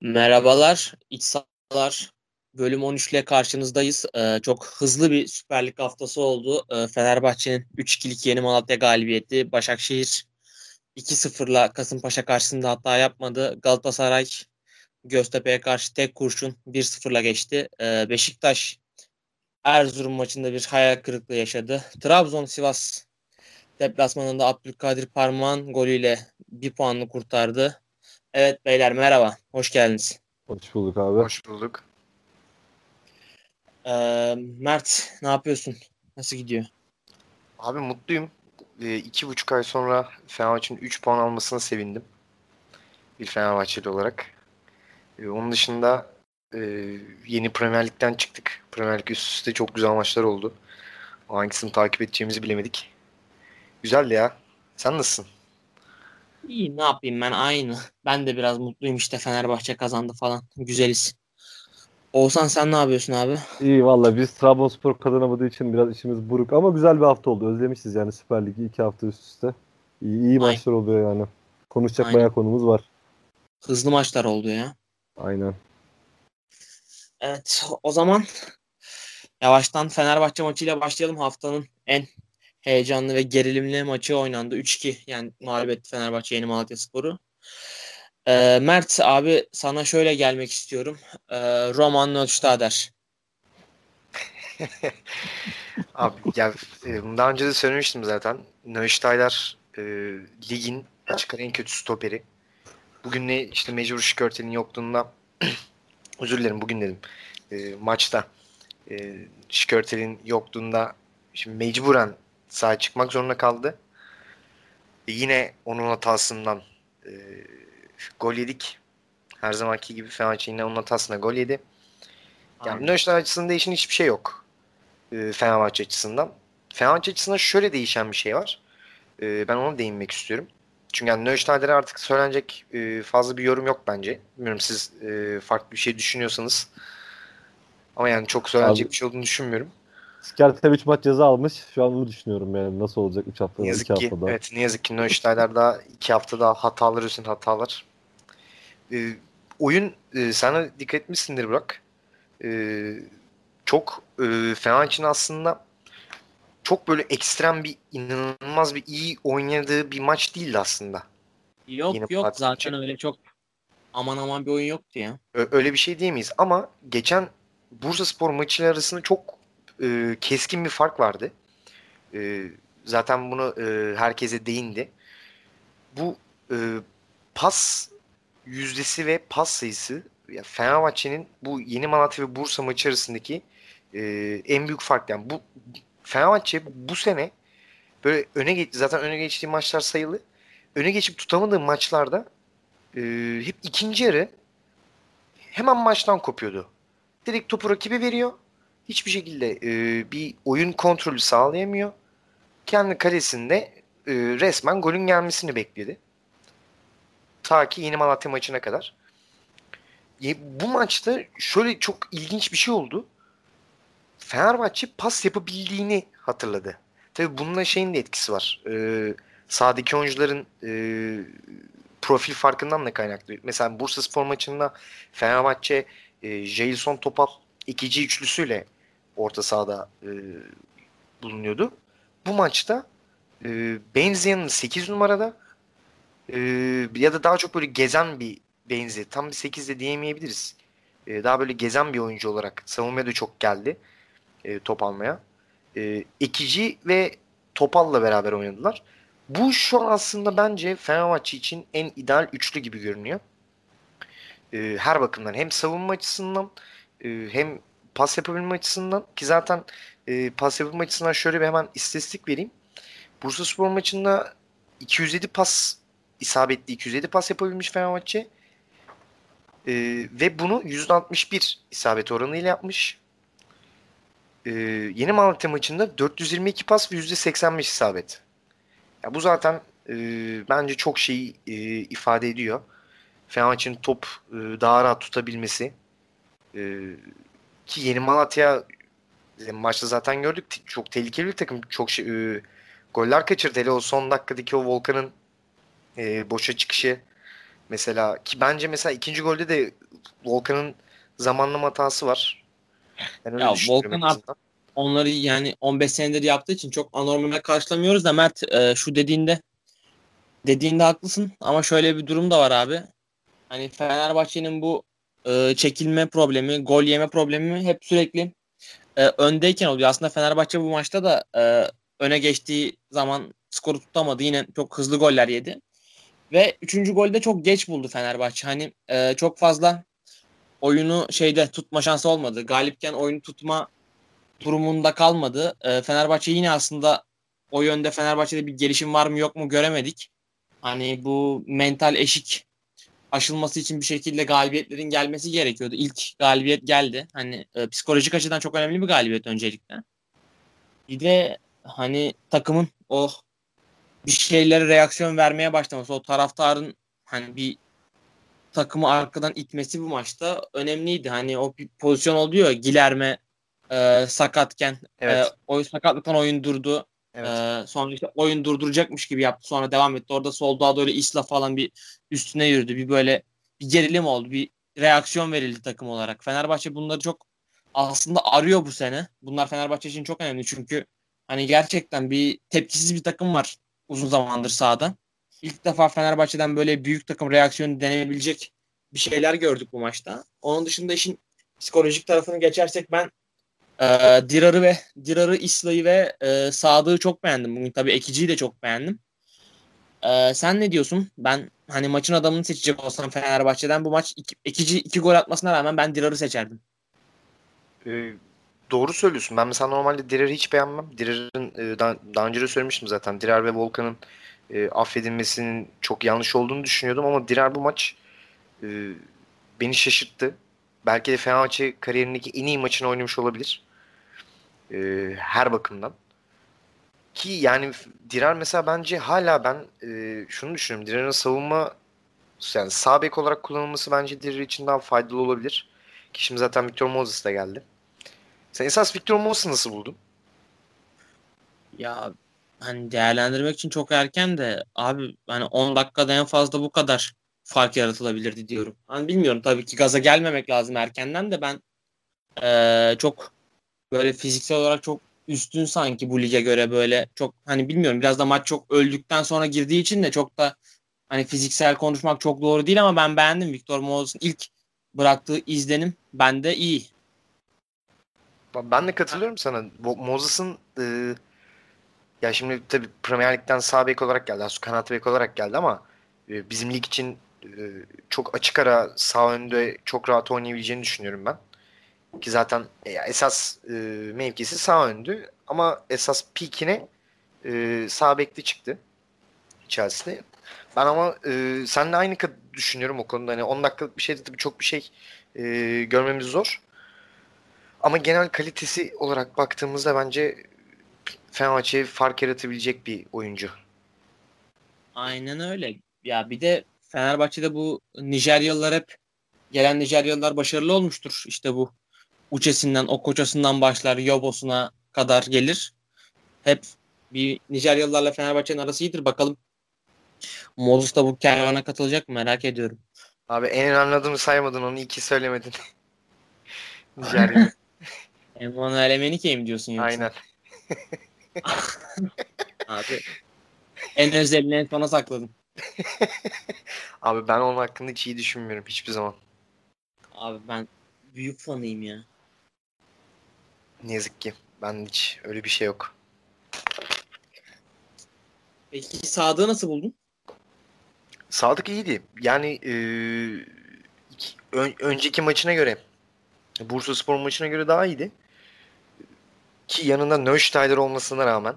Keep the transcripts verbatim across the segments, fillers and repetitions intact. Merhabalar, iç sahalar bölüm on üç ile karşınızdayız. Ee, çok hızlı bir Süper Lig haftası oldu. Ee, Fenerbahçe'nin üç ikilik yeni Malatya galibiyeti. Başakşehir iki sıfırla Kasımpaşa karşısında hata yapmadı. Galatasaray Göztepe'ye karşı tek kurşun bir sıfırla geçti. Ee, Beşiktaş Erzurum maçında bir hayal kırıklığı yaşadı. Trabzon Sivas deplasmanında Abdülkadir Parmağan golüyle bir puanını kurtardı. Evet beyler merhaba. Hoş geldiniz. Hoş bulduk abi. Hoş bulduk. Ee, Mert ne yapıyorsun? Nasıl gidiyor? Abi mutluyum. E, iki buçuk ay sonra Fenerbahçe'nin üç puan almasına sevindim. Bir Fenerbahçeli olarak. E, onun dışında e, yeni Premier Lig'den çıktık. Premier Lig üst üste çok güzel maçlar oldu. Hangisini takip edeceğimizi bilemedik. Güzeldi ya. Sen nasılsın? İyi ne yapayım ben aynı. Ben de biraz mutluyum işte Fenerbahçe kazandı falan. Güzeliz. Oğuzhan sen ne yapıyorsun abi? İyi valla biz Trabzonspor kazanamadığı için biraz işimiz buruk ama güzel bir hafta oldu. Özlemişiz yani Süper Lig'i iki hafta üst üste. İyi, iyi maçlar oluyor yani. Konuşacak aynen. Bayağı konumuz var. Hızlı maçlar oldu ya. Aynen. Evet o zaman yavaştan Fenerbahçe maçıyla başlayalım. Haftanın en heyecanlı ve gerilimli maçı oynandı. üç iki yani mağlup etti Fenerbahçe Yeni Malatyaspor'u. Ee, Mert abi sana şöyle gelmek istiyorum. Ee, Roman Nöstadar. Abi ya daha önce de söylemiştim zaten. Nöstadar e, ligin açık ara en kötü stoperi. Bugün ne işte mecbur Şikörtel'in yokluğunda özür dilerim bugün dedim. E, maçta e, Şikörtel'in yokluğunda şimdi mecburen sahaya çıkmak zorunda kaldı. E yine onun hatasından e, gol yedik. Her zamanki gibi Fenerbahçe yine onun hatasına gol yedi. Yani Nöşler açısından değişen hiçbir şey yok. E, Fenerbahçe açısından. Fenerbahçe açısından şöyle değişen bir şey var. E, ben ona değinmek istiyorum. Çünkü yani Nöşler'lere artık söylenecek e, fazla bir yorum yok bence. Bilmiyorum siz e, farklı bir şey düşünüyorsanız. Ama yani çok söylenecek abi bir şey olduğunu düşünmüyorum. Skertel üç maç ceza almış. Şu an bunu düşünüyorum yani. Nasıl olacak üç haftada, iki haftada. Evet, ne yazık ki Neustaller daha iki hafta daha hatalar üstüne hatalar. Ee, oyun e, sana dikkat etmişsindir Burak. Ee, çok e, Fenerbahçe'nin aslında çok böyle ekstrem bir inanılmaz bir iyi oynadığı bir maç değildi aslında. Yok Yine yok zaten için. Öyle çok aman aman bir oyun yoktu ya. Öyle bir şey diyemeyiz ama geçen Bursaspor maçıyla arasında çok E, keskin bir fark vardı. E, zaten bunu e, herkese değindi. Bu e, pas yüzdesi ve pas sayısı yani Fenerbahçe'nin bu Yeni Malatya ve Bursa maçı arasındaki e, en büyük fark. Yani bu Fenerbahçe bu sene böyle öne geçti. Zaten öne geçtiği maçlar sayılı. Öne geçip tutamadığı maçlarda e, hep ikinci yarı hemen maçtan kopuyordu. Direkt topu rakibe veriyor. Hiçbir şekilde e, bir oyun kontrolü sağlayamıyor. Kendi kalesinde e, resmen golün gelmesini bekledi. Ta ki Yeni Malatya maçına kadar. E, bu maçta şöyle çok ilginç bir şey oldu. Fenerbahçe pas yapabildiğini hatırladı. Tabii bununla şeyin de etkisi var. E, sahadaki oyuncuların e, profil farkından da kaynaklı. Mesela Bursaspor maçında Fenerbahçe e, Jailson Topal ikinci üçlüsüyle orta sahada e, bulunuyordu. Bu maçta e, Benzia'nın sekiz numarada e, ya da daha çok böyle gezen bir Benzia. Tam bir sekiz de diyemeyebiliriz. E, daha böyle gezen bir oyuncu olarak savunmaya da çok geldi e, top almaya. E, Ekici ve Topal'la beraber oynadılar. Bu şu an aslında bence Fenerbahçe için en ideal üçlü gibi görünüyor. E, her bakımdan hem savunma açısından hem pas yapabilme açısından ki zaten e, pas yapabilme açısından şöyle bir hemen istatistik vereyim. Bursaspor maçında iki yüz yedi pas isabetli iki yüz yedi pas yapabilmiş Fenerbahçe. E, ve bunu yüzde altmış bir isabet oranıyla yapmış. E, Yeni Malatya maçında dört yüz yirmi iki pas ve yüzde seksen beş isabet. Ya bu zaten e, bence çok şeyi e, ifade ediyor. Fenerbahçe'nin top e, daha rahat tutabilmesi. Ee, ki Yeni Malatya maçta zaten gördük te- çok tehlikeli bir takım çok şey, e, goller kaçırdı hele o son dakikadaki o Volkan'ın e, boşa çıkışı mesela ki bence mesela ikinci golde de Volkan'ın zamanlama hatası var. Yani ya Volkan artık onları yani on beş senedir yaptığı için çok anormal karşılamıyoruz da Mert e, şu dediğinde dediğinde haklısın ama şöyle bir durum da var abi. Hani Fenerbahçe'nin bu e, çekilme problemi, gol yeme problemi hep sürekli e, öndeyken oluyor. Aslında Fenerbahçe bu maçta da e, öne geçtiği zaman skoru tutamadı. Yine çok hızlı goller yedi. Ve üçüncü golü de çok geç buldu Fenerbahçe. Hani e, çok fazla oyunu şeyde tutma şansı olmadı. Galipken oyunu tutma durumunda kalmadı. E, Fenerbahçe yine aslında o yönde Fenerbahçe'de bir gelişim var mı yok mu göremedik. Hani bu mental eşik aşılması için bir şekilde galibiyetlerin gelmesi gerekiyordu. İlk galibiyet geldi. Hani e, psikolojik açıdan çok önemli bir galibiyet öncelikle. Bir de hani takımın o bir şeylere reaksiyon vermeye başlaması, o taraftarın hani bir takımı arkadan itmesi bu maçta önemliydi. Hani o bir pozisyon oluyor. Guilherme e, sakatken evet. e, o sakatlıktan oyun durdu. Evet. E, sonra işte oyun durduracakmış gibi yaptı. Sonra devam etti. Orada solda doğru İsla falan bir üstüne yürüdü. Bir böyle bir gerilim oldu. Bir reaksiyon verildi takım olarak. Fenerbahçe bunları çok aslında arıyor bu sene. Bunlar Fenerbahçe için çok önemli. Çünkü hani gerçekten bir tepkisiz bir takım var uzun zamandır sahada. İlk defa Fenerbahçe'den böyle büyük takım reaksiyonu deneyebilecek bir şeyler gördük bu maçta. Onun dışında işin psikolojik tarafını geçersek ben e, Dirar'ı ve Dirar'ı, İsla'yı ve e, Sadık'ı çok beğendim. Bugün tabii Ekici'yi de çok beğendim. E, sen ne diyorsun? Ben hani maçın adamını seçecek olsam Fenerbahçe'den bu maç iki, Ekici iki gol atmasına rağmen ben Dirar'ı seçerdim. Ee, doğru söylüyorsun. Ben mesela normalde Dirar'ı hiç beğenmem. Dirar'ın e, daha, daha önce de söylemiştim zaten. Dirar ve Volkan'ın E, affedilmesinin çok yanlış olduğunu düşünüyordum ama Dirar bu maç e, beni şaşırttı. Belki de Fenerbahçe kariyerindeki en iyi maçını oynamış olabilir. E, her bakımdan. Ki yani Dirar mesela bence hala ben e, şunu düşünüyorum. Dirar'ın savunma yani sağ bek olarak kullanılması bence Dirar için daha faydalı olabilir. Ki şimdi zaten Victor Moses da geldi. Sen esas Victor Moses'ı nasıl buldun? Ya hani değerlendirmek için çok erken de abi hani on dakikada en fazla bu kadar fark yaratılabilirdi diyorum. Hani bilmiyorum tabii ki gaza gelmemek lazım erkenden de ben ee, çok böyle fiziksel olarak çok üstün sanki bu lige göre böyle çok hani bilmiyorum biraz da maç çok öldükten sonra girdiği için de çok da hani fiziksel konuşmak çok doğru değil ama ben beğendim. Victor Moses'ın ilk bıraktığı izlenim bende iyi. Ben de katılıyorum sana. Moses'ın ee... ya şimdi tabii Premier Lig'den sağ bek olarak geldi. Aslında kanat bek olarak geldi ama bizim lig için çok açık ara sağ önde çok rahat oynayabileceğini düşünüyorum ben. Ki zaten esas mevkisi sağ öndü ama esas peakine sağ bekli çıktı Chelsea'de. Ben ama seninle aynı düşünüyorum o konuda. Hani on dakikalık bir şeyde tabii çok bir şey görmemiz zor. Ama genel kalitesi olarak baktığımızda bence Fenerbahçe'ye fark yaratabilecek bir oyuncu. Aynen öyle. Ya bir de Fenerbahçe'de bu Nijeryalılar hep gelen Nijeryalılar başarılı olmuştur. İşte bu Uçesi'nden, Okoçası'ndan başlar, Yobos'una kadar gelir. Hep bir Nijeryalılarla Fenerbahçe'nin arası iyidir. Bakalım Moses da bu kervana katılacak mı? Merak ediyorum. Abi en anladığımı saymadın. Onu iki söylemedin. Nijeryalı. Emmanuel Emenike'yim diyorsun yoksa. Aynen. Abi en özelini en sona sakladım. Abi ben onun hakkında hiç iyi düşünmüyorum hiçbir zaman. Abi ben büyük fanıyım ya. Ne yazık ki ben hiç öyle bir şey yok. Peki Sadık'ı nasıl buldun? Sadık iyiydi. Yani e, ön, önceki maçına göre, Bursaspor maçına göre daha iyiydi. Ki yanında Neustaller olmasına rağmen.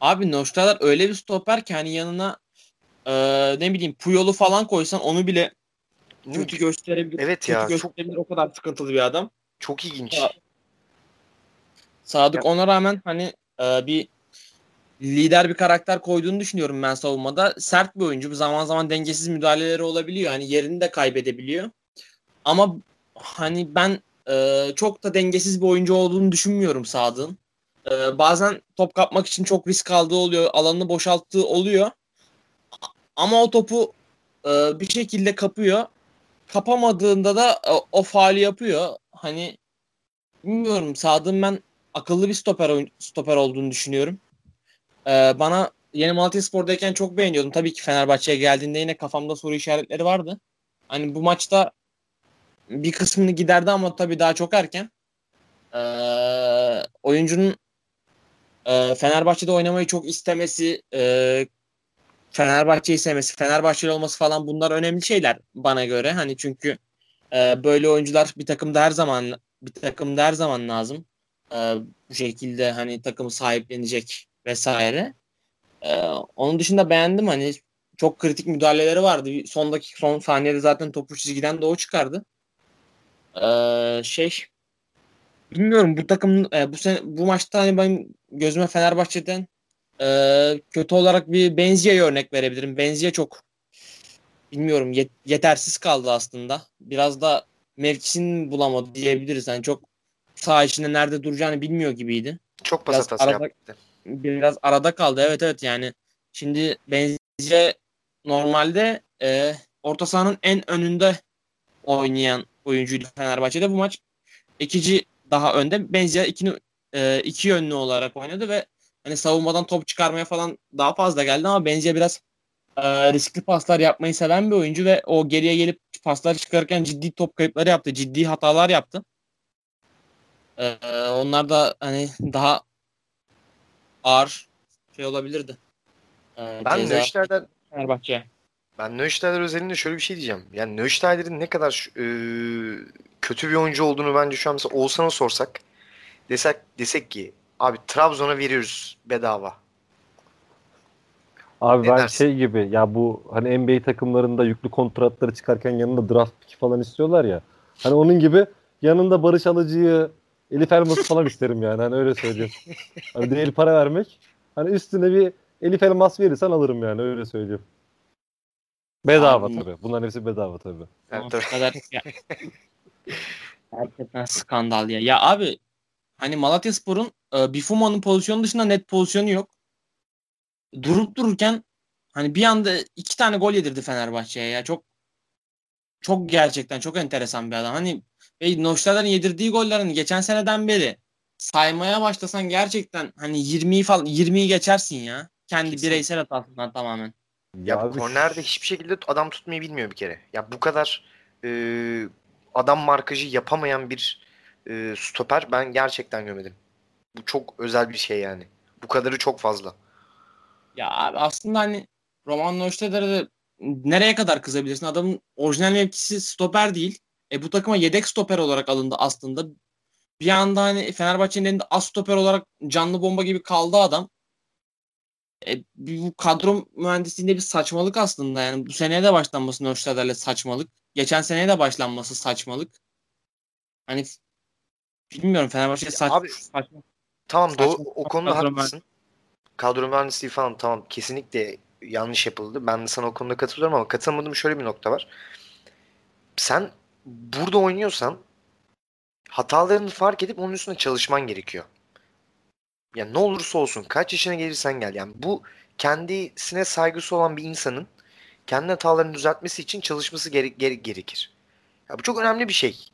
Abi Neustaller öyle bir stoper ki hani yanına e, ne bileyim Puyol'u falan koysan onu bile kötü gösterebilir. Evet kötü ya. Gösterebilir. Çok, o kadar sıkıntılı bir adam. Çok ilginç. Sadık ya. Ona rağmen hani e, bir lider bir karakter koyduğunu düşünüyorum ben savunmada. Sert bir oyuncu. Zaman zaman dengesiz müdahaleleri olabiliyor. Hani yerini de kaybedebiliyor. Ama hani ben Ee, çok da dengesiz bir oyuncu olduğunu düşünmüyorum Sadık'ın. Ee, bazen top kapmak için çok risk aldığı oluyor. Alanını boşalttığı oluyor. Ama o topu e, bir şekilde kapıyor. kapamadığında da o, o faali yapıyor. Hani bilmiyorum, Sadık'ın ben akıllı bir stoper oyun, stoper olduğunu düşünüyorum. Ee, bana Yeni Malatyaspor'dayken çok beğeniyordum. Tabii ki Fenerbahçe'ye geldiğinde yine kafamda soru işaretleri vardı. Hani bu maçta bir kısmını giderdi ama tabii daha çok erken. Ee, oyuncunun e, Fenerbahçe'de oynamayı çok istemesi, e, Fenerbahçe'yi sevmesi, Fenerbahçeli olması falan, bunlar önemli şeyler bana göre. Hani çünkü e, böyle oyuncular bir takımda her zaman bir takımda her zaman lazım. E, bu şekilde hani takımı sahiplenecek vesaire. E, onun dışında beğendim, hani çok kritik müdahaleleri vardı. Sondaki son saniyede zaten topu çizgiden de o çıkardı. E, şey Bilmiyorum bu takım e, bu sene, bu maçta hani ben gözüme Fenerbahçe'den e, kötü olarak bir Benzia'ya örnek verebilirim. Benzia çok bilmiyorum yet- yetersiz kaldı aslında. Biraz da mevkisini bulamadı diyebiliriz. Yani çok saha içinde nerede duracağını bilmiyor gibiydi. Çok pas hatası yaptı. Biraz arada kaldı. Evet evet yani şimdi Benzia normalde e, orta sahanın en önünde oynayan oyuncuydu Fenerbahçe'de. Bu maç ikinci daha önde. Benzia iki, e, iki yönlü olarak oynadı ve hani savunmadan top çıkarmaya falan daha fazla geldi ama Benzia biraz e, riskli paslar yapmayı seven bir oyuncu ve o geriye gelip paslar çıkarırken ciddi top kayıpları yaptı. Ciddi hatalar yaptı. E, onlar da hani daha ağır şey olabilirdi. E, ben Nöşler'den Fenerbahçe'ye. Ben Nöşler özelinde şöyle bir şey diyeceğim. Yani Nöşler'in ne kadar e, kötü bir oyuncu olduğunu bence şu an mesela Oğuzhan'a sorsak desek desek ki abi Trabzon'a veriyoruz bedava. Abi ne ben dersin? Şey gibi ya, bu hani N B A takımlarında yüklü kontratları çıkarken yanında draft pick falan istiyorlar ya. Hani onun gibi yanında Barış Alıcı'yı, Elif Elmas'ı falan isterim yani. Hani öyle söyleyeyim. Hani değil para vermek. Hani üstüne bir Elif Elmas verirsen alırım yani, öyle söyleyeyim. Bedava abi, tabii. Bunların hepsi bedava tabii. Evet, tabii. Kadar ya. Gerçekten skandal ya. Ya abi hani Malatyaspor'un e, Bifuma'nın pozisyonu dışında net pozisyonu yok. Durup dururken hani bir anda iki tane gol yedirdi Fenerbahçe'ye ya. Çok çok gerçekten çok enteresan bir adam. Hani ve Noşlar'dan yedirdiği gollerin geçen seneden beri saymaya başlasan gerçekten hani yirmiyi falan yirmiyi geçersin ya. Kendi kesin. Bireysel hatasından tamamen. Ya, ya bu kornerde hiçbir şekilde adam tutmayı bilmiyor bir kere. Ya bu kadar eee adam markajı yapamayan bir e, stoper ben gerçekten görmedim. Bu çok özel bir şey yani. Bu kadarı çok fazla. Ya abi aslında hani Roman Nöşteder'e nereye kadar kızabilirsin? Adamın orijinal mevkisi stoper değil. E bu takıma yedek stoper olarak alındı aslında. Bir anda hani Fenerbahçe'nin elinde as stoper olarak canlı bomba gibi kaldı adam. E, bu kadro mühendisliğinde bir saçmalık aslında yani. Bu seneye de başlanması Nöşteder'le saçmalık. Geçen seneye de başlanması saçmalık. Hani bilmiyorum Fenerbahçe saç, abi, saçma. Tamam saçma, doğru, o konuda haklısın. Kadro mühendisliği falan tamam kesinlikle yanlış yapıldı. Ben de sana o konuda katılıyorum ama katılmadığım şöyle bir nokta var. Sen burada oynuyorsan hatalarını fark edip onun üstüne çalışman gerekiyor. Ya yani ne olursa olsun, kaç yaşına gelirsen gel. Yani bu kendisine saygısı olan bir insanın kendi hatalarını düzeltmesi için çalışması gere- gere- gerekir. Ya bu çok önemli bir şey.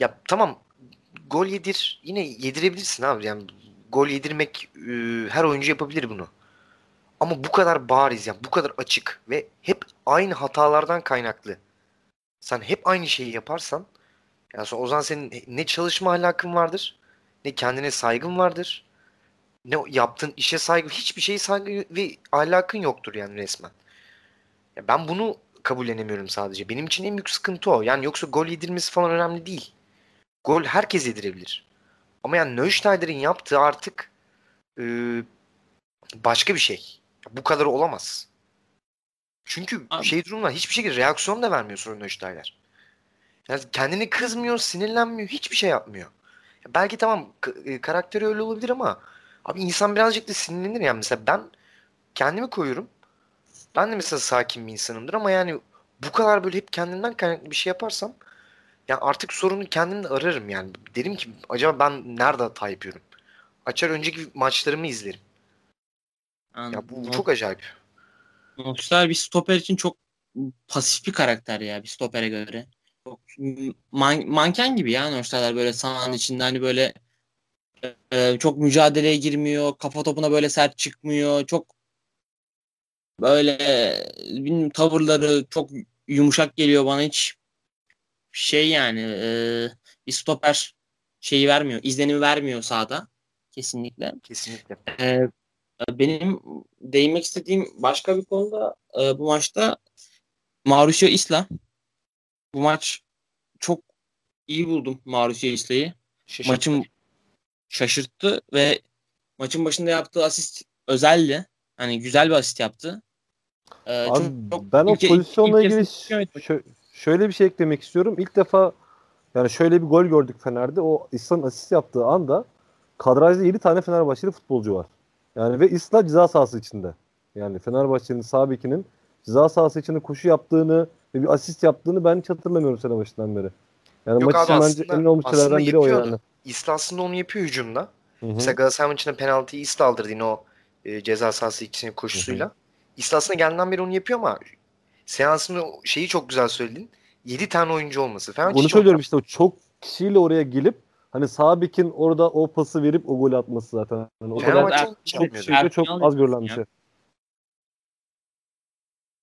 Ya tamam gol yedir. Yine yedirebilirsin abi. Yani gol yedirmek e, her oyuncu yapabilir bunu. Ama bu kadar bariz yani, bu kadar açık ve hep aynı hatalardan kaynaklı. Sen hep aynı şeyi yaparsan yani o zaman senin ne çalışma ahlakın vardır, ne kendine saygın vardır, ne yaptığın işe saygı, hiçbir şeye saygı ve ahlakın yoktur yani resmen. Ben bunu kabullenemiyorum sadece. Benim için en büyük sıkıntı o. Yani yoksa gol yedirmesi falan önemli değil. Gol herkes yedirebilir. Ama yani Neuschneider'in yaptığı artık e, başka bir şey. Bu kadar olamaz. Çünkü abi, şey durumda hiçbir şekilde reaksiyon da vermiyor sonra Neuschneider. Yani kendini kızmıyor, sinirlenmiyor, hiçbir şey yapmıyor. Belki tamam k- karakteri öyle olabilir ama abi insan birazcık da sinirlenir yani. Mesela ben kendimi koyuyorum. Ben de mesela sakin bir insanımdır ama yani bu kadar böyle hep kendimden kaynaklı bir şey yaparsam yani artık sorunu kendimde ararım yani. Derim ki acaba ben nerede hata yapıyorum? Açar önceki maçlarımı izlerim. Anladım. Ya bu, bu çok acayip. Maçlar bir stoper için çok pasif bir karakter ya bir stopere göre. Çok man- manken gibi yani hoşlarlar böyle sahanın içinde hani böyle e, çok mücadeleye girmiyor. Kafa topuna böyle sert çıkmıyor. Çok böyle bilmiyorum, tavırları çok yumuşak geliyor bana hiç. Şey yani e, bir stoper şeyi vermiyor. İzlenimi vermiyor sahada. Kesinlikle. Kesinlikle. E, benim değinmek istediğim başka bir konuda e, bu maçta Mauricio Isla. Bu maç çok iyi buldum Mauricio Isla'yı. Maçın şaşırttı ve maçın başında yaptığı asist özeldi. Hani güzel bir asist yaptı. Ee, Abi, çok, çok ben ilke, o pozisyonla ilk, ilk ilgili şö- şöyle bir şey eklemek istiyorum. İlk defa yani şöyle bir gol gördük Fener'de. O İsla'nın asist yaptığı anda kadrajda yedi tane Fenerbahçeli futbolcu var. Yani ve İsla ceza sahası içinde. Yani Fenerbahçe'nin sağ bekinin ceza sahası içinde koşu yaptığını ve bir asist yaptığını ben hiç hatırlamıyorum sene başından beri. Yani yok maç için bence emin olmuşlardan biri o yani. İsla aslında onu yapıyor hücumda. Hı-hı. Mesela Galatasaray'ın içinde penaltıyı İsla aldırdı yine o e, ceza sahası içine koşusuyla. Hı-hı. İsla aslında geldiğinden beri onu yapıyor ama seansında şeyi çok güzel söyledin. yedi tane oyuncu olması. Fenerbahçe onu söylüyorum işte o çok kişiyle oraya gelip hani sağ bekin orada o pası verip o golü atması zaten. Yani o kadar çok kişiyle çok az görülen bir şey.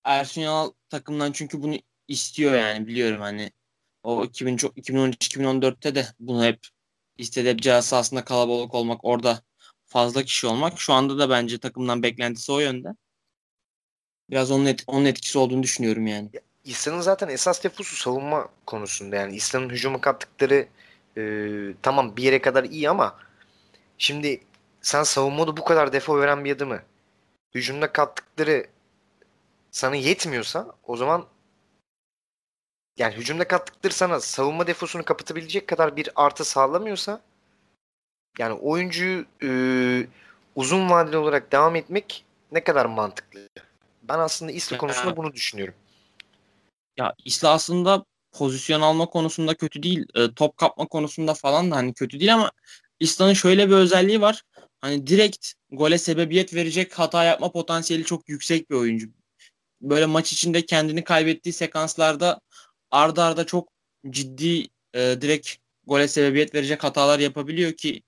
Ersun Yanal takımdan çünkü bunu istiyor yani biliyorum hani o iki bin on üç iki bin on dörtte de bunu hep istedi hep ceza sahasında kalabalık olmak orada fazla kişi olmak şu anda da bence takımdan beklentisi o yönde biraz onun, et, onun etkisi olduğunu düşünüyorum yani. Ya, İslam'ın zaten esas tefusu savunma konusunda yani İslam'ın hücuma kattıkları e, tamam bir yere kadar iyi ama şimdi sen savunmada bu kadar defo veren bir adamı hücumda kattıkları sana yetmiyorsa o zaman yani hücumda kattıkları sana savunma defosunu kapatabilecek kadar bir artı sağlamıyorsa yani oyuncuyu e, uzun vadeli olarak devam etmek ne kadar mantıklı? Ben aslında İsla konusunda bunu düşünüyorum. Ya İsla aslında pozisyon alma konusunda kötü değil. E, top kapma konusunda falan da hani kötü değil ama İsla'nın şöyle bir özelliği var. Hani direkt gole sebebiyet verecek hata yapma potansiyeli çok yüksek bir oyuncu. Böyle maç içinde kendini kaybettiği sekanslarda arda arda çok ciddi e, direkt gole sebebiyet verecek hatalar yapabiliyor ki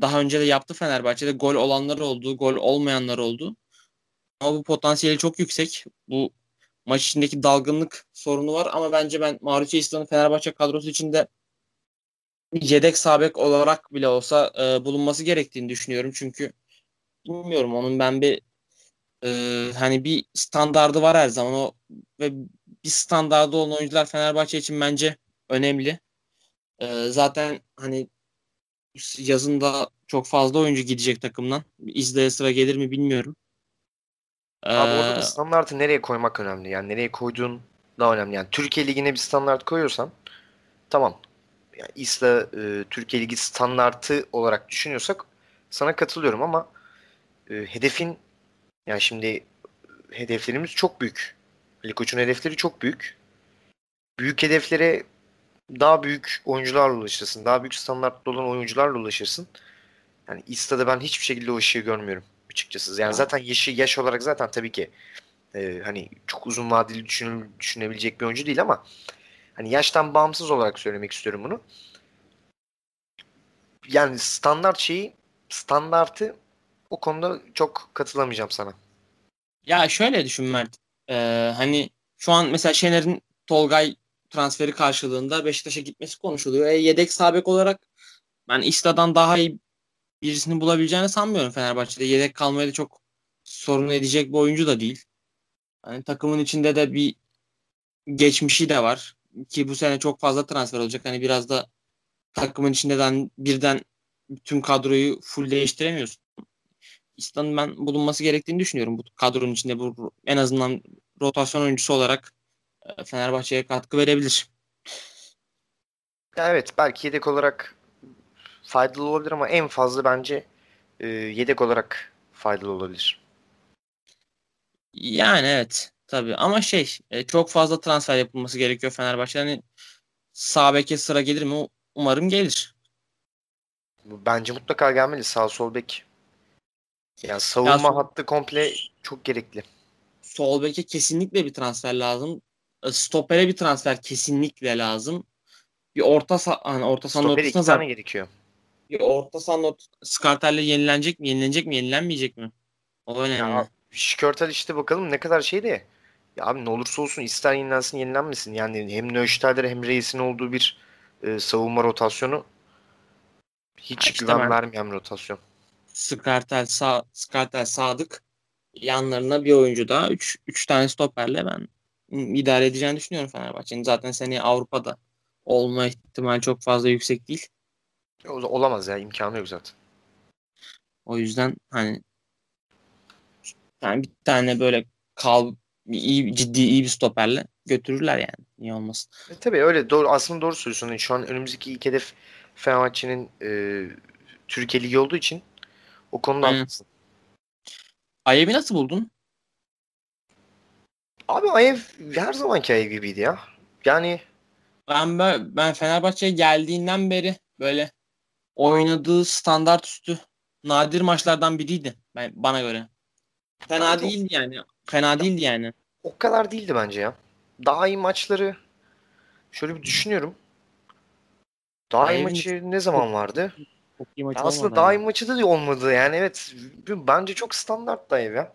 daha önce de yaptı Fenerbahçe'de gol olanlar oldu, gol olmayanlar oldu. Ama bu potansiyeli çok yüksek. Bu maç içindeki dalgınlık sorunu var ama bence ben Mauricio Isla'nın Fenerbahçe kadrosu içinde yedek sağ bek olarak bile olsa e, bulunması gerektiğini düşünüyorum. Çünkü bilmiyorum onun ben bir Ee, hani bir standardı var her zaman o ve bir standardı olan oyuncular Fenerbahçe için bence önemli. Ee, zaten hani yazında çok fazla oyuncu gidecek takımdan. İzleye sıra gelir mi bilmiyorum. Ee, Abi orada da standartı nereye koymak önemli. Yani nereye koyduğun daha önemli. Yani Türkiye Ligi'ne bir standart koyuyorsan tamam. Yani İsla e, Türkiye Ligi standartı olarak düşünüyorsak sana katılıyorum ama e, hedefin yani şimdi hedeflerimiz çok büyük. Ali Koç'un hedefleri çok büyük. Büyük hedeflere daha büyük oyuncularla ulaşırsın. Daha büyük standartlı olan oyuncularla ulaşırsın. Yani İsta'da ben hiçbir şekilde o işi görmüyorum açıkçası. Yani zaten yaşı yaş olarak zaten tabii ki e, hani çok uzun vadeli düşün, düşünebilecek bir oyuncu değil ama hani yaştan bağımsız olarak söylemek istiyorum bunu. Yani standart şeyi standartı o konuda çok katılamayacağım sana. Ya şöyle düşün Mert. Ee, hani şu an mesela Şener'in Tolgay transferi karşılığında Beşiktaş'a gitmesi konuşuluyor. E, yedek sağ bek olarak ben İsla'dan daha iyi birisini bulabileceğini sanmıyorum Fenerbahçe'de. Yedek kalmaya da çok sorun edecek bir oyuncu da değil. Hani takımın içinde de bir geçmişi de var. Ki bu sene çok fazla transfer olacak. Hani biraz da takımın içinden birden tüm kadroyu full değiştiremiyorsun. İslam'ın ben bulunması gerektiğini düşünüyorum. Bu kadronun içinde bu en azından rotasyon oyuncusu olarak Fenerbahçe'ye katkı verebilir. Evet, belki yedek olarak faydalı olabilir ama en fazla bence e, yedek olarak faydalı olabilir. Yani evet, tabii ama şey çok fazla transfer yapılması gerekiyor Fenerbahçe'den. Yani sağ beke sıra gelir mi? Umarım gelir. Bence mutlaka gelmeli sağ sol bek. Yani savunma ya, hattı komple çok gerekli. Sol beke kesinlikle bir transfer lazım. stopere bir transfer kesinlikle lazım. Bir orta saha, hani orta sahanın ortasına zaten gerekiyor. Bir orta sahanın ortasına Skrtel'le yenilenecek mi? Yenilenecek mi? Yenilenmeyecek mi? O önemli. Ya, Skrtel işte bakalım ne kadar şeydi. Ya abi ne olursa olsun ister yenilensin yenilenmesin. Yani hem Neustaller hem Reis'in olduğu bir e, savunma rotasyonu hiç ha, işte güven ben. vermeyen bir rotasyon. Skrtel, Sa- Skrtel, Sadık, yanlarına bir oyuncu daha. Üç, üç tane stoperle ben idare edeceğini düşünüyorum Fenerbahçe'nin. Zaten seneye Avrupa'da olma ihtimali çok fazla yüksek değil. Olamaz ya. İmkanı yok zaten. O yüzden hani yani bir tane böyle kal iyi, ciddi iyi bir stoperle götürürler yani. Niye olmasın? E, tabii öyle. Doğru, aslında doğru söylüyorsun. Yani şu an önümüzdeki ilk hedef Fenerbahçe'nin e, Türkiye Ligi olduğu için o konuda haklısın. Ayev'i nasıl buldun? Abi Ayev her zamanki Ayev gibiydi ya. Yani ben ben Fenerbahçe'ye geldiğinden beri böyle oynadığı standart üstü nadir maçlardan biriydi ben, bana göre. Fena yani değildi o, yani. Fena ya, değildi yani. O kadar değildi bence ya. Daha iyi maçları şöyle bir düşünüyorum. Daha Ayev'in iyi maçı ne zaman vardı? Aslında daha iyi maçı da olmadı yani, evet. Bence çok standart Ayev ya.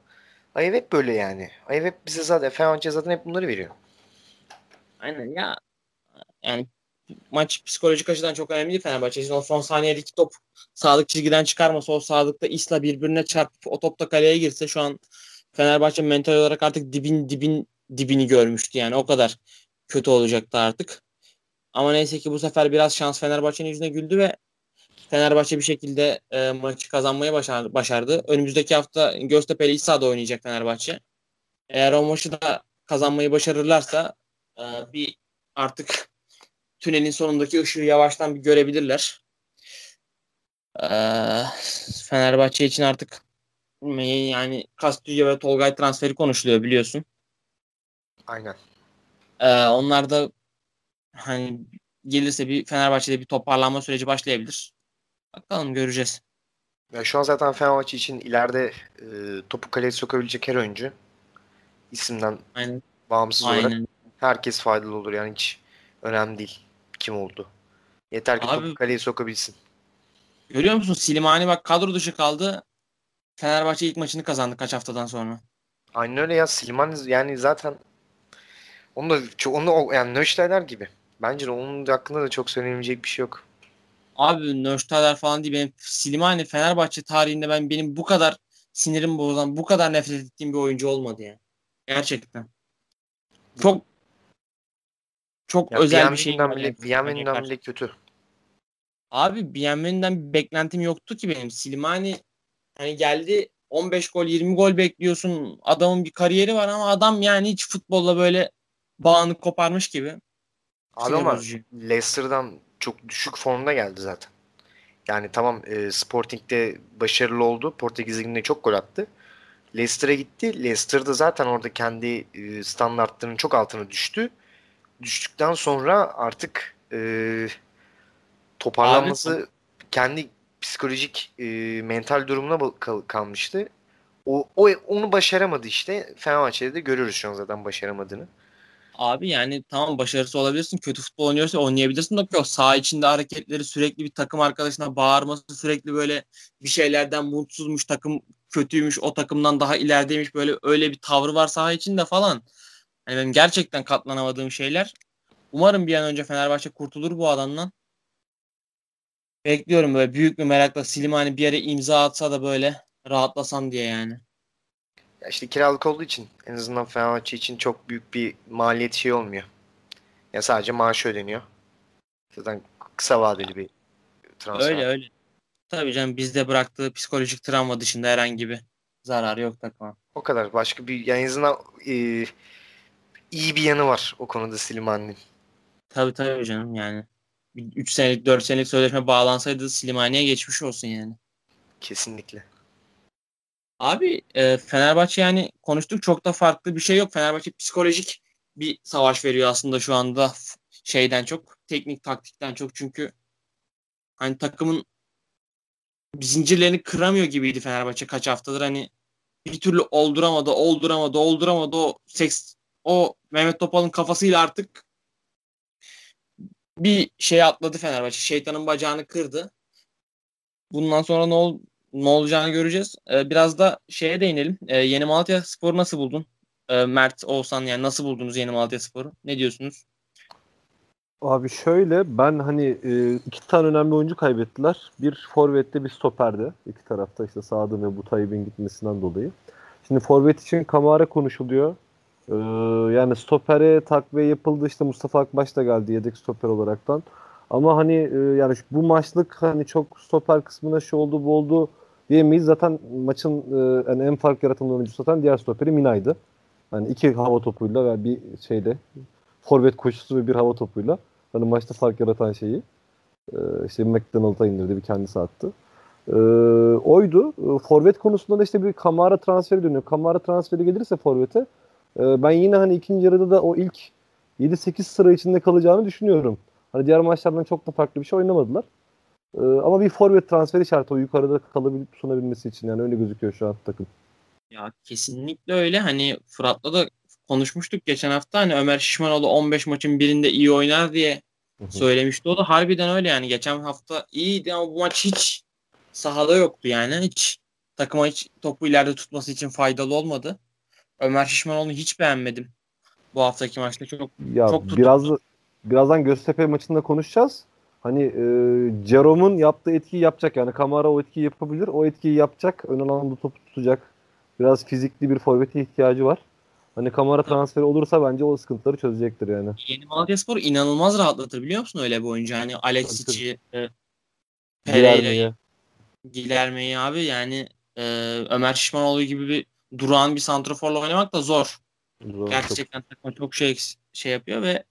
Ayev hep böyle yani. Ayev hep bize zaten, Fenerbahçe zaten hep bunları veriyor. Aynen ya. Yani maç psikolojik açıdan çok önemli değil Fenerbahçe'nin. O son saniyede iki top Sadık çizgiden çıkarmasa, o Sadık'ta İsla birbirine çarpıp o topta kaleye girse şu an Fenerbahçe mental olarak artık dibin dibin dibini görmüştü yani. O kadar kötü olacaktı artık. Ama neyse ki bu sefer biraz şans Fenerbahçe'nin yüzüne güldü ve Fenerbahçe bir şekilde e, maçı kazanmayı başardı, başardı. Önümüzdeki hafta Göztepe'yle iç sahada oynayacak Fenerbahçe. Eğer o maçı da kazanmayı başarırlarsa e, bir artık tünelin sonundaki ışığı yavaştan bir görebilirler. E, Fenerbahçe için artık yani Kastüya ve Tolgay transferi konuşuluyor biliyorsun. Aynen. E, onlar da hani gelirse bir Fenerbahçe'de bir toparlanma süreci başlayabilir. Bakalım göreceğiz. Ya şu an zaten Fenerbahçe için ileride e, topu kaleye sokabilecek her oyuncu isimden Aynen. bağımsız Aynen. olarak herkes faydalı olur. Yani hiç önemli değil kim oldu. Yeter ki Abi, topu kaleye sokabilsin. Görüyor musun? Slimani bak kadro dışı kaldı. Fenerbahçe ilk maçını kazandı kaç haftadan sonra. Aynen öyle ya. Slimani yani zaten onu da onu yani Nöşterler gibi. Bence onun hakkında da çok söylenecek bir şey yok. Abi Nöştaller falan değil. Benim Slimani Fenerbahçe tarihinde ben benim bu kadar sinirimi bozan, bu kadar nefret ettiğim bir oyuncu olmadı yani. Gerçekten. Çok çok ya özel bir şey. Bienveni'den bile kötü. Abi Bienveni'den bir beklentim yoktu ki benim. Slimani hani geldi on beş gol yirmi gol bekliyorsun. Adamın bir kariyeri var ama adam yani hiç futbolla böyle bağını koparmış gibi. Abi ama Leicester'dan çok düşük formda geldi zaten. Yani tamam e, Sporting'de başarılı oldu. Portekiz Ligi'nde çok gol attı. Leicester'a gitti. Leicester'da zaten orada kendi e, standartlarının çok altına düştü. Düştükten sonra artık e, toparlanması Abi. kendi psikolojik e, mental durumuna kal- kalmıştı. O, o onu başaramadı işte. Fenerbahçe'de de görürüz şu an zaten başaramadığını. Abi yani tamam başarısı olabilirsin. Kötü futbol oynuyorsa oynayabilirsin de yok. Saha içinde hareketleri sürekli bir takım arkadaşına bağırması, sürekli böyle bir şeylerden mutsuzmuş, takım kötüymüş, o takımdan daha ilerideymiş böyle öyle bir tavrı var saha içinde falan. Yani benim gerçekten katlanamadığım şeyler. Umarım bir an önce Fenerbahçe kurtulur bu adamdan. Bekliyorum böyle büyük bir merakla Slimani bir yere imza atsa da böyle rahatlasam diye yani. İşte kiralık olduğu için en azından Fenerbahçe için çok büyük bir maliyet şey olmuyor. Ya sadece maaşı ödeniyor. Zaten kısa vadeli bir transfer. Öyle öyle. Tabii canım bizde bıraktığı psikolojik travma dışında herhangi bir zararı yok takıma. O kadar. Başka bir yani en azından e, iyi bir yanı var o konuda Slimani'nin. Tabii tabii canım yani. üç senelik dört senelik sözleşme bağlansaydı Slimani'ye geçmiş olsun yani. Kesinlikle. Abi e, Fenerbahçe yani konuştuk çok da farklı bir şey yok. Fenerbahçe psikolojik bir savaş veriyor aslında şu anda şeyden çok. Teknik taktikten çok çünkü hani takımın zincirlerini kıramıyor gibiydi Fenerbahçe kaç haftadır. Hani bir türlü olduramadı, olduramadı, olduramadı o, seks, o Mehmet Topal'ın kafasıyla artık bir şey atladı Fenerbahçe. Şeytanın bacağını kırdı. Bundan sonra ne, ol, ne olacağını göreceğiz. Ee, biraz da şeye değinelim. Ee, Yeni Malatyaspor'u nasıl buldun? Ee, Mert, Oğuzhan, yani nasıl buldunuz Yeni Malatyaspor'u? Ne diyorsunuz? Abi şöyle, ben hani iki tane önemli oyuncu kaybettiler. Bir forvette, bir stoperde. İki tarafta işte Sadık ve Butayib'in gitmesinden dolayı. Şimdi forvet için Kamara konuşuluyor. Ee, yani stopere takviye yapıldı. İşte Mustafa Akbaş da geldi yedek stoper olaraktan. Ama hani yani bu maçlık hani çok stoper kısmına şu oldu bu oldu diyemeyiz. Zaten maçın yani en fark yaratan oyuncusu zaten diğer stoperi Mina'ydı. Hani iki hava topuyla ve bir şeyle, forvet koşusu ve bir hava topuyla hani maçta fark yaratan şeyi ee, işte McDonald'a indirdi, bir kendisi attı. Ee, oydu. Forvet konusunda da işte bir Kamara transferi dönüyor. Kamara transferi gelirse forvete e, ben yine hani ikinci yarıda da o ilk yedi sekiz sıra içinde kalacağını düşünüyorum. Hani diğer maçlardan çok da farklı bir şey oynamadılar. Ee, ama bir forvet transferi şartı o yukarıda kalabilip sunabilmesi için, yani öyle gözüküyor şu an takım. Ya kesinlikle öyle. Hani Fırat'la da konuşmuştuk geçen hafta, hani Ömer Şişmanoğlu on beş maçın birinde iyi oynar diye söylemişti. O da harbiden öyle yani. Geçen hafta iyiydi ama bu maç hiç sahada yoktu yani. Hiç takıma hiç topu ileride tutması için faydalı olmadı. Ömer Şişmanoğlu'nu hiç beğenmedim bu haftaki maçta. Çok ya, çok tuttu. Biraz, birazdan Göztepe maçında konuşacağız. Hani e, Jerome'un yaptığı etkiyi yapacak yani. Kamara o etkiyi yapabilir. O etkiyi yapacak. Ön alanda topu tutacak. Biraz fizikli bir forvete ihtiyacı var. Hani Kamara transferi olursa bence o sıkıntıları çözecektir yani. Yeni Malatyaspor inanılmaz rahatlatır, biliyor musun öyle bir oyuncu? Hani Alexic'i, e, Pereira'yı, Gilerme'yi abi yani e, Ömer Şişmanoğlu gibi bir durağan bir santraforla oynamak da zor. zor Gerçekten çok. Takıma çok şey şey yapıyor ve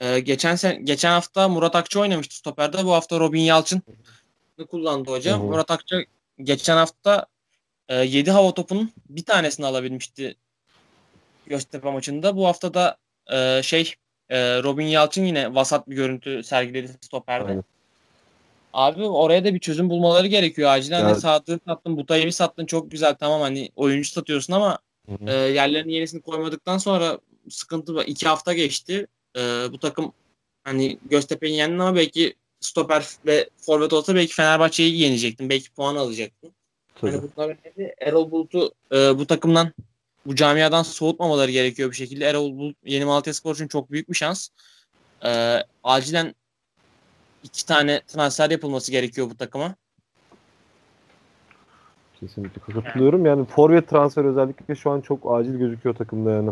e, geçen sen geçen hafta Murat Akça oynamıştı stoperde. Bu hafta Robin Yalçın'ı kullandı hoca. Hı-hı. Murat Akça geçen hafta e, yedi hava topunun bir tanesini alabilmişti Göztepe maçında. Bu hafta da e, şey e, Robin Yalçın yine vasat bir görüntü sergiledi stoperde. Aynen. Abi oraya da bir çözüm bulmaları gerekiyor acilen. Yani Sadık'ı sattın, Butayib'i sattın, çok güzel, tamam hani oyuncu satıyorsun ama e, yerlerinin yenisini koymadıktan sonra sıkıntı. İki hafta geçti. E, bu takım hani Göztepe'yi yendin ama belki stoper ve forvet olsa belki Fenerbahçe'yi yenecektin. Belki puan alacaktın. Hani bunlar önemli. Erol Bulut'u e, bu takımdan, bu camiadan soğutmamaları gerekiyor bir şekilde. Erol Bulut Yeni Malatyaspor için çok büyük bir şans. Ee, acilen iki tane transfer yapılması gerekiyor bu takıma. Kesinlikle katılıyorum. Yani forvet transferi özellikle şu an çok acil gözüküyor takımda yani.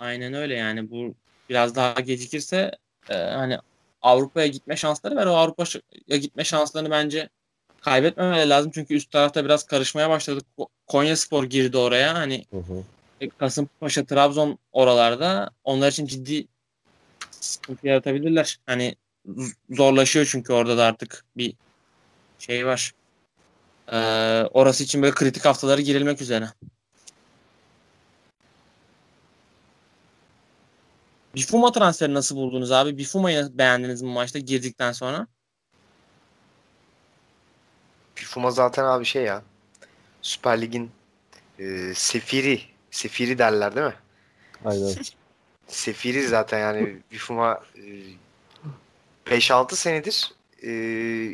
Aynen öyle yani. Bu biraz daha gecikirse e, hani Avrupa'ya gitme şansları var. O Avrupa'ya gitme şanslarını bence kaybetmemeleri lazım. Çünkü üst tarafta biraz karışmaya başladı. Konyaspor girdi oraya. Hani hı hı. Kasımpaşa, Trabzon oralarda. Onlar için ciddi sıkıntı yaratabilirler. Hani zorlaşıyor çünkü orada da artık bir şey var. Ee, orası için böyle kritik haftalara girilmek üzere. Bifuma transferi nasıl buldunuz abi? Bifuma'yı beğendiniz mi maçta girdikten sonra? Bifuma zaten abi şey ya, Süper Lig'in e, sefiri, sefiri derler değil mi? Aynen. Sefiri zaten yani. Bifuma e, beş altı senedir e,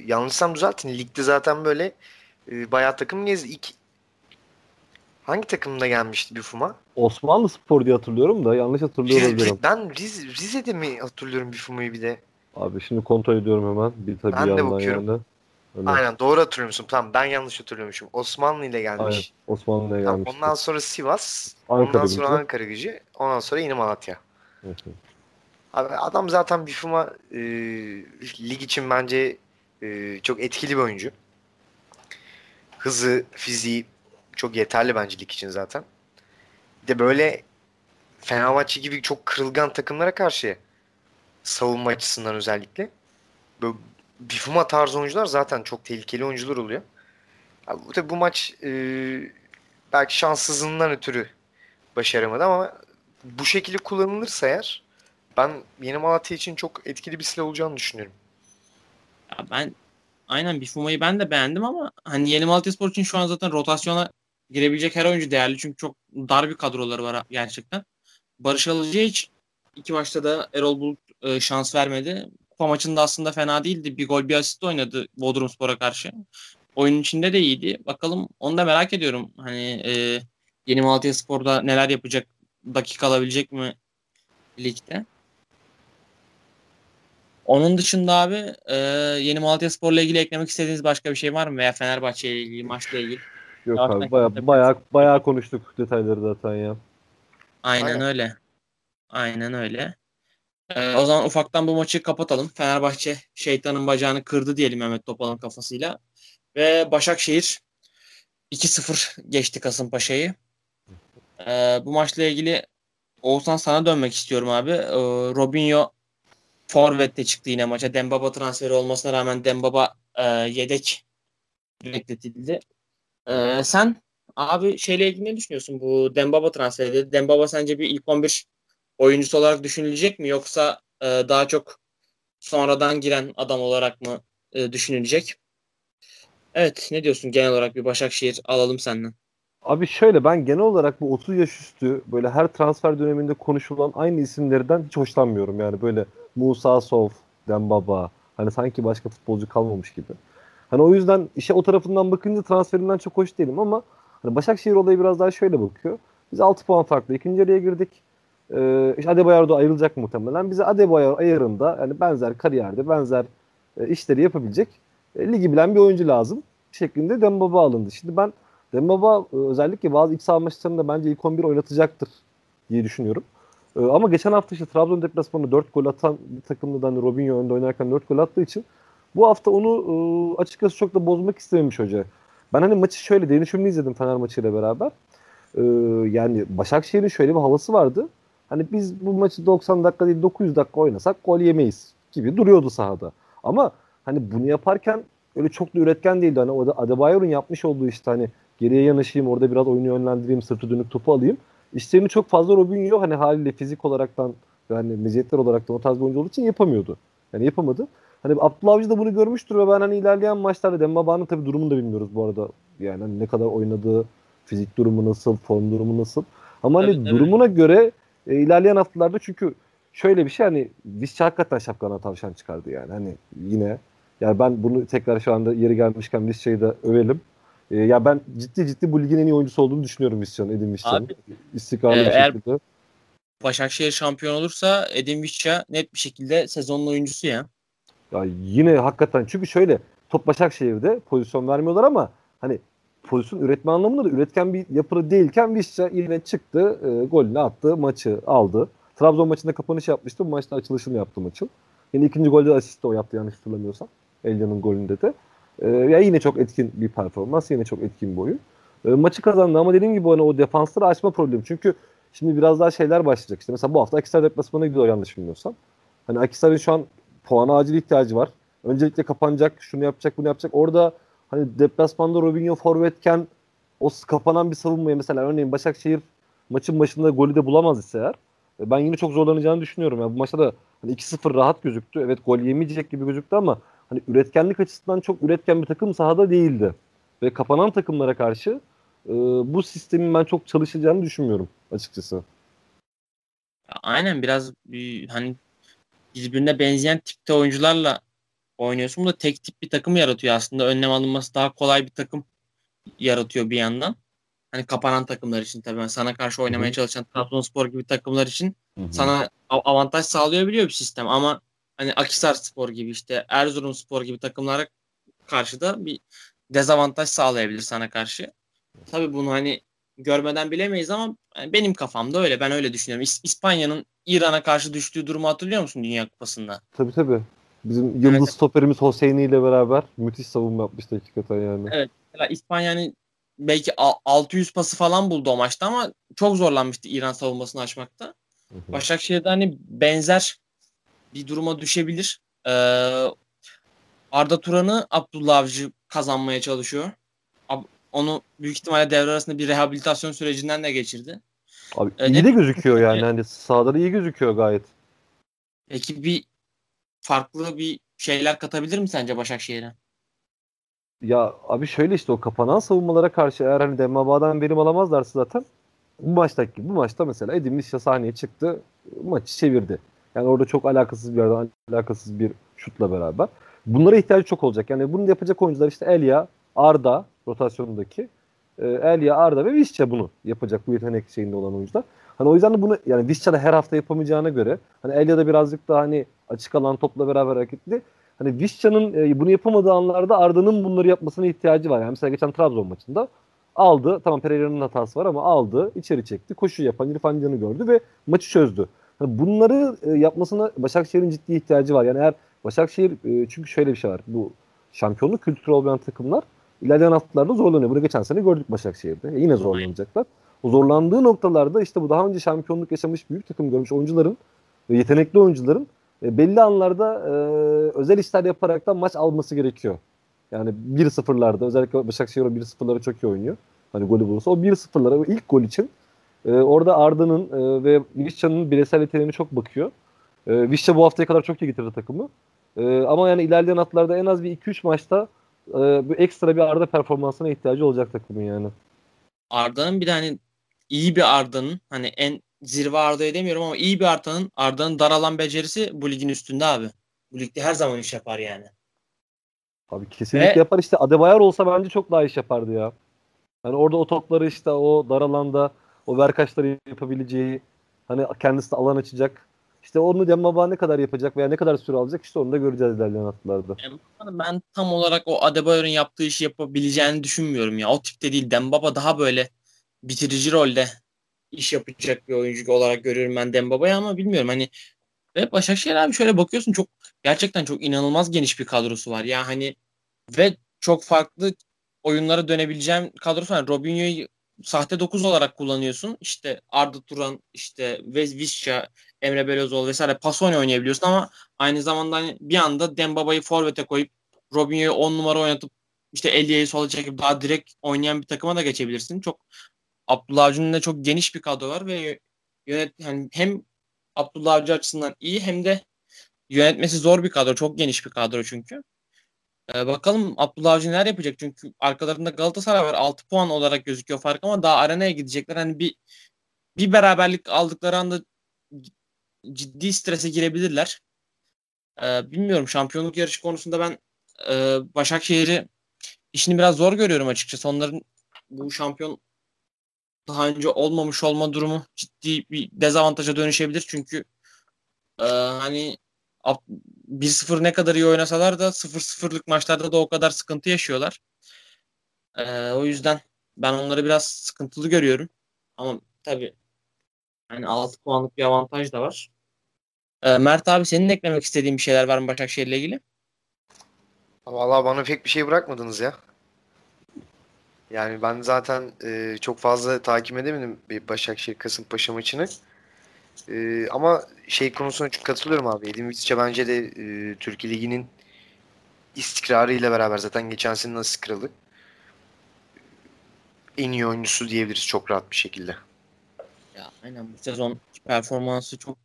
yanlışsam düzeltin, ligde zaten böyle e, bayağı takım gezdi. İlk, hangi takımda gelmişti Bifuma? Osmanlı Spor diye hatırlıyorum da yanlış hatırlıyorum. Rize, ben Rize, Rize'de mi hatırlıyorum Bifuma'yı bir de? Abi şimdi kontrol ediyorum hemen. Bir tabii ben de bakıyorum. Yani. Öyle. Aynen, doğru hatırlıyormuşum. Tamam, ben yanlış hatırlıyormuşum. Osmanlı ile gelmiş. Aynen, Osmanlı ile gelmiş. Tamam, ondan sonra Sivas, Ankara ondan sonra gücü. Ankara Gücü, ondan sonra yine Malatya. Evet. Abi adam zaten Bifuma e, lig için bence e, çok etkili bir oyuncu. Hızı, fiziği çok yeterli bence lig için zaten. Bir de böyle Fenerbahçe gibi çok kırılgan takımlara karşı savunma açısından özellikle böyle Bifuma tarzı oyuncular zaten çok tehlikeli oyuncular oluyor. Abi, tabii bu maç e, belki şanssızlığından ötürü başaramadı ama bu şekilde kullanılırsa eğer ben Yeni Malatya için çok etkili bir silah olacağını düşünüyorum. Ya ben aynen Bifuma'yı ben de beğendim ama hani Yeni Malatyaspor için şu an zaten rotasyona girebilecek her oyuncu değerli çünkü çok dar bir kadroları var gerçekten. Barış Alıcı hiç iki maçta da Erol Bulut e, şans vermedi. Kupa maçında aslında fena değildi. Bir gol bir asist oynadı Bodrumspor'a karşı. Oyunun içinde de iyiydi. Bakalım, onu da merak ediyorum. Hani e, Yeni Malatyaspor'da neler yapacak? Dakika alabilecek mi ligde? Onun dışında abi e, Yeni Malatyaspor'la ilgili eklemek istediğiniz başka bir şey var mı? Veya Fenerbahçe ile ilgili, maçla ilgili? Yok ya abi, bayağı, bayağı, bayağı konuştuk detayları zaten ya. Aynen, Aynen. öyle. Aynen öyle. Ee, o zaman ufaktan bu maçı kapatalım. Fenerbahçe şeytanın bacağını kırdı diyelim Mehmet Topal'ın kafasıyla. Ve Başakşehir iki sıfır geçti Kasımpaşa'yı. Ee, bu maçla ilgili Oğuzhan sana dönmek istiyorum abi. Ee, Robinho forvette çıktı yine maça. Dembaba transferi olmasına rağmen Dembaba e, yedek bekletildi. Ee, sen abi şeyle ilgili ne düşünüyorsun? Bu Dembaba transferi dedi. Dembaba sence bir ilk on bir oyuncusu olarak düşünülecek mi? Yoksa e, daha çok sonradan giren adam olarak mı e, düşünülecek? Evet, ne diyorsun? Genel olarak bir Başakşehir alalım senden. Abi şöyle, ben genel olarak bu otuz yaş üstü böyle her transfer döneminde konuşulan aynı isimlerden hiç hoşlanmıyorum. Yani böyle Musa Sov, Dembaba, hani sanki başka futbolcu kalmamış gibi. Hani o yüzden işe o tarafından bakınca transferinden çok hoş değilim ama hani Başakşehir olayı biraz daha şöyle bakıyor. Biz altı puan farklı ikinci yarıya girdik. Ee, işte Adebayor'da ayrılacak muhtemelen. Bize Adebayor ayarında, yani benzer kariyerde benzer e, işleri yapabilecek e, ligi bilen bir oyuncu lazım şeklinde Dembaba alındı. Şimdi ben Dembaba e, özellikle bazı iç saha maçlarında bence ilk on bir oynatacaktır diye düşünüyorum. E, ama geçen hafta işte Trabzon deplasmanında dört gol atan bir takımda hani Robinho önde oynarken dört gol attığı için bu hafta onu e, açıkçası çok da bozmak istememiş hoca. Ben hani maçı şöyle dönüşümlü izledim Fener maçıyla beraber. E, yani Başakşehir'in şöyle bir havası vardı. Hani biz bu maçı doksan dakika değil dokuz yüz dakika oynasak gol yemeyiz gibi duruyordu sahada. Ama hani bunu yaparken öyle çok da üretken değildi. Hani orada Adebayor'un yapmış olduğu işte hani geriye yanaşayım, orada biraz oyunu yönlendireyim, sırtı dönük topu alayım. İşlerini çok fazla Robinho hani haliyle fizik olaraktan yani meziyetler olaraktan o tarz bir oyuncu olduğu için yapamıyordu. Yani yapamadı. Hani Abdullah Avcı da bunu görmüştür ve ben hani ilerleyen maçlarda Dembaba'nın tabii durumunu da bilmiyoruz bu arada. Yani hani ne kadar oynadığı, fizik durumu nasıl, form durumu nasıl. Ama hani evet, durumuna evet. göre E, ilerleyen haftalarda, çünkü şöyle bir şey, hani Visca hakikaten şapkadan tavşan çıkardı yani. Hani yine yani ben bunu tekrar şu anda yeri gelmişken Visca'yı da övelim. E, ya ben ciddi ciddi bu ligin en iyi oyuncusu olduğunu düşünüyorum Visca'nın, Edin Visca'nın. İstikrarlı e, bir şekilde. Başakşehir şampiyon olursa Edin Visca net bir şekilde sezonun oyuncusu ya. Ya yine hakikaten, çünkü şöyle top Başakşehir'de pozisyon vermiyorlar ama hani pozisyon üretme anlamında da üretken bir yapıda değilken Visca yine çıktı, e, golünü attı, maçı aldı. Trabzon maçında kapanış yapmıştı, bu maçta açılışını yaptı maçın. Yine ikinci golde de asist o yaptı yanlış hatırlamıyorsam. Elyan'ın golünde de. E, ya yine çok etkin bir performans, yine çok etkin bir oyun. E, maçı kazandı ama dediğim gibi hani o defansları açma problemi. Çünkü şimdi biraz daha şeyler başlayacak. İşte mesela bu hafta Akhisar deplasmanına gidiyor yanlış bilmiyorsam. Hani Akhisar'ın şu an puana acil ihtiyacı var. Öncelikle kapanacak, şunu yapacak, bunu yapacak. Orada hani deplasmanda Robinho forvetken o kapanan bir savunmaya mesela örneğin Başakşehir maçın başında golü de bulamaz ise eğer, ben yine çok zorlanacağını düşünüyorum. Yani bu maçta da hani iki sıfır rahat gözüktü. Evet, gol yemeyecek gibi gözüktü ama hani üretkenlik açısından çok üretken bir takım sahada değildi. Ve kapanan takımlara karşı e, bu sistemin ben çok çalışacağını düşünmüyorum açıkçası. Aynen, biraz hani birbirine benzeyen tipte oyuncularla oynuyorsun. Bu da tek tip bir takım yaratıyor aslında. Önlem alınması daha kolay bir takım yaratıyor bir yandan. Hani kapanan takımlar için tabii. Yani sana karşı oynamaya Hı-hı. çalışan Trabzonspor gibi takımlar için Hı-hı. sana avantaj sağlayabiliyor bir sistem. Ama hani Akhisarspor gibi, işte Erzurumspor gibi takımlara karşı da bir dezavantaj sağlayabilir sana karşı. Tabii bunu hani görmeden bilemeyiz ama benim kafamda öyle. Ben öyle düşünüyorum. İs- İspanya'nın İran'a karşı düştüğü durumu hatırlıyor musun Dünya Kupası'nda? Tabii tabii. Bizim yıldız evet. stoperimiz Hosseini ile beraber müthiş savunma yapmıştı hakikaten yani. Evet. İspanya yani belki altı yüz pası falan buldu o maçta ama çok zorlanmıştı İran savunmasını açmakta. Hı hı. Başakşehir'de hani benzer bir duruma düşebilir. Ee, Arda Turan'ı Abdullah Avcı kazanmaya çalışıyor. Onu büyük ihtimalle devre arasında bir rehabilitasyon sürecinden de geçirdi. Abi ee, iyi de gözüküyor yani. Hani sahada iyi gözüküyor gayet. Peki bir farklı bir şeyler katabilir mi sence Başakşehir'e? Ya abi şöyle işte o kapanan savunmalara karşı eğer hani Dembaba'dan verim alamazlarsa zaten Bu maçtaki bu maçta mesela Edin Visca sahneye çıktı, maçı çevirdi. Yani orada çok alakasız bir yerden alakasız bir şutla beraber. Bunlara ihtiyacı çok olacak. Yani bunu yapacak oyuncular işte Elia, Arda rotasyonundaki Elia, Arda ve Visca bunu yapacak, bu yetenek şeyinde olan oyuncular. Hani o yüzden de bunu yani Visca da her hafta yapamayacağına göre hani Elia da birazcık daha hani açık alan topla beraber hareketli. Hani Visca'nın bunu yapamadığı anlarda Arda'nın bunları yapmasına ihtiyacı var. Yani mesela geçen Trabzon maçında aldı. Tamam Pereira'nın hatası var ama aldı. İçeri çekti. Koşu yapan İrfan Can'ı gördü ve maçı çözdü. Yani bunları yapmasına Başakşehir'in ciddi ihtiyacı var. Yani eğer Başakşehir çünkü şöyle bir şey var. Bu şampiyonluk kültürü olmayan takımlar ilerleyen haftalarda zorlanıyor. Bunu geçen sene gördük Başakşehir'de. Yani yine zorlanacaklar. O zorlandığı noktalarda işte bu daha önce şampiyonluk yaşamış, büyük takım görmüş oyuncuların ve yetenekli oyuncuların belli anlarda e, özel işler yaparak da maç alması gerekiyor. Yani bir sıfırlarda özellikle Başakşehir o bir sıfırlara çok iyi oynuyor. Hani golü bulursa o bir sıfırlara ilk gol için e, orada Arda'nın e, ve Visca'nın bireysel yeteneğine çok bakıyor. E, Visca bu haftaya kadar çok iyi getirdi takımı. E, ama yani ilerleyen haftalarda en az bir iki üç maçta e, bu ekstra bir Arda performansına ihtiyacı olacak takımın yani. Arda'nın bir de hani iyi bir Arda'nın hani en zirve Arda'ya demiyorum ama iyi bir Arda'nın Arda'nın daralan becerisi bu ligin üstünde abi. Bu ligde her zaman iş yapar yani. Abi kesinlikle Ve... yapar işte. Adebayor olsa bence çok daha iş yapardı ya. Hani orada o topları işte o dar alanda o verkaçları yapabileceği hani kendisi de alan açacak. İşte onu Dembaba ne kadar yapacak veya ne kadar süre alacak işte onu da göreceğiz ilerleyen haftalarda. Ben tam olarak o Adebayor'un yaptığı işi yapabileceğini düşünmüyorum ya. O tipte değil. Dembaba daha böyle bitirici rolde iş yapacak bir oyuncu olarak görüyorum ben Dembaba'yı ama bilmiyorum hani ve Başakşehir abi şöyle bakıyorsun çok gerçekten çok inanılmaz geniş bir kadrosu var ya hani ve çok farklı oyunlara dönebileceğim kadrosu var. Yani Robinho'yu sahte dokuz olarak kullanıyorsun. İşte Arda Turan, işte Visca, Emre Belözoğlu vesaire Pasone oynayabiliyorsun ama aynı zamanda hani bir anda Dembaba'yı forvete koyup Robinho'yu on numara oynatıp işte Elia'yı sola çekip daha direkt oynayan bir takıma da geçebilirsin. Çok Abdullah Avcı'nın da çok geniş bir kadro var ve yönet yani hem Abdullah Avcı açısından iyi hem de yönetmesi zor bir kadro. Çok geniş bir kadro çünkü. Ee, bakalım Abdullah Avcı neler yapacak? Çünkü arkalarında Galatasaray var. altı puan olarak gözüküyor fark ama daha arenaya gidecekler. Hani bir bir beraberlik aldıkları anda ciddi strese girebilirler. Ee, bilmiyorum şampiyonluk yarışı konusunda ben e, Başakşehir'i işini biraz zor görüyorum açıkçası. Onların bu şampiyon daha önce olmamış olma durumu ciddi bir dezavantaja dönüşebilir. Çünkü e, hani bir sıfır ne kadar iyi oynasalar da sıfır sıfırlık maçlarda da o kadar sıkıntı yaşıyorlar. E, o yüzden ben onları biraz sıkıntılı görüyorum. Ama tabii yani altı puanlık bir avantaj da var. E, Mert abi senin eklemek istediğin bir şeyler var mı Başakşehir'le ilgili? Vallahi bana pek bir şey bırakmadınız ya. Yani ben zaten e, çok fazla takip edemedim Başakşehir Kasımpaşa maçını. E, ama şey konusuna çok katılıyorum abi. Edin Visca bence de e, Türkiye Ligi'nin istikrarıyla beraber zaten geçen senenin asist kralı. En iyi oyuncusu diyebiliriz çok rahat bir şekilde. Ya aynen bu sezon performansı çok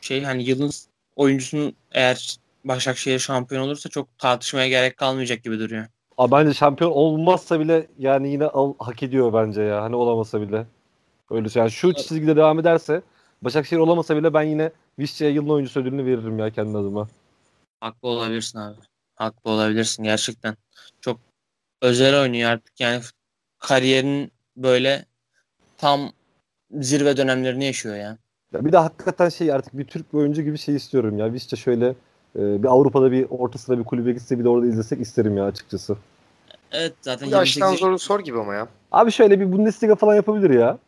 şey hani yılın oyuncusunun eğer Başakşehir şampiyon olursa çok tartışmaya gerek kalmayacak gibi duruyor. Abi bence şampiyon olmazsa bile yani yine al, hak ediyor bence ya. Hani olamasa bile. Öyle yani şu çizgide devam ederse Başakşehir olamasa bile ben yine Visca'ya yılın oyuncusu ödülünü veririm ya kendi adıma. Haklı olabilirsin abi. Haklı olabilirsin gerçekten. Çok özel oynuyor artık yani kariyerin böyle tam zirve dönemlerini yaşıyor ya. Ya bir de hakikaten şey artık bir Türk bir oyuncu gibi şey istiyorum ya. Visca şöyle bir Avrupa'da bir orta sıra bir kulübe gitse bir de orada izlesek isterim ya açıkçası. Evet zaten. Bu yaştan yirmi sekiz zoru sor gibi ama ya. Abi şöyle bir Bundesliga falan yapabilir ya.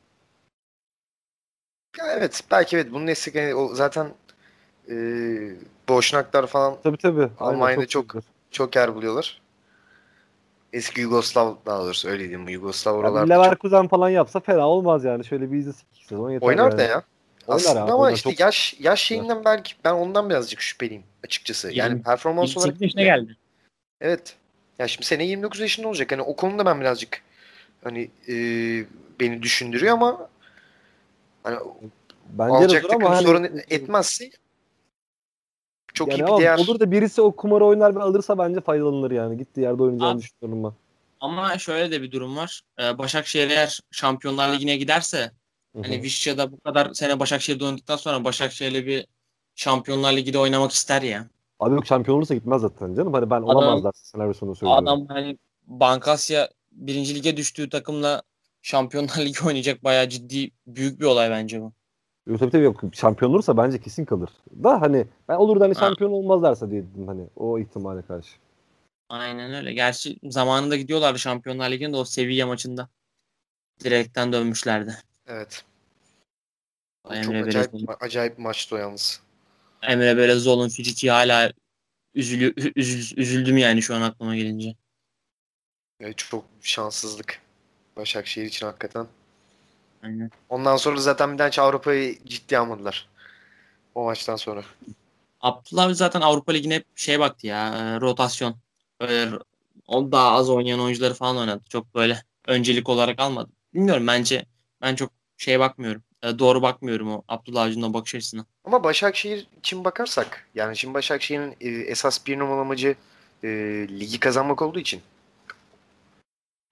Ya evet belki evet Bundesliga o zaten e, Boşnaklar falan. Tabii tabii. Almanya'da aynen, çok çok, çok yer buluyorlar. Eski Yugoslav daha doğrusu öyle diyeyim Yugoslav oralarda. Yani Leverkusen çok... falan yapsa fena olmaz yani şöyle bir izlesek iki sezon yeter. Oynar yani. Da ya. Aslında abi, ama işte çok... yaş yaş şeyinden belki ben ondan birazcık şüpheliyim açıkçası. Yani, yani performans olarak ne geldi? Evet. Ya şimdi sene yirmi dokuz yaşında olacak. Hani o konuda ben birazcık hani e, beni düşündürüyor ama hani bence alacak takım hani... sorun etmezse çok yani iyi bir değer. Olur da birisi o kumarı oynar ve alırsa bence faydalanır yani. Gittiği yerde oynayacağını abi, düşünüyorum ben. Ama şöyle de bir durum var. Başakşehir eğer Şampiyonlar Ligi'ne giderse Hı-hı. Hani Vişça'da bu kadar sene Başakşehir'de oynadıktan sonra Başakşehir'le bir Şampiyonlar Ligi'de oynamak ister ya. Abi yok, şampiyon olursa gitmez zaten canım. Hani ben olamazlar senaryosunu söylüyorum. Adam hani Bankasya birinci lige düştüğü takımla Şampiyonlar Ligi oynayacak, bayağı ciddi büyük bir olay bence bu. Yok tabii tabii yok. Şampiyon olursa bence kesin kalır. Da hani ben olur da hani şampiyon olmazlarsa diye dedim hani o ihtimale karşı. Aynen öyle. Gerçi zamanında gidiyorlardı Şampiyonlar Ligi'nde, o Sevilla maçında. Direkten dönmüşlerdi. Evet. O Emre çok acayip, ma- acayip maçtı o yalnız. Emre Belezoğlu'nun Ficici hala üzülü, üzül, üzüldüm yani şu an aklıma gelince. Evet, çok şanssızlık Başakşehir için hakikaten. Aynen. Ondan sonra zaten bir daha hiç Avrupa'yı ciddiye almadılar. O maçtan sonra. Abdullah zaten Avrupa Ligi'ne hep şey baktı ya, e, rotasyon. Böyle daha az oynayan oyuncuları falan oynadı. Çok böyle öncelik olarak almadı. Bilmiyorum, bence ben çok şeye bakmıyorum. E, doğru bakmıyorum o Abdullah Avcı'nın o bakış açısına. Ama Başakşehir için bakarsak yani şimdi Başakşehir'in e, esas bir numaralı amacı e, ligi kazanmak olduğu için.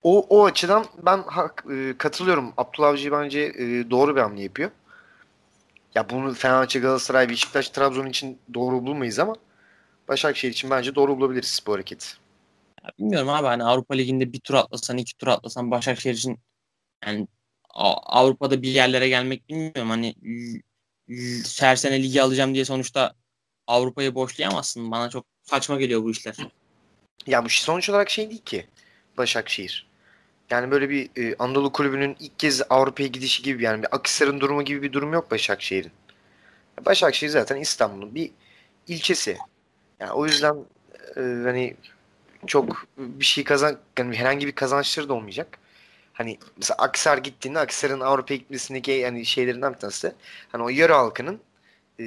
O, o açıdan ben hak, e, katılıyorum. Abdullah Avcı bence e, doğru bir hamle yapıyor. Ya bunu Fenerbahçe, Galatasaray, Beşiktaş, Trabzon için doğru bulmayız ama Başakşehir için bence doğru bulabiliriz bu hareketi. Ya bilmiyorum abi, hani Avrupa Ligi'nde bir tur atlasan, iki tur atlasan Başakşehir için yani Avrupa'da bir yerlere gelmek, bilmiyorum hani her sene ligi alacağım diye sonuçta Avrupa'yı boşlayamazsın. Bana çok saçma geliyor bu işler. Ya bu sonuç olarak şey değil ki Başakşehir. Yani böyle bir e, Anadolu kulübünün ilk kez Avrupa'ya gidişi gibi, yani bir Akhisar'ın durumu gibi bir durum yok Başakşehir'in. Başakşehir zaten İstanbul'un bir ilçesi. Yani o yüzden e, hani çok bir şey kazan, yani herhangi bir kazançları da olmayacak. Hani mesela Akhisar gittiğinde Akhisar'ın Avrupa'ya gitmesindeki yani şeylerinden bir tanesi hani o yöre halkının e,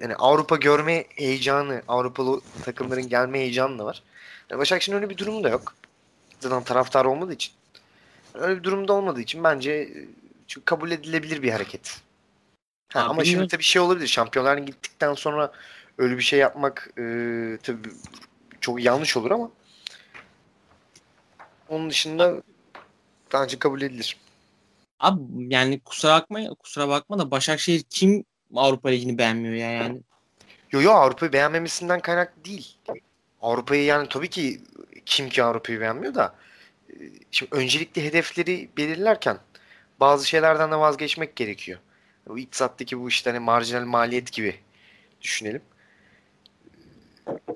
hani Avrupa görme heyecanı, Avrupalı takımların gelme heyecanı da var. Yani Başakşehir'in öyle bir durumu da yok. Zaten taraftar olmadığı için. Öyle bir durumda olmadığı için bence çünkü kabul edilebilir bir hareket. Ha, ama bilmiyorum. Şimdi tabii şey olabilir. Şampiyonlar gittikten sonra öyle bir şey yapmak e, tabii çok yanlış olur ama onun dışında bence kabul edilir. Abi yani kusura bakma, kusura bakma da Başakşehir kim Avrupa Ligi'ni beğenmiyor ya yani? Yo yo Avrupa'yı beğenmemesinden kaynak değil. Avrupa'yı yani tabii ki kim ki Avrupa'yı beğenmiyor da şimdi öncelikli hedefleri belirlerken bazı şeylerden de vazgeçmek gerekiyor. Bu iktisattaki bu işte hani marjinal maliyet gibi düşünelim.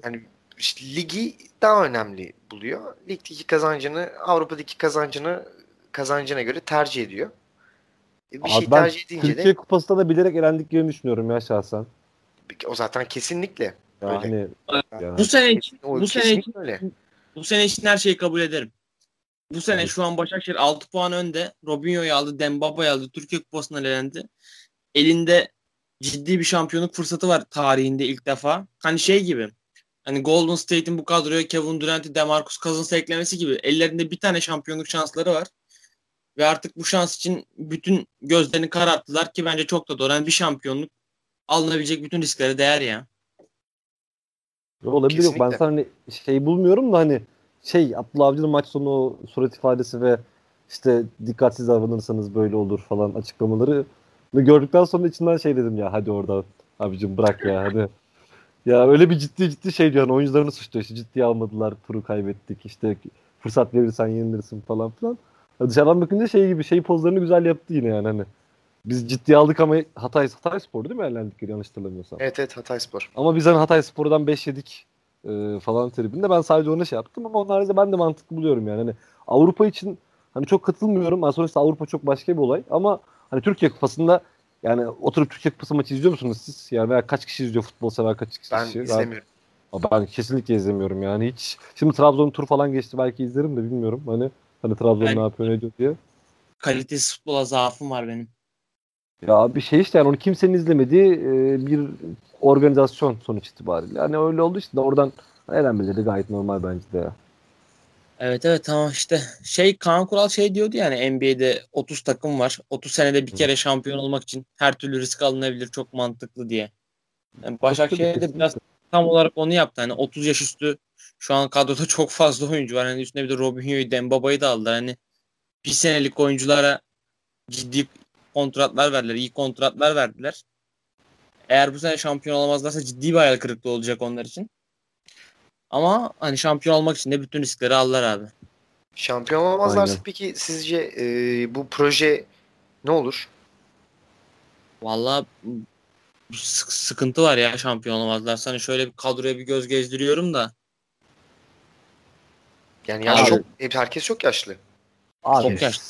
Yani işte ligi daha önemli buluyor. Ligdeki kazancını Avrupa'daki kazancını kazancına göre tercih ediyor. Bir şey tercih edince Türkiye de Türkiye Kupası'nda da bilerek elendiklerini düşünüyorum ya şahsen. O zaten kesinlikle. Yani, yani. Bu sene için, bu sene için öyle. Bu sene için her şeyi kabul ederim. Bu sene evet. Şu an Başakşehir altı puan önde. Robinho'yu aldı, Dembaba'yı aldı. Türkiye Kupası'na elendi. Elinde ciddi bir şampiyonluk fırsatı var tarihinde ilk defa. Hani şey gibi. Hani Golden State'in bu kadroya Kevin Durant'i, DeMarcus Cousins'ı eklemesi gibi. Ellerinde bir tane şampiyonluk şansları var. Ve artık bu şans için bütün gözlerini kararttılar ki bence çok da doğru. Yani bir şampiyonluk alınabilecek bütün risklere değer ya. Olabilir. Kesinlikle. Yok ben sana hani şey bulmuyorum da hani şey Abdullah Avcı'nın maç sonu o surat ifadesi ve işte dikkatsiz davranırsanız böyle olur falan açıklamaları gördükten sonra içinden şey dedim ya hadi oradan abicim bırak ya hani ya öyle bir ciddi ciddi şey diyor hani oyuncularını suçluyor işte ciddiye almadılar turu kaybettik işte fırsat verirsen yenilirsin falan filan. Ya dışarıdan bakınca şey gibi şey pozlarını güzel yaptı yine yani hani. Biz ciddiye aldık ama Hatay, Hatay Spor değil mi elendikleri yanlış hatırlamıyorsam? Evet evet Hatay Spor. Ama biz hani Hatay Spor'dan beş yedik e, falan tribinde ben sadece ona şey yaptım ama onlar da ben de mantıklı buluyorum yani. Hani Avrupa için hani çok katılmıyorum. Yani sonuçta Avrupa çok başka bir olay ama hani Türkiye Kupası'nda yani oturup Türkiye Kupası maçı izliyor musunuz siz? Yani veya kaç kişi izliyor, futbol sever kaç kişi? Ben kişi, izlemiyorum. Ben, ben kesinlikle izlemiyorum yani hiç. Şimdi Trabzon tur falan geçti belki izlerim de bilmiyorum hani hani Trabzon ben, ne yapıyor ne diyor diye. Kalitesiz futbola zaafım var benim. Ya bir şey işte yani onu kimsenin izlemediği bir organizasyon sonuç itibariyle. Hani öyle oldu işte oradan eğlenmeleri gayet normal bence de. Evet evet tamam işte şey Kaan Kural şey diyordu yani N B A'de otuz takım var. otuz senede bir kere şampiyon olmak için her türlü risk alınabilir çok mantıklı diye. Yani Başakşehir'de biraz tam olarak onu yaptı. Hani otuz yaş üstü şu an kadroda çok fazla oyuncu var. Hani üstüne bir de Robinho'yu, Dembaba'yı da aldılar. Hani bir senelik oyunculara ciddi kontratlar verdiler. İyi kontratlar verdiler. Eğer bu sene şampiyon olamazlarsa ciddi bir hayal kırıklığı olacak onlar için. Ama hani şampiyon olmak için de bütün riskleri aldılar abi. Şampiyon olamazlarsa aynen. Peki sizce e, bu proje ne olur? Vallahi sıkıntı var ya şampiyon olamazlarsa. Hani şöyle bir kadroya bir göz gezdiriyorum da. Yani yaş çok, herkes çok yaşlı. Abi, çok yaşlı.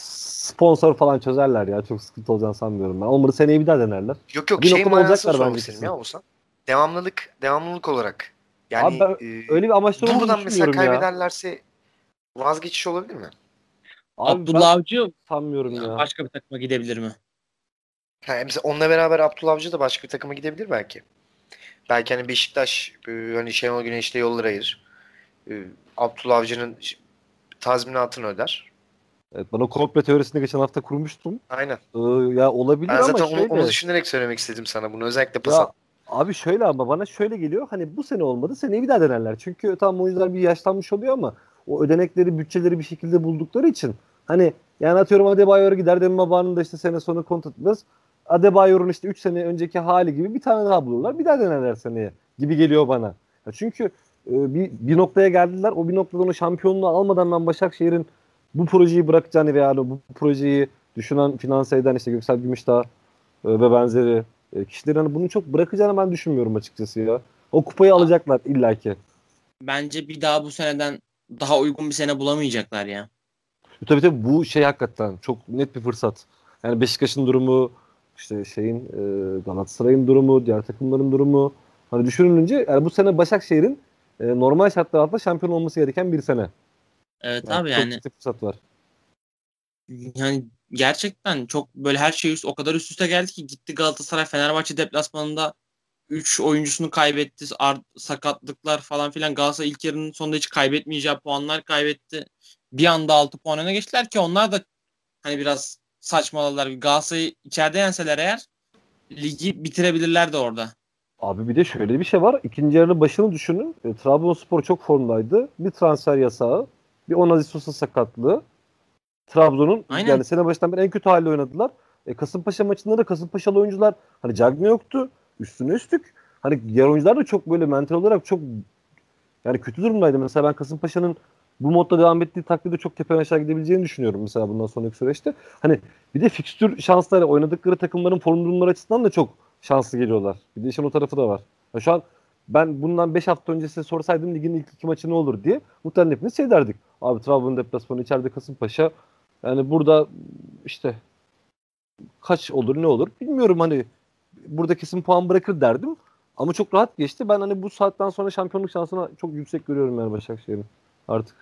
Sponsor falan çözerler ya. Çok sıkıntı olacağını sanmıyorum ben. Onları seneye bir daha denerler. Yok yok. Bir şey manasını sormak istedim ya Oğuzhan. Devamlılık, devamlılık olarak. Yani abi e, öyle bir amaçlı olduğunu düşünmüyorum ya. Buradan mesela kaybederlerse vazgeçiş olabilir mi? Abi, Abdullah Avcı sanmıyorum ya. Başka bir takıma gidebilir mi? Ha, mesela onunla beraber Abdullah Avcı da başka bir takıma gidebilir belki. Belki hani Beşiktaş hani Şenol Güneş'le yolları ayırır. Abdullah Avcı'nın tazminatını öder. Evet, ben o komple teorisini geçen hafta kurmuştum. Aynen. Ee, ya olabilir ben ama zaten şöyle... onu, onu düşünerek söylemek istedim sana bunu. Özellikle pasat. Abi şöyle ama bana şöyle geliyor. Hani bu sene olmadı. Seneye bir daha denerler. Çünkü tam oyuncular bir yaşlanmış oluyor ama o ödenekleri, bütçeleri bir şekilde buldukları için hani yani atıyorum Adebayor'a gider. Dembaba'nın da işte sene sonu kontrat etmez. Adebayor'un işte üç sene önceki hali gibi bir tane daha bulurlar. Bir daha denerler seneye gibi geliyor bana. Ya çünkü bir, bir noktaya geldiler. O bir noktadan o şampiyonluğu almadan ben Başakşehir'in bu projeyi bırakacağını veya bu projeyi düşünen, finanse eden işte Göksel Gümüşdağ ve benzeri kişilerin hani bunu çok bırakacağını ben düşünmüyorum açıkçası ya. O kupayı alacaklar illaki. Bence bir daha bu seneden daha uygun bir sene bulamayacaklar ya. Tabii tabii bu şey hakikaten çok net bir fırsat. Yani Beşiktaş'ın durumu, işte şeyin Galatasaray'ın durumu, diğer takımların durumu. Hani düşünülünce yani bu sene Başakşehir'in normal şartlar altında şampiyon olması gereken bir sene. Evet yani abi çok yani. Çok fırsat var. Yani gerçekten çok böyle her şey üst, o kadar üst üste geldi ki gitti Galatasaray Fenerbahçe deplasmanında üç oyuncusunu kaybetti. Ar- sakatlıklar falan filan. Galatasaray ilk yarının sonunda hiç kaybetmeyeceği puanlar kaybetti. Bir anda altı puan öne geçtiler ki onlar da hani biraz saçmaladılar. Galatasaray'ı içeride yenseler eğer ligi bitirebilirler de orada. Abi bir de şöyle bir şey var. İkinci yarının başını düşünün. E, Trabzonspor çok formdaydı. Bir transfer yasağı, bir Onazi Sosa sakatlığı. Trabzon'un aynen. Yani sene başından beri en kötü halde oynadılar. E, Kasımpaşa maçında da Kasımpaşalı oyuncular hani Cagney yoktu. Üstüne üstlük. Hani diğer oyuncular da çok böyle mental olarak çok yani kötü durumdaydı. Mesela ben Kasımpaşa'nın bu modda devam ettiği takdirde çok tepe aşağı gidebileceğini düşünüyorum mesela bundan sonraki süreçte. Hani bir de fikstür şansları oynadıkları takımların form durumları açısından da çok şanslı geliyorlar. Bir de işin o tarafı da var. Ya şu an ben bundan beş hafta önce size sorsaydım ligin ilk iki maçı ne olur diye muhtemelen hepimiz şey derdik. Abi Trabzon deplasmanı içeride Kasımpaşa. Yani burada işte kaç olur ne olur bilmiyorum hani burada kesin puan bırakır derdim. Ama çok rahat geçti. Ben hani bu saatten sonra şampiyonluk şansını çok yüksek görüyorum yani Başakşehir'in artık.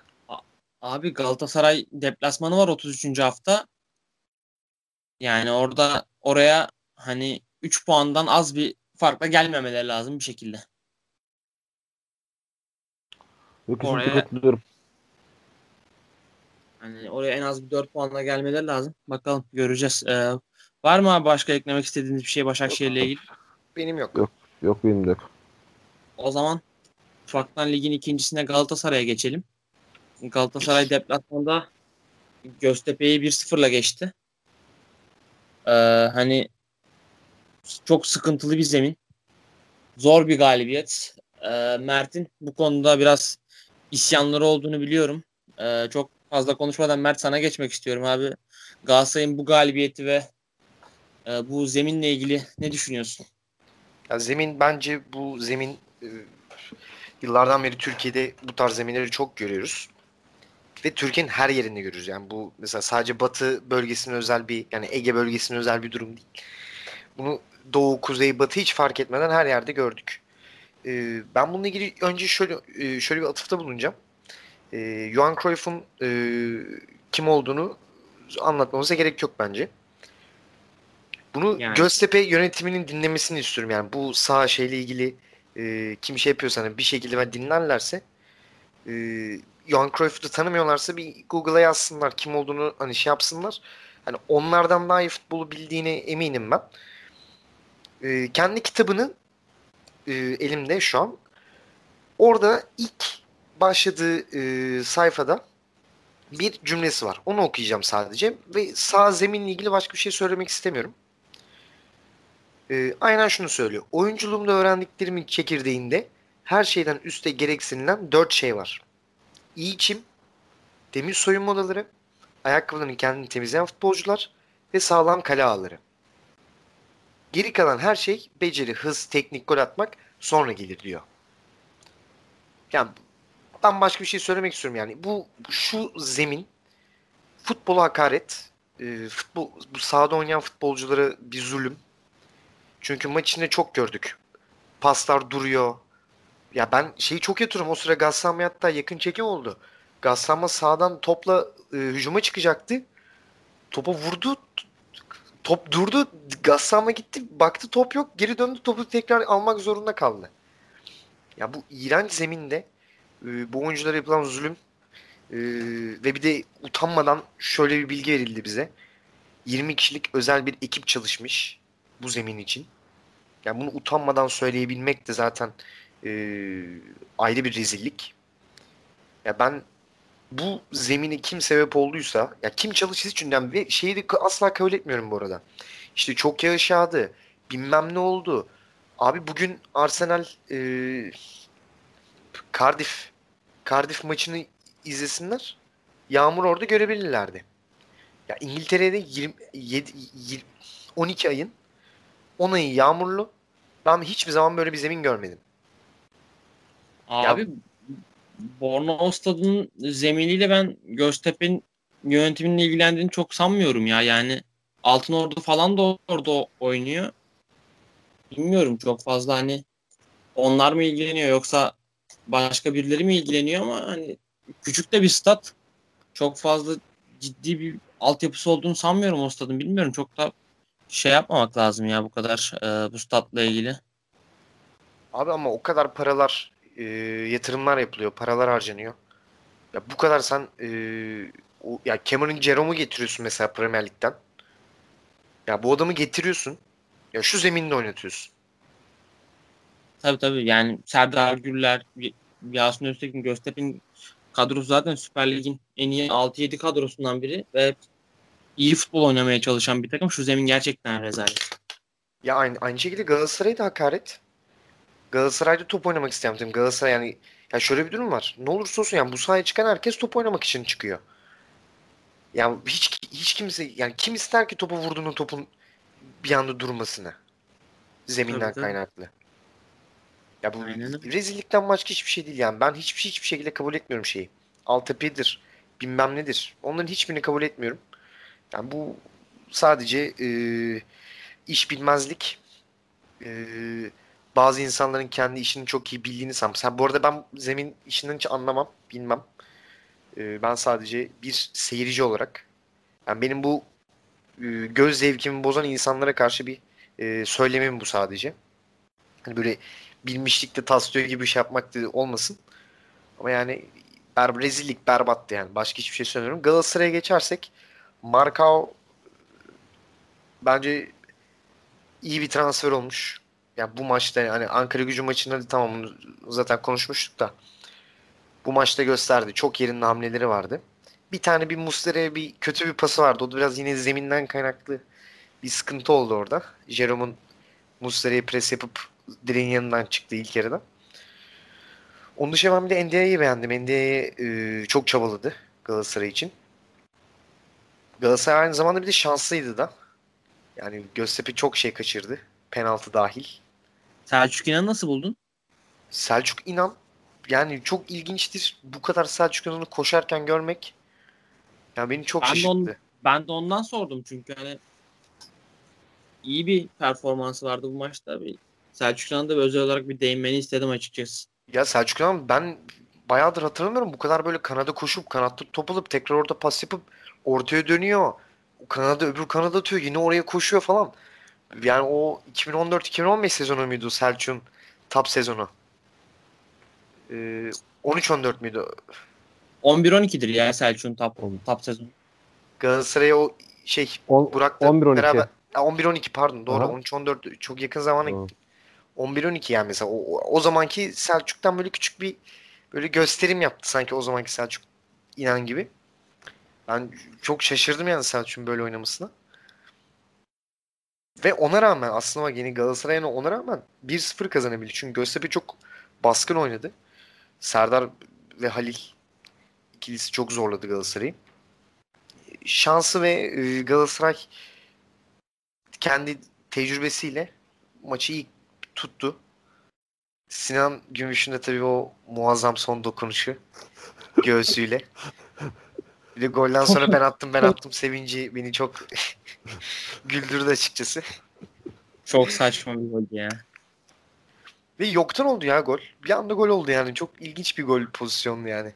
Abi Galatasaray deplasmanı var otuz üçüncü hafta. Yani orada oraya hani üç puandan az bir farkla gelmemeleri lazım bir şekilde. Yok, oraya, yani oraya en az bir dört puanla gelmeleri lazım. Bakalım göreceğiz. Ee, var mı abi başka eklemek istediğiniz bir şey Başakşehir'le ilgili? Benim yok. Yok, yok benim de yok. O zaman ufaktan ligin ikincisine Galatasaray'a geçelim. Galatasaray deplasmanda Göztepe'yi bir sıfırla geçti. Ee, hani çok sıkıntılı bir zemin. Zor bir galibiyet. Ee, Mert'in bu konuda biraz isyanları olduğunu biliyorum. Ee, çok fazla konuşmadan Mert sana geçmek istiyorum abi. Galatasaray'ın bu galibiyeti ve e, bu zeminle ilgili ne düşünüyorsun? Ya zemin bence bu zemin e, yıllardan beri Türkiye'de bu tarz zeminleri çok görüyoruz. Ve Türkiye'nin her yerinde görüyoruz. Yani bu mesela sadece Batı bölgesinin özel bir yani Ege bölgesinin özel bir durum değil. Bunu Doğu, Kuzey, Batı hiç fark etmeden her yerde gördük. Ee, ben bununla ilgili önce şöyle e, şöyle bir atıfta bulunacağım. Ee, Johan Cruyff'un e, kim olduğunu anlatmamıza gerek yok bence. Bunu yani. Göztepe yönetiminin dinlemesini istiyorum. Yani bu saha şeyle ilgili e, kim şey yapıyorsa hani bir şekilde ben dinlerlerse e, Johan Cruyff'u da tanımıyorlarsa bir Google'a yazsınlar. Kim olduğunu hani şey yapsınlar. Hani onlardan daha iyi futbolu bildiğine eminim ben. Ee, kendi kitabını e, elimde şu an. Orada ilk başladığı e, sayfada bir cümlesi var. Onu okuyacağım sadece ve sağ zeminle ilgili başka bir şey söylemek istemiyorum. Ee, aynen şunu söylüyor. Oyunculuğumda öğrendiklerimin çekirdeğinde her şeyden üste gereksinilen dört şey var. İyi çim, temiz soyunma odaları, ayakkabılarını kendini temizleyen futbolcular ve sağlam kale ağları. Geri kalan her şey beceri, hız, teknik, gol atmak sonra gelir diyor. Yani ben başka bir şey söylemek istiyorum yani. Bu şu zemin futbola hakaret, e, futbol, bu sahada oynayan futbolculara bir zulüm. Çünkü maç içinde çok gördük. Paslar duruyor. Ya ben şeyi çok yatırım. O sıra Gaslanma'ya hatta yakın çekim oldu. Gaslanma sağdan topla e, hücuma çıkacaktı. Topa vurdu. Top durdu. Gaslanma gitti. Baktı top yok. Geri döndü. Topu tekrar almak zorunda kaldı. Ya bu iğrenç zeminde e, bu oyunculara yapılan zulüm e, ve bir de utanmadan şöyle bir bilgi verildi bize. yirmi kişilik özel bir ekip çalışmış bu zemin için. Yani bunu utanmadan söyleyebilmek de zaten e, ayrı bir rezillik. Ya ben bu zemini kim sebep olduysa, ya kim çalışırsa hiç önemli ve şeyi de asla kabul etmiyorum bu arada. İşte çok yağış yağdı, bilmem ne oldu. Abi bugün Arsenal e, Cardiff Cardiff maçını izlesinler. Yağmur orada görebilirlerdi. Ya İngiltere'de yirmi, yedi, yirmi, on iki ayın on ayı yağmurlu. Ben hiçbir zaman böyle bir zemin görmedim. Abi ya, Bornova Stadı'nın zeminiyle ben Göztepe'nin yönetiminin ilgilendiğini çok sanmıyorum ya. Yani Altınordu falan da orada oynuyor. Bilmiyorum çok fazla hani onlar mı ilgileniyor yoksa başka birileri mi ilgileniyor ama hani küçük de bir stat, çok fazla ciddi bir altyapısı olduğunu sanmıyorum o stadın. Bilmiyorum, çok da şey yapmamak lazım ya bu kadar e, bu statla ilgili. Abi ama o kadar paralar e, yatırımlar yapılıyor, paralar harcanıyor. Ya bu kadar sen e, o, ya Cameron Jerome'u getiriyorsun mesela Premier Lig'den. Ya bu adamı getiriyorsun. Ya şu zeminde oynatıyorsun. Tabii tabii yani Serdar Gürler, Yasin Öztekin, Göztepe'nin kadrosu zaten Süper Lig'in en iyi altı yedi kadrosundan biri ve iyi futbol oynamaya çalışan bir takım. Şu zemin gerçekten rezalet. Ya aynı, aynı şekilde Galatasaray'a da hakaret. Galatasaray'da top oynamak isteyen bir takım. Galatasaray yani ya şöyle bir durum var. Ne olursa olsun yani bu sahaya çıkan herkes top oynamak için çıkıyor. Yani hiç hiç kimse yani kim ister ki topu vurduğunun topun bir anda durmasını zeminden tabii, tabii. kaynaklı. Ya bu Aynen. rezillikten başka hiçbir şey değil yani. Ben hiçbir şey hiçbir şekilde kabul etmiyorum şeyi. Altyapıdır, bilmem nedir. Onların hiçbirini kabul etmiyorum. Yani bu sadece e, iş bilmezlik. E, bazı insanların kendi işini çok iyi bildiğini sanmışlar. Bu arada ben zemin işinden hiç anlamam, bilmem. E, ben sadece bir seyirci olarak yani benim bu göz zevkimi bozan insanlara karşı bir e, söylemim bu sadece. Hani böyle bilmişlikte taslıyor gibi bir şey yapmak da olmasın. Ama yani ber- rezillik berbattı yani. Başka hiçbir şey söylemiyorum. Galatasaray'a geçersek Marcao bence iyi bir transfer olmuş. Yani bu maçta hani Ankaragücü maçında tamam bunu zaten konuşmuştuk da bu maçta gösterdi. Çok yerinde hamleleri vardı. Bir tane bir Muslera'ya bir kötü bir pası vardı. O da biraz yine zeminden kaynaklı bir sıkıntı oldu orada. Jerome'un Muslera'ya pres yapıp direğin yanından çıktı ilk yarıda. Onun dışında ben bir de N D A'yı beğendim. N D A'yı e, çok çabaladı Galatasaray için. Galatasaray aynı zamanda bir de şanslıydı da. Yani Göztepe çok şey kaçırdı. Penaltı dahil. Selçuk İnan nasıl buldun? Selçuk İnan yani çok ilginçtir. Bu kadar Selçuk İnan'ı koşarken görmek ya beni çok ben şaşırttı. De on, ben de ondan sordum çünkü hani iyi bir performansı vardı bu maçta. Selçuk İnan'a da özel olarak bir değinmeni istedim açıkçası. Ya Selçuk İnan ben bayağıdır hatırlamıyorum. Bu kadar böyle kanada koşup kanatta top alıp tekrar orada pas yapıp ortaya dönüyor. Kanada öbür kanada atıyor. Yine oraya koşuyor falan. Yani o iki bin on dört iki bin on beş sezonu muydu Selçuk'un top sezonu? Ee, on üç on dört müydü? on bir on ikidir ya Selçuk'un top, top sezonu. Galatasaray'a o şey on, Burak'la on bir on iki beraber on bir on iki pardon doğru. Aha. on üç on dört çok yakın zamana gitti. on bir on iki yani mesela o, o zamanki Selçuk'tan böyle küçük bir böyle gösterim yaptı sanki o zamanki Selçuk İnan gibi. Ben çok şaşırdım yani Selçuk'un böyle oynamasına. Ve ona rağmen aslında bak yeni Galatasaray'a ona rağmen bir sıfır kazanabildi. Çünkü Göztepe çok baskın oynadı. Serdar ve Halil ikilisi çok zorladı Galatasaray'ı. Şansı ve Galatasaray kendi tecrübesiyle maçı iyi tuttu. Sinan Gümüş'ün de tabii o muazzam son dokunuşu göğsüyle. Bir de golden sonra ben attım ben attım sevinci beni çok güldürdü açıkçası. Çok saçma bir gol ya. Ve yoktan oldu ya gol. Bir anda gol oldu yani. Çok ilginç bir gol pozisyonu yani.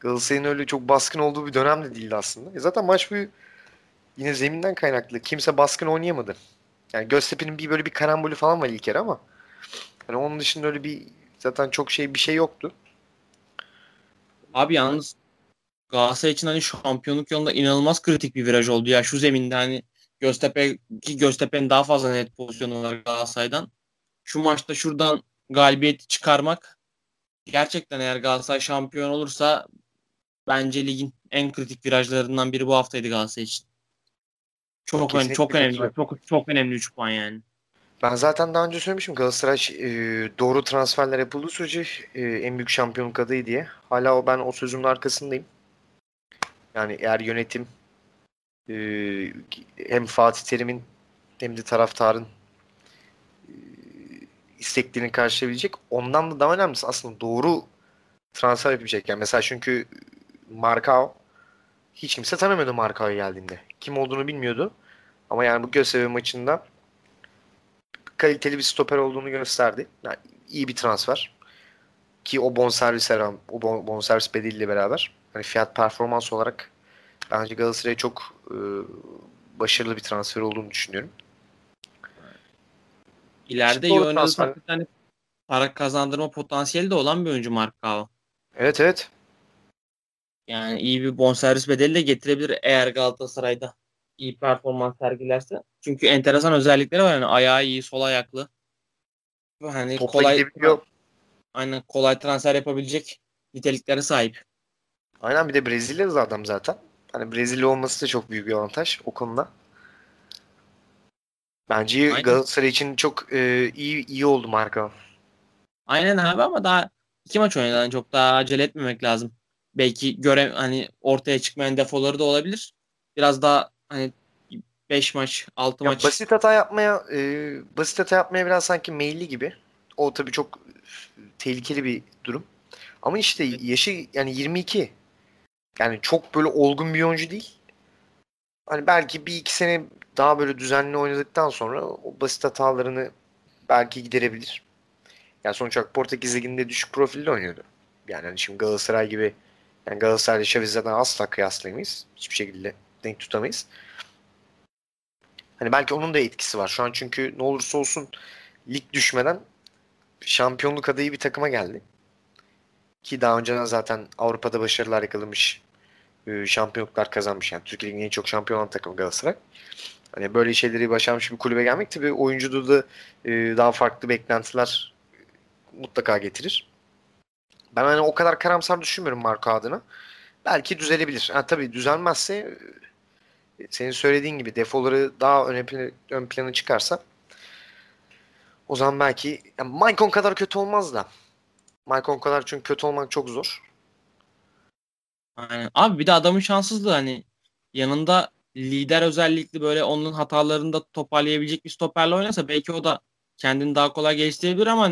Galatasaray'ın öyle çok baskın olduğu bir dönem de değildi aslında. E zaten maç bu yine zeminden kaynaklı. Kimse baskın oynayamadı. Yani Göztepe'nin bir böyle bir karambolü falan var ilk kere ama yani onun dışında öyle bir zaten çok şey bir şey yoktu. Abi yalnız Galatasaray için hani şampiyonluk yolunda inanılmaz kritik bir viraj oldu ya. Şu zeminde hani Göztepe ki Göztepe'nin daha fazla net pozisyonu var Galatasaray'dan. Şu maçta şuradan galibiyeti çıkarmak gerçekten eğer Galatasaray şampiyon olursa bence ligin en kritik virajlarından biri bu haftaydı Galatasaray için. Çok önemli, çok önemli, çok, çok çok önemli üç puan yani. Ben zaten daha önce söylemiştim Galatasaray e, doğru transferler yapıldığı sürece e, en büyük şampiyonluk adayı diye. Hala o ben o sözümün arkasındayım. Yani eğer yönetim e, hem Fatih Terim'in hem de taraftarın e, isteklerini karşılayabilecek. Ondan da daha önemlisi aslında doğru transfer yapabilecek. Yani mesela çünkü Marcao hiç kimse tanımıyordu Marcao'ya geldiğinde. Kim olduğunu bilmiyordu. Ama yani bu Göztepe maçında kaliteli bir stoper olduğunu gösterdi. Yani iyi bir transfer. Ki o bonservis aram, o bonservis bedeliyle beraber hani fiyat performans olarak bence Galatasaray'a çok e, başarılı bir transfer olduğunu düşünüyorum. İleride yönelirse bir tane para kazandırma potansiyeli de olan bir oyuncu Marcao. Evet evet. Yani iyi bir bonservis bedeli de getirebilir eğer Galatasaray'da iyi performans sergilerse. Çünkü enteresan özellikleri var yani ayağı iyi, sol ayaklı. Hani topla kolay gidebiliyor. Aynen kolay transfer yapabilecek niteliklere sahip. Aynen bir de Brezilyalı adam zaten. Hani Brezilya olması da çok büyük bir avantaj o konuda. Bence aynen. Galatasaray için çok e, iyi iyi oldu Marcao. Aynen abi ama daha iki maç oynadan çok daha acele etmemek lazım. Belki göre hani ortaya çıkmayan defoları da olabilir. Biraz daha hani beş maç, altı ya maç. Basit hata yapmaya, e, basit hata yapmaya biraz sanki meyilli gibi. O tabii çok tehlikeli bir durum. Ama işte yaşı yani yirmi iki. Yani çok böyle olgun bir oyuncu değil. Hani belki bir iki sene daha böyle düzenli oynadıktan sonra o basit hatalarını belki giderebilir. Yani sonuç olarak Portekiz Ligi'nde düşük profilde oynuyordu. Yani hani şimdi Galatasaray gibi yani Galatasaray'la Şaviz zaten asla kıyaslayamayız. Hiçbir şekilde denk tutamayız. Hani belki onun da etkisi var. Şu an çünkü ne olursa olsun lig düşmeden şampiyonluk adayı bir takıma geldi. Ki daha önceden zaten Avrupa'da başarılar yakalamış, şampiyonluklar kazanmış. Yani Türkiye Ligi'nin en çok şampiyon olan takım Galatasaray. Hani böyle şeyleri başarmış bir kulübe gelmek tabii oyuncuda da daha farklı beklentiler mutlaka getirir. Ben hani o kadar karamsar düşünmüyorum Marcao adına. Belki düzelebilir. Ha, tabii düzelmezse senin söylediğin gibi defoları daha ön plana, ön plana çıkarsa o zaman belki yani Maicon kadar kötü olmaz da Maicon kadar çünkü kötü olmak çok zor. Aynen. Abi bir de adamın şanssızlığı hani yanında lider özellikle böyle onun hatalarını da toparlayabilecek bir stoperle oynasa belki o da kendini daha kolay geliştirebilir ama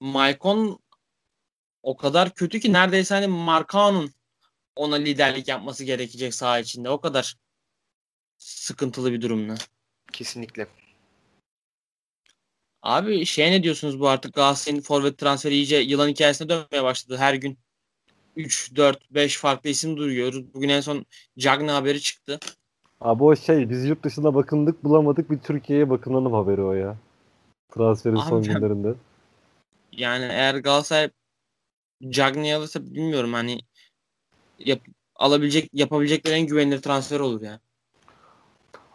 Maicon o kadar kötü ki neredeyse hani Marcao'nun ona liderlik yapması gerekecek saha içinde. O kadar sıkıntılı bir durumda. Kesinlikle. Abi şey ne diyorsunuz bu artık Galatasaray'ın forvet transferi iyice yılan hikayesine dönmeye başladı. Her gün üç, dört, beş farklı isim duyuyoruz. Bugün en son Cagne haberi çıktı. Abi o şey biz yurt dışına bakındık bulamadık bir Türkiye'ye bakınalım haberi o ya. Transferin abi, son günlerinde. Yani eğer Galatasaray Cagne alırsa bilmiyorum hani yap, alabilecek yapabilecekleri en güvenilir transfer olur ya. Yani.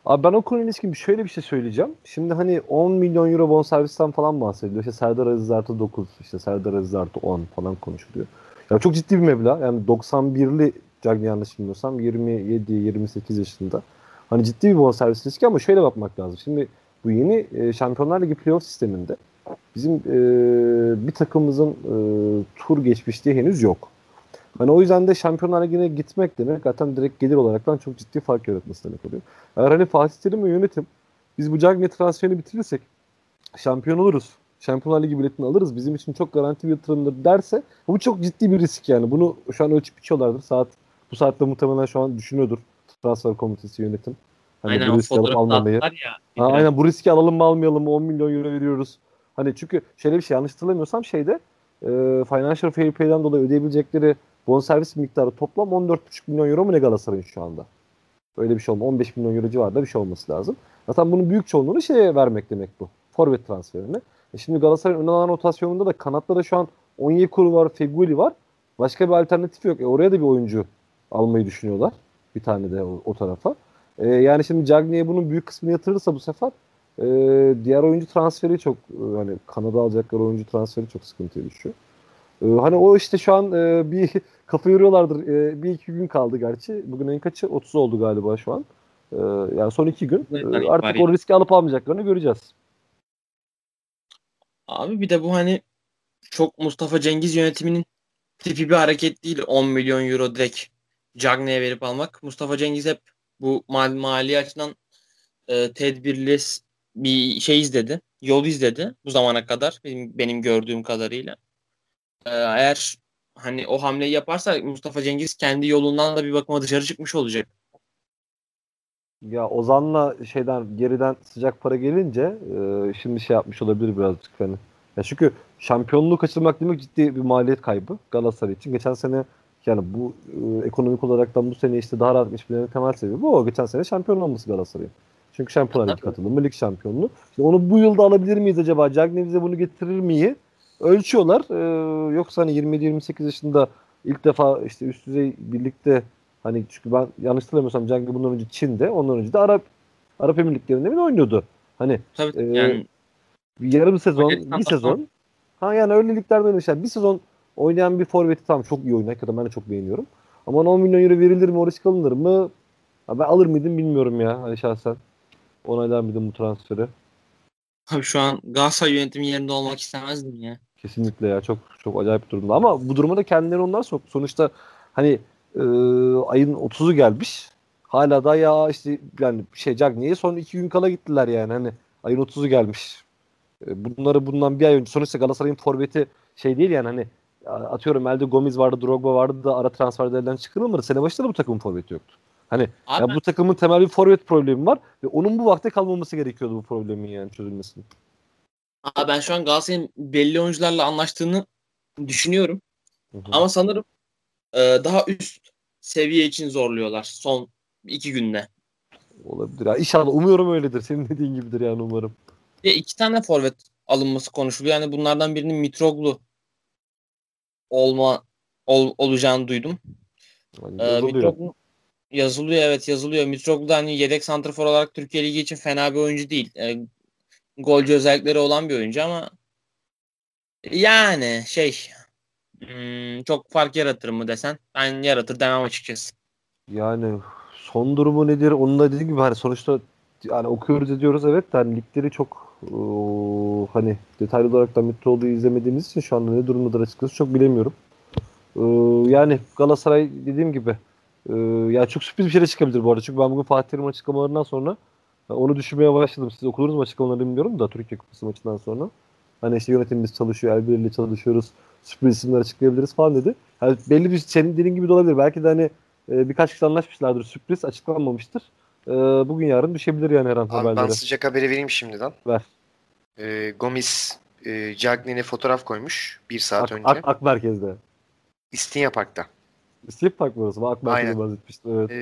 Abi ben o konuyla ilgili şöyle bir şey söyleyeceğim. Şimdi hani on milyon euro bonservisten falan bahsediliyor. İşte Serdar Aziz artı dokuz, işte Serdar Aziz artı on falan konuşuluyor. Ya yani çok ciddi bir meblağ. Yani doksan birli Jack yanlış bilmiyorsam yirmi yedi yirmi sekiz yaşında. Hani ciddi bir bonservis riski ama şöyle bakmak lazım. Şimdi bu yeni e, Şampiyonlar Ligi playoff sisteminde bizim e, bir takımımızın e, tur geçmişliği henüz yok. Hani o yüzden de Şampiyonlar Ligi'ne gitmek demek zaten direkt gelir olaraktan çok ciddi fark yaratması demek oluyor. Eğer hani Fatih Terim ve yönetim biz bu Cagney transferini bitirirsek şampiyon oluruz, Şampiyonlar Ligi biletini alırız, bizim için çok garanti bir yatırımdır derse bu çok ciddi bir risk yani. Bunu şu an ölçüp biçiyorlardır. Saat, bu saatte muhtemelen şu an düşünüyordur transfer komitesi yönetim. Hani aynen, bu riski alıp almamayı. Ha, aynen bu riski alalım mı almayalım mı, on milyon euro veriyoruz. Hani çünkü şöyle bir şey, yanlış hatırlamıyorsam şeyde e, Financial Fair Play'den dolayı ödeyebilecekleri bonservis miktarı toplam on dört buçuk milyon euro mu ne Galatasaray'ın şu anda? Öyle bir şey olma. on beş milyon euro civarında bir şey olması lazım. Zaten bunun büyük çoğunluğunu şeye vermek demek bu. Forvet transferini. E şimdi Galatasaray'ın ön alan rotasyonunda da kanatlarda şu an Onyekuru var, Feguli var. Başka bir alternatif yok. E oraya da bir oyuncu almayı düşünüyorlar. Bir tane de o, o tarafa. E yani şimdi Cagney'e bunun büyük kısmını yatırırsa bu sefer e, diğer oyuncu transferi çok e, hani Kanada alacakları oyuncu transferi çok sıkıntıya düşüyor. E, hani o işte şu an e, bir kafa yoruyorlardır. E, bir iki gün kaldı gerçi. Bugün en kaçı? otuz oldu galiba şu an. E, yani son iki gün. E, artık o riski alıp almayacaklarını göreceğiz. Abi bir de bu hani çok Mustafa Cengiz yönetiminin tipi bir hareket değil. on milyon euro direkt Cagney'e verip almak. Mustafa Cengiz hep bu mal, mali açıdan e, tedbirli bir şey izledi. Yol izledi bu zamana kadar. Benim, benim gördüğüm kadarıyla. E, eğer hani o hamleyi yaparsa Mustafa Cengiz kendi yolundan da bir bakıma dışarı çıkmış olacak. Ya Ozan'la şeyden geriden sıcak para gelince e, şimdi şey yapmış olabilir birazcık hani. Ya çünkü şampiyonluğu kaçırmak demek ciddi bir maliyet kaybı Galatasaray için. Geçen sene yani bu e, ekonomik olaraktan bu sene işte daha rahat geçmelerinin temel sebebi o. Geçen sene şampiyon olması Galatasaray'ın. Çünkü şampiyonlar ligi katılımı, lig şampiyonluğu. Şimdi onu bu yılda alabilir miyiz acaba? Cagney bize bunu getirir miyi? Ölçüyorlar. E, yoksa hani yirmi yedi yirmi sekiz yaşında ilk defa işte üst düzey birlikte. Hani çünkü ben yanlış hatırlamıyorsam Cagney bundan önce Çin'de, ondan önce de Arap Arap Emirlikleri'nde bile oynuyordu. Hani tabii, e, yani, yarım sezon, bir sezon. Ha yani öyle liglerde oynayan, bir sezon oynayan bir forveti tam çok iyi oynuyor. Hakikaten ben de çok beğeniyorum. Ama on milyon euro verilir mi, o risk alınır mı? Ya ben alır mıydım bilmiyorum ya. Hani şahsen onaylar mıydım bu transferi? Abi şu an Galatasaray yönetimi yerinde olmak istemezdim ya. Kesinlikle ya. Çok çok acayip bir durumda. Ama bu duruma da kendileri onlar soktu. Sonuçta hani Ee, ayın otuzu gelmiş. Hala da ya işte yani şey Cagney'e son iki gün kala gittiler yani. Hani ayın otuzu gelmiş. Bunları bundan bir ay önce. Sonuçta Galatasaray'ın forveti şey değil yani hani atıyorum elde Gomis vardı, Drogba vardı da ara transferde elden çıkarılmadı. Sene başında da bu takımın forveti yoktu. Hani ya bu takımın temel bir forvet problemi var ve onun bu vakte kalmaması gerekiyordu bu problemin yani çözülmesinin. Abi ben şu an Galatasaray'ın belli oyuncularla anlaştığını düşünüyorum. Hı hı. Ama sanırım daha üst seviye için zorluyorlar son iki günde. Olabilir. Ya. İnşallah umuyorum öyledir. Senin dediğin gibidir yani umarım. Ya iki tane forvet alınması konuşuluyor. Yani bunlardan birinin Mitroglou olma ol, olacağını duydum. Yani yazılıyor. Ee, Mitroglou, yazılıyor evet yazılıyor. Mitroglou da hani yedek santrafor olarak Türkiye Ligi için fena bir oyuncu değil. Ee, golcü özellikleri olan bir oyuncu ama yani şey Hmm, çok fark yaratır mı desen ben yaratır demem açıkçası. Yani son durumu nedir onu da dediğim gibi hani sonuçta yani okuyoruz ediyoruz evet de hani ligleri çok o, hani detaylı olarak da Mitroğlu'yu izlemediğimiz için şu anda ne durumdadır açıkçası çok bilemiyorum. Ee, yani Galatasaray dediğim gibi e, ya çok sürpriz bir şeyle çıkabilir bu arada. Çünkü ben bugün Fatih Terim açıklamalarından sonra onu düşünmeye başladım. Siz okudunuz mu açıklamalarını bilmiyorum da Türkiye Kupası maçından sonra. Hani işte yönetimimiz çalışıyor, el birliğiyle çalışıyoruz. Sürpriz isimler açıklayabiliriz falan dedi. Yani belli bir senin dediğin gibi de olabilir. Belki de hani e, birkaç kişi anlaşmışlardır. Sürpriz açıklanmamıştır. E, bugün yarın düşebilir yani her an haberlere. Ben sıcak haberi vereyim şimdiden. Ver. E, Gomis e, Cagney'e fotoğraf koymuş bir saat ak, önce. Ak, ak merkezde. İstinye Park'ta. İstinye Park mı orası? Ak merkezde bahsetmiştim. Evet. E,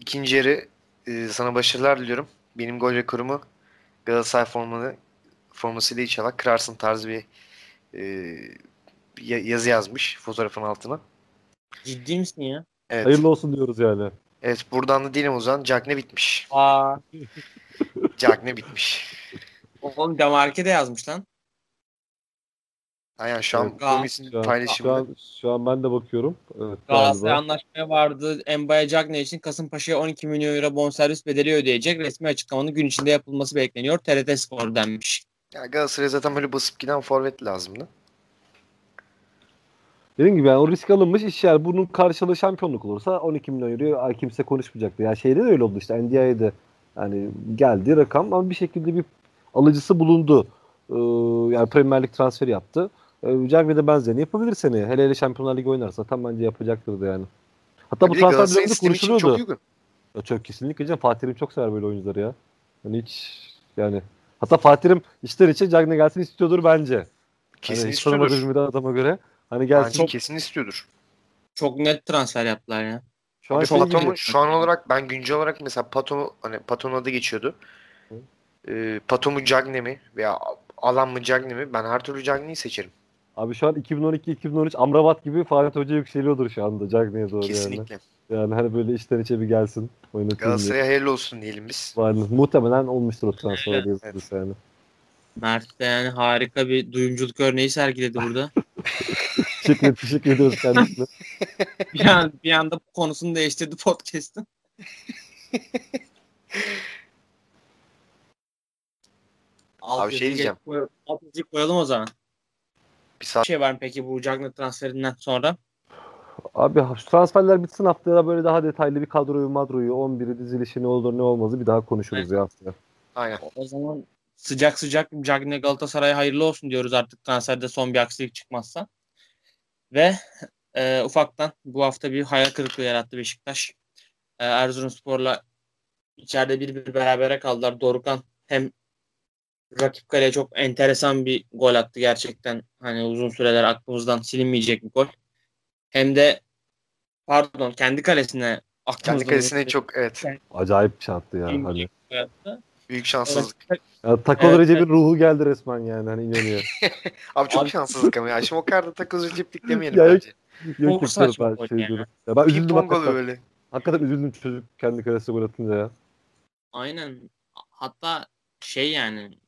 ikinci yarı e, sana başarılar diliyorum. Benim gol rekorumu Galatasaray formalı formasıyla inşallah kırarsın tarzı bir Ee, yazı yazmış fotoğrafın altına. Ciddi misin ya? Evet. Hayırlı olsun diyoruz yani. Evet buradan da değilim o zaman. Cagney bitmiş. Aa. Cagney bitmiş. Oğlum Demarke de yazmış lan. Yani Şam Gomis'in evet, paylaşımı. Şu an, şu an ben de bakıyorum. Evet, Galatasaray anlaşmaya vardı. Mbaye Cagne için Kasımpaşa'ya on iki milyon euro bonservis bedeli ödeyecek. Resmi açıklamanın gün içinde yapılması bekleniyor. T R T Spor denmiş. Yani Galatasaray'a zaten böyle basıp giden forvet lazımdı. Dediğim gibi yani o risk alınmış iş yer. Bunun karşılığı şampiyonluk olursa on iki milyon euro kimse konuşmayacaktı. Yani şeyde de öyle oldu işte. N D I'de yani geldi rakam ama bir şekilde bir alıcısı bulundu. Ee, yani Premier Lig transferi yaptı. Cagne'de de benzerini yapabilir seni. Hele hele Şampiyonlar Ligi oynarsa tam bence yapacaktır da yani. Hatta yani bu transfer döneminde konuşuluyordu. Çok, ya çok kesinlikle canım. Fatih Terim çok sever böyle oyuncuları ya. Yani hiç yani. Hatta Fatih Terim işler için Cagne gelsin istiyordur bence. Kesin hani istiyordur. Adama göre. Hani gelsin. Çok, kesin istiyordur. Çok net transfer yaptılar ya. Şu an, Paton, şu an olarak ben güncel olarak mesela Paton hani Paton adı geçiyordu. Ee, Paton mu Cagne mi veya Alan mı Cagne mi? Ben her türlü Cagne'yi seçerim. Abi şu an iki bin on iki iki bin on üç Amrabat gibi Fahret Hoca yükseliyordur şu anda Cagne'ye doğru. Kesinlikle. Yani. Yani hani böyle içten içe bir gelsin. Galatasaray'a hayırlı olsun diyelim biz. Varlık. Muhtemelen olmuştur o transfer diyoruz evet. Yani. Mert de yani harika bir duyumculuk örneği sergiledi burada. Teşekkür, teşekkür ediyoruz kendisine. bir, an, bir anda konusunu değiştirdi podcast'ın. Abi şey diyeceğim. Altı koyalım o zaman. Bir şey var mı peki bu Cagne transferinden sonra? Abi şu transferler bitsin haftaya böyle daha detaylı bir kadroyu madroyu on biri dizilişi ne olur ne olmazı bir daha konuşuruz evet. Ya haftaya. Aynen. O zaman sıcak sıcak Cagne Galatasaray'a hayırlı olsun diyoruz artık transferde son bir aksilik çıkmazsa. Ve e, ufaktan bu hafta bir hayal kırıklığı yarattı Beşiktaş. E, Erzurumspor'la içeride bir bir berabere kaldılar. Dorukhan hem rakip kaleye çok enteresan bir gol attı gerçekten. Hani uzun süreler aklımızdan silinmeyecek bir gol. Hem de pardon kendi kalesine kendi kalesine bir... çok evet. Acayip bir şanstı ya. Hani. Büyük, büyük şanssızlık. Evet. Ya, Takoz evet, Recep'in evet. Ruhu geldi resmen yani. Hani inanıyor. Abi çok Abi... şanssızlık ama ya. Şimdi o kadar da Takoz Recep'lik demeyelim ya, bence. Yok yok. Ben, şey yani. Ya, ben üzüldüm hakikaten. Böyle. Hakikaten üzüldüm çocuk kendi kalesine gol atınca ya. Aynen. Hatta şey yani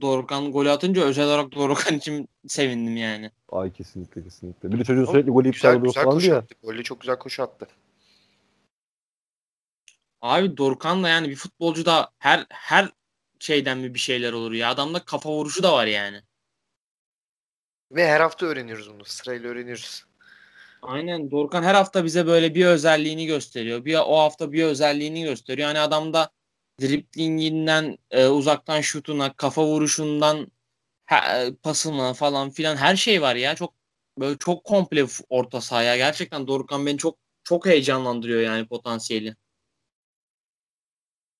Dorukhan golü atınca özel olarak Dorukhan için sevindim yani. Ay kesinlikle kesinlikle. Bir de çocuğun sürekli golü iptal oluyor falan diye. Golle çok güzel koşu attı. Abi Dorukhan da yani bir futbolcu da her her şeyden bir bir şeyler olur ya. Adamda kafa vuruşu da var yani. Ve her hafta öğreniyoruz bunu. Sırayla öğreniyoruz. Aynen Dorukhan her hafta bize böyle bir özelliğini gösteriyor. Bir o hafta bir özelliğini gösteriyor. Yani adamda driplinginden, e, uzaktan şutuna, kafa vuruşundan he, pasına falan filan her şey var ya. Çok böyle çok komple orta sahaya. Gerçekten Dorukhan beni çok çok heyecanlandırıyor yani potansiyeli.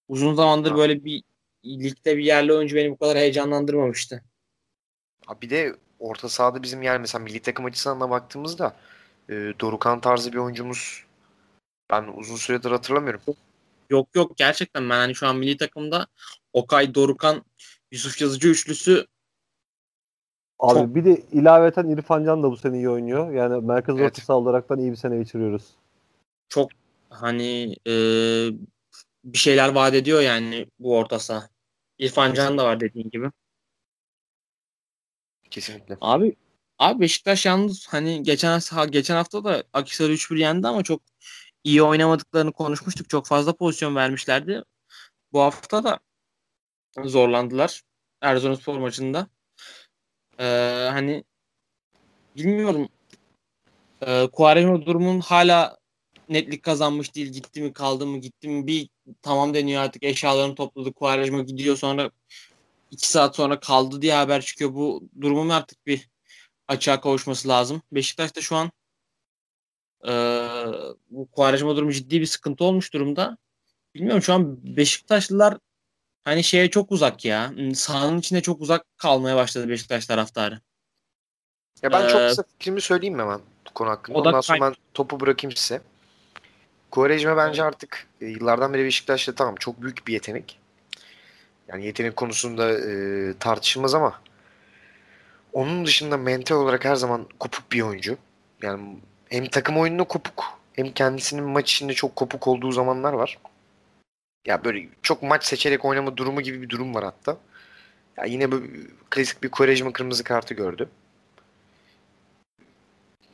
Uzun zamandır ha. Böyle bir ligde bir yerli oyuncu beni bu kadar heyecanlandırmamıştı. Ha bir de orta sahada bizim yer mesela milli takım açısından da baktığımızda e, Dorukhan tarzı bir oyuncumuz ben uzun süredir hatırlamıyorum. Yok yok gerçekten ben hani şu an milli takımda Okay, Dorukhan, Yusuf Yazıcı üçlüsü abi çok... bir de ilaveten İrfan Can da bu sene iyi oynuyor. Yani merkez evet. Orta saha olaraktan iyi bir sene geçiriyoruz. Çok hani e, bir şeyler vaat ediyor yani bu orta saha. İrfan Can da var dediğin gibi. Kesinlikle. Abi abi Beşiktaş yalnız hani geçen geçen hafta da Akhisar'ı üç bir yendi ama çok İyi oynamadıklarını konuşmuştuk. Çok fazla pozisyon vermişlerdi. Bu hafta da zorlandılar. Erzurumspor maçında. Ee, hani bilmiyorum. Ee, Quaresma durumun hala netlik kazanmış değil. Gitti mi kaldı mı gitti mi bir tamam deniyor artık. Eşyalarını topladı. Quaresma gidiyor sonra iki saat sonra kaldı diye haber çıkıyor. Bu durumun artık bir açığa kavuşması lazım. Beşiktaş da şu an Ee, bu Quaresma durumu ciddi bir sıkıntı olmuş durumda. Bilmiyorum şu an Beşiktaşlılar hani şeye çok uzak ya. Sahanın içinde çok uzak kalmaya başladı Beşiktaş taraftarı. Ya ben ee, çok kısa fikrimi söyleyeyim mi hemen bu konu hakkında. Ondan sonra ben topu bırakayım size. Quaresma bence artık e, yıllardan beri Beşiktaş'ta tamam çok büyük bir yetenek. Yani yetenek konusunda e, tartışılmaz ama onun dışında mental olarak her zaman kopuk bir oyuncu. Yani hem takım oyununa kopuk hem kendisinin maç içinde çok kopuk olduğu zamanlar var. Ya böyle çok maç seçerek oynama durumu gibi bir durum var hatta. Ya yine böyle klasik bir Quaresma kırmızı kartı gördü.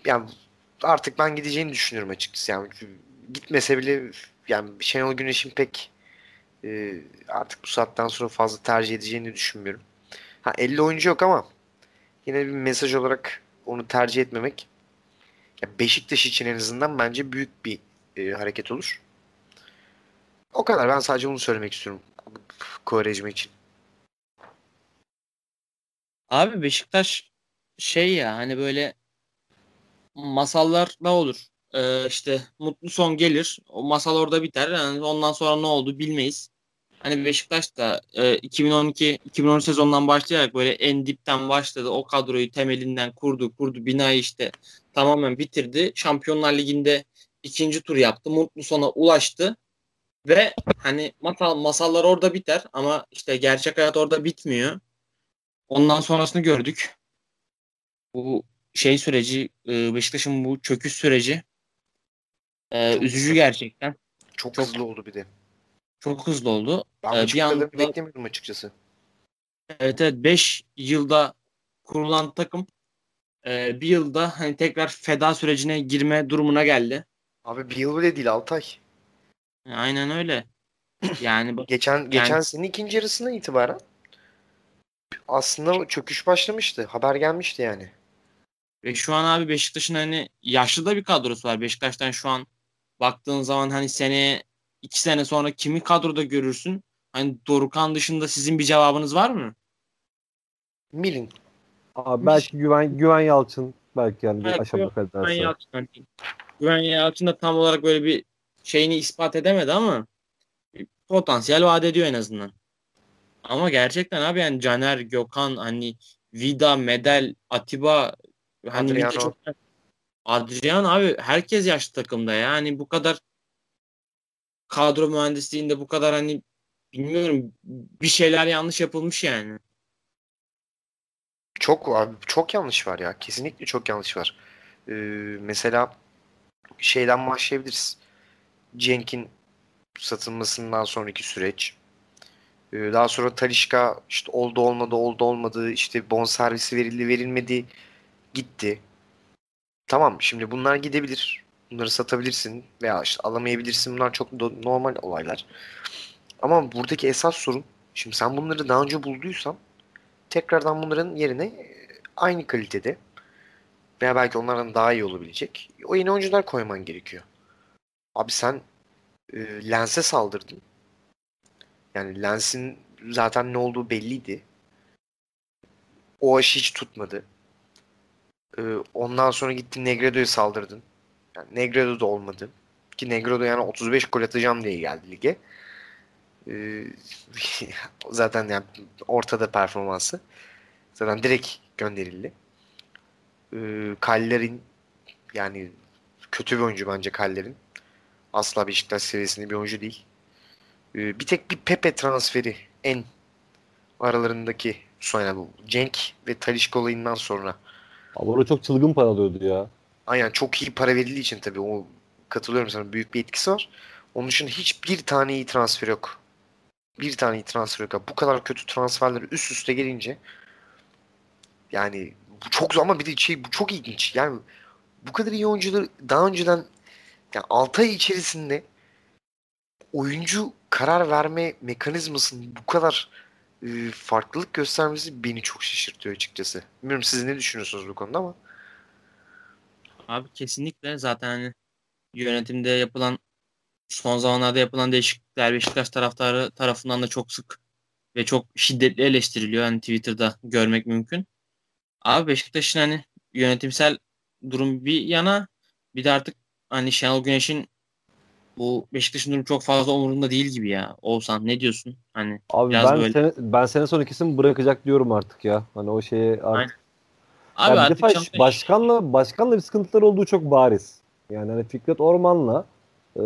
yani artık ben gideceğini düşünüyorum açıkçası. Yani gitmese bile yani Şenol Güneş'in pek e, artık bu saatten sonra fazla tercih edeceğini düşünmüyorum. Ha, elli oyuncu yok ama yine bir mesaj olarak onu tercih etmemek yani Beşiktaş için en azından bence büyük bir e, hareket olur. O kadar. Ben sadece bunu söylemek istiyorum Quaresma için. Abi Beşiktaş şey ya hani böyle masallar ne olur? Ee, işte mutlu son gelir. O masal orada biter. Yani ondan sonra ne oldu bilmeyiz. Hani Beşiktaş da e, iki bin on iki iki bin on üç sezonundan başlayarak böyle en dipten başladı. O kadroyu temelinden kurdu. Kurdu binayı işte tamamen bitirdi. Şampiyonlar Ligi'nde ikinci tur yaptı. Mutlu sona ulaştı. Ve hani masal, masallar orada biter ama işte gerçek hayat orada bitmiyor. Ondan sonrasını gördük. Bu şey süreci, Beşiktaş'ın bu çöküş süreci e, üzücü hızlı. Gerçekten. Çok, çok hızlı oldu bir de. Çok hızlı oldu. Ben bir anda beklemiyordum açıkçası. Evet evet beş yılda kurulan takım e, bir yılda hani tekrar feda sürecine girme durumuna geldi. Abi bir yıl bile değil altı ay. Aynen öyle. Yani bak, geçen yani... geçen sene ikinci yarısına itibaren aslında çöküş başlamıştı. Haber gelmişti yani. Ve şu an abi Beşiktaş'ın hani yaşlı da bir kadrosu var. Beşiktaş'tan şu an baktığın zaman hani seneye iki sene sonra kimi kadroda görürsün? Hani Dorukhan dışında sizin bir cevabınız var mı? Milin. Abi belki Güven Güven Yalçın belki yani belki bir aşama kadar. Güven Yalçın. Yani. Güven Yalçın da tam olarak böyle bir şeyini ispat edemedi ama potansiyel vaat ediyor en azından. Ama gerçekten abi yani Caner, Gökhan, hani Vida, Medel, Atiba, hani Adriano. Çok... Adrian abi herkes yaşlı takımda ya. Hani bu kadar kadro mühendisliğinde bu kadar hani bilmiyorum bir şeyler yanlış yapılmış yani. Çok abi çok yanlış var ya. Kesinlikle çok yanlış var. Ee, mesela şeyden başlayabiliriz. Cenk'in satılmasından sonraki süreç. Daha sonra Talisca işte oldu olmadı oldu olmadı işte bonservisi verildi verilmedi gitti. Tamam şimdi bunlar gidebilir. Bunları satabilirsin veya işte alamayabilirsin. Bunlar çok do- normal olaylar. Ama buradaki esas sorun şimdi sen bunları daha önce bulduysan tekrardan bunların yerine aynı kalitede veya belki onlardan daha iyi olabilecek o yeni oyuncular koyman gerekiyor. Abi sen e, Lens'e saldırdın. Yani Lens'in zaten ne olduğu belliydi. O aşı hiç tutmadı. E, ondan sonra gittin Negredo'ya saldırdın. Yani Negredo da olmadı. Ki Negredo yani otuz beş gol atacağım diye geldi lige. E, zaten yani ortada performansı. Zaten direkt gönderildi. E, Kaller'in yani kötü bir oyuncu bence Kaller'in. Asla Beşiktaş seviyesinde bir oyuncu değil. Ee, bir tek bir Pepe transferi en aralarındaki sonra bu Cenk ve Talisca olayından sonra. Abi orada çok çılgın para alıyordu ya. Aynen çok iyi para verildiği için tabii o katılıyorum sana büyük bir etkisi var. Onun için hiçbir tane iyi transfer yok. Bir tane iyi transfer yok. Bu kadar kötü transferler üst üste gelince yani bu çok ama bir de şey bu çok ilginç. Yani bu kadar iyi oyuncuları daha önceden yani altı ay içerisinde oyuncu karar verme mekanizmasının bu kadar e, farklılık göstermesi beni çok şaşırtıyor açıkçası. Bilmiyorum siz ne düşünüyorsunuz bu konuda ama. Abi kesinlikle zaten hani yönetimde yapılan son zamanlarda yapılan değişiklikler Beşiktaş taraftarı tarafından da çok sık ve çok şiddetli eleştiriliyor. Hani Twitter'da görmek mümkün. Abi Beşiktaş'ın hani yönetimsel durum bir yana bir de artık hani Şenol Güneş'in bu Beşiktaş'ın durum çok fazla umurunda değil gibi ya. Oğuzhan ne diyorsun? Hani abi ben böyle... sene, ben sene sonu kesin bırakacak diyorum artık ya. Hani o şeyi artık. Abi yani artık defa başkanla başkanla bir sıkıntılar olduğu çok bariz. Yani hani Fikret Orman'la e,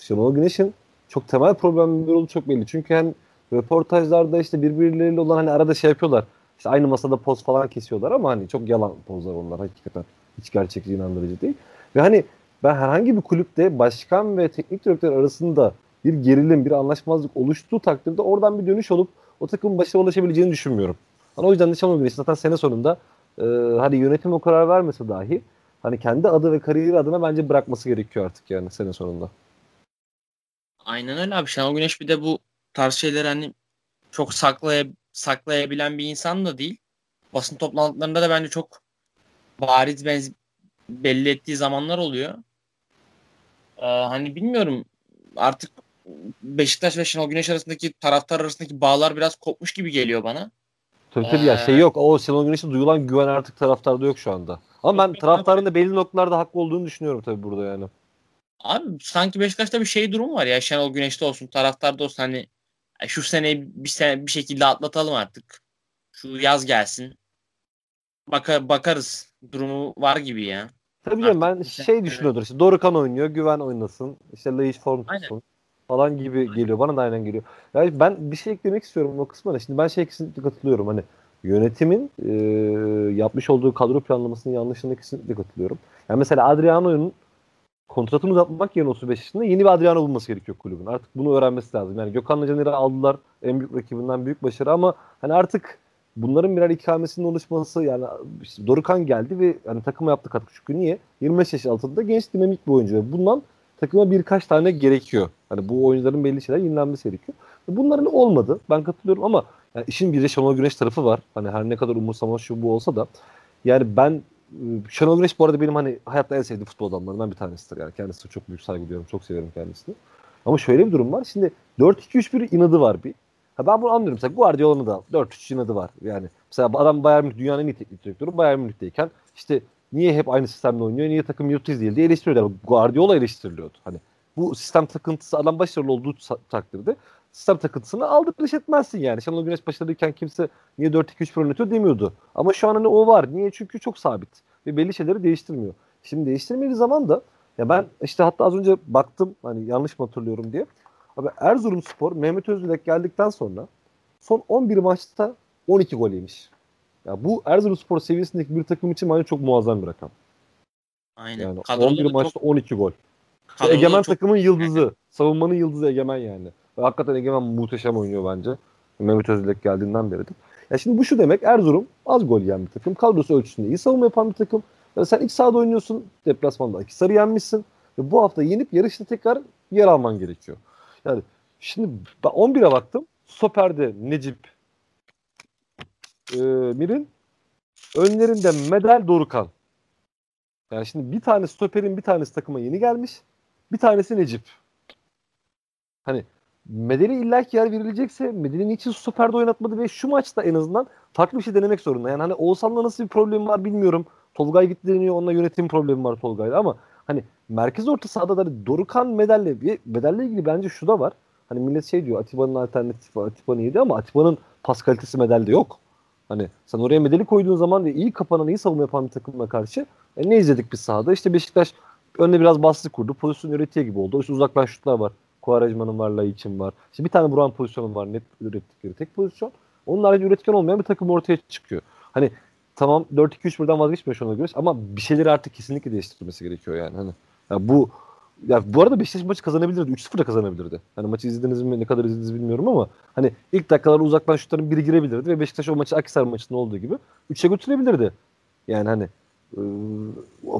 Şenol Güneş'in çok temel problemleri olduğu çok belli. Çünkü hem röportajlarda işte birbirleriyle olan hani arada şey yapıyorlar. İşte aynı masada poz falan kesiyorlar ama hani çok yalan pozlar onlar hakikaten. Hiç gerçekçi inandırıcı değil. Ve hani ben herhangi bir kulüpte başkan ve teknik direktör arasında bir gerilim, bir anlaşmazlık oluştuğu takdirde oradan bir dönüş olup o takımın başına ulaşabileceğini düşünmüyorum. Yani o yüzden de Şenol Güneş zaten sene sonunda e, hani yönetim o karar vermese dahi hani kendi adı ve kariyeri adına bence bırakması gerekiyor artık yani senin sonunda. Aynen öyle abi. Şenol Güneş bir de bu tarz şeyleri hani çok saklaya, saklayabilen bir insan da değil. Basın toplantılarında da bence çok bariz benzi- belli ettiği zamanlar oluyor. Ee, hani bilmiyorum artık Beşiktaş ve Şenol Güneş arasındaki, taraftar arasındaki bağlar biraz kopmuş gibi geliyor bana. Tabii tabii ee, ya şey yok. O Şenol Güneş'e duyulan güven artık taraftarda yok şu anda. Ama ben taraftarın da belli noktalarda haklı olduğunu düşünüyorum tabii burada yani. Abi sanki Beşiktaş'ta bir şey durum var ya. Şenol Güneş'te olsun, taraftarda olsun, hani şu seneyi bir, sene, bir şekilde atlatalım artık. Şu yaz gelsin. Baka, bakarız. Durumu var gibi ya. Tabii canım ben şey düşünüyordur. İşte Dorukhan oynuyor, Güven oynasın. İşte Leiş form tutsun falan gibi aynen geliyor. Bana da aynen geliyor. Yani ben bir şey eklemek istiyorum o kısmına. Şimdi ben şey kesinlikle katılıyorum. Hani yönetimin e, yapmış olduğu kadro planlamasının yanlışlığına kesinlikle katılıyorum. Yani mesela Adriano'nun kontratını uzatmak yerine otuz beş yaşında yeni bir Adriano bulması gerekiyor kulübün. Artık bunu öğrenmesi lazım. Yani Gökhan'la Caner'i aldılar. En büyük rakibinden büyük başarı ama hani artık bunların birer ikamesinin oluşması, yani işte Dorukhan geldi ve hani takıma yaptı katkı. Çünkü niye? yirmi beş yaş altında genç dinamik bir oyuncu ve bundan takıma birkaç tane gerekiyor. Hani bu oyuncuların belli şeyler yenilenmesi gerekiyor. Bunların olmadı. Ben katılıyorum ama yani işin bir de Şenol Güneş tarafı var. Hani her ne kadar umursama şu bu olsa da yani ben Şenol Güneş bu arada benim hani hayatta en sevdiğim futbol adamlarından bir tanesidir. Yani kendisine çok büyük saygı duyuyorum. Çok seviyorum kendisini. Ama şöyle bir durum var. Şimdi dört iki üç bir inadı var bir. Ha ben bunu anlıyorum. Mesela Guardiola'nın da dört üç üç inadı var. Yani mesela adam Bayern Münih dünyanın en iyi teknik direktörü. Bayern Münih'teyken işte niye hep aynı sistemle oynuyor? Niye takım yurtdış değil diye eleştiriyorlar. Guardiola eleştiriliyordu. Hani bu sistem takıntısı adam başarılı olduğu takdirde sistem takıntısını aldırış etmezsin yani. Şenol Güneş başarılıyken kimse niye dört iki üç bir oynatıyor demiyordu. Ama şu an hani o var. Niye? Çünkü çok sabit. Ve belli şeyleri değiştirmiyor. Şimdi değiştirmediği zaman da ya ben işte hatta az önce baktım hani yanlış mı hatırlıyorum diye. Abi Erzurumspor Mehmet Özbilek geldikten sonra son on bir maçta on iki gol yemiş. Ya bu Erzurumspor seviyesindeki bir takım için bence çok muazzam bir rakam. Aynen. Yani on bir maçta çok... on iki gol. Kadroları Egemen çok... takımın yıldızı. Savunmanın yıldızı Egemen yani. Ve hakikaten Egemen muhteşem oynuyor bence. Mehmet Özbilek geldiğinden beri de. Ya şimdi bu şu demek, Erzurum az gol yiyen bir takım. Kadrosu ölçüsünde iyi savunma yapan bir takım. Ya sen ilk sahada oynuyorsun. Deplasmanda Akhisar'ı yenmişsin. Ve bu hafta yenip yarışta tekrar yer alman gerekiyor. Yani şimdi ben on bire baktım. Stoper'de Necip e, Mirin. Önlerinde Medel, Dorukhan. Yani şimdi bir tane stoperin bir tanesi takıma yeni gelmiş. Bir tanesi Necip. Hani Medel'e illaki yer verilecekse Medel'i niçin stoperde oynatmadı ve şu maçta en azından farklı bir şey denemek zorunda. Yani hani Oğuzhan'la nasıl bir problem var bilmiyorum. Tolgay gitti deniyor. Onunla yönetim problemi var Tolgay'la ama hani merkez orta sahada da Dorukhan Medel'le Medel'le ilgili bence şu da var. Hani millet şey diyor, Atiba'nın alternatifi Atiba'nın iyiydi ama Atiba'nın pas kalitesi Medel'de yok. Hani sen oraya Medel'i koyduğun zaman iyi kapanan, iyi savunma yapan bir takımla karşı e, ne izledik biz sahada? İşte Beşiktaş önüne biraz baskı kurdu. Pozisyon üretiyor gibi oldu. İşte uzaktan şutlar var. Quaresma'nın var, Laiç'in var. İşte bir tane Buran pozisyonu var. Net ürettikleri tek pozisyon. Onun harici üretken olmayan bir takım ortaya çıkıyor. Hani tamam dört iki üç birden vazgeçmiyor şuna göre ama bir şeyleri artık kesinlikle değiştirmesi gerekiyor yani. Hani ya bu ya bu arada Beşiktaş maçı kazanabilirdi. üç sıfır da kazanabilirdi. Hani maçı izlediniz mi? Ne kadar izlediniz bilmiyorum ama hani ilk dakikalarda uzaktan şutların biri girebilirdi ve Beşiktaş o maçı Akhisar maçında olduğu gibi üçe götürebilirdi. Yani hani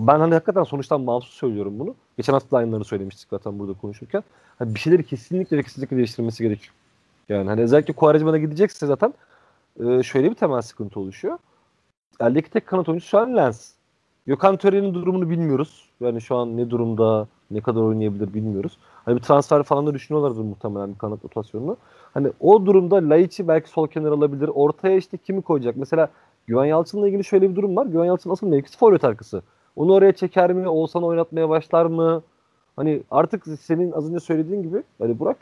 ben hani hakikaten sonuçtan mahsus söylüyorum bunu. Geçen hafta da aynılarını söylemiştik zaten burada konuşurken. Hani bir şeyleri kesinlikle kesinlikle değiştirmesi gerekiyor. Yani hani özellikle Quaresma'ya gidecekse zaten şöyle bir temel sıkıntı oluşuyor. Eldeki tek kanat oyuncusu şu an Lens. Gökhan Töre'nin durumunu bilmiyoruz. Yani şu an ne durumda, ne kadar oynayabilir bilmiyoruz. Hani bir transfer falan da düşünüyorlardır muhtemelen bir kanat rotasyonunu. Hani o durumda Laiç'i belki sol kenara alabilir. Ortaya işte kimi koyacak? Mesela Güven Yalçın'la ilgili şöyle bir durum var. Güven Yalçın asıl mevkisi forvet arkası. Onu oraya çeker mi? Oğuzhan oynatmaya başlar mı? Hani artık senin az önce söylediğin gibi hani Burak,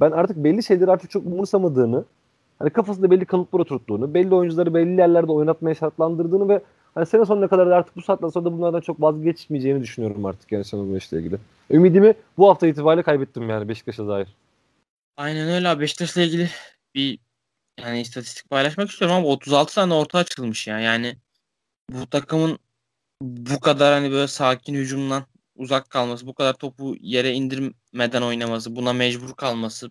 ben artık belli şeyleri artık çok umursamadığını, hani kafasında belli kalıplar oturttuğunu, belli oyuncuları belli yerlerde oynatmaya şartlandırdığını ve hani sene sonuna kadar da artık bu saatten sonra da bunlardan çok vazgeçmeyeceğini düşünüyorum artık yani Şenol Güneş'le ilgili. Ümidimi bu hafta itibariyle kaybettim yani Beşiktaş'a dair. Aynen öyle abi. Beşiktaş'la ilgili bir yani istatistik paylaşmak istiyorum ama otuz altı tane orta açılmış yani. Yani bu takımın bu kadar hani böyle sakin hücumdan uzak kalması, bu kadar topu yere indirmeden oynaması, buna mecbur kalması,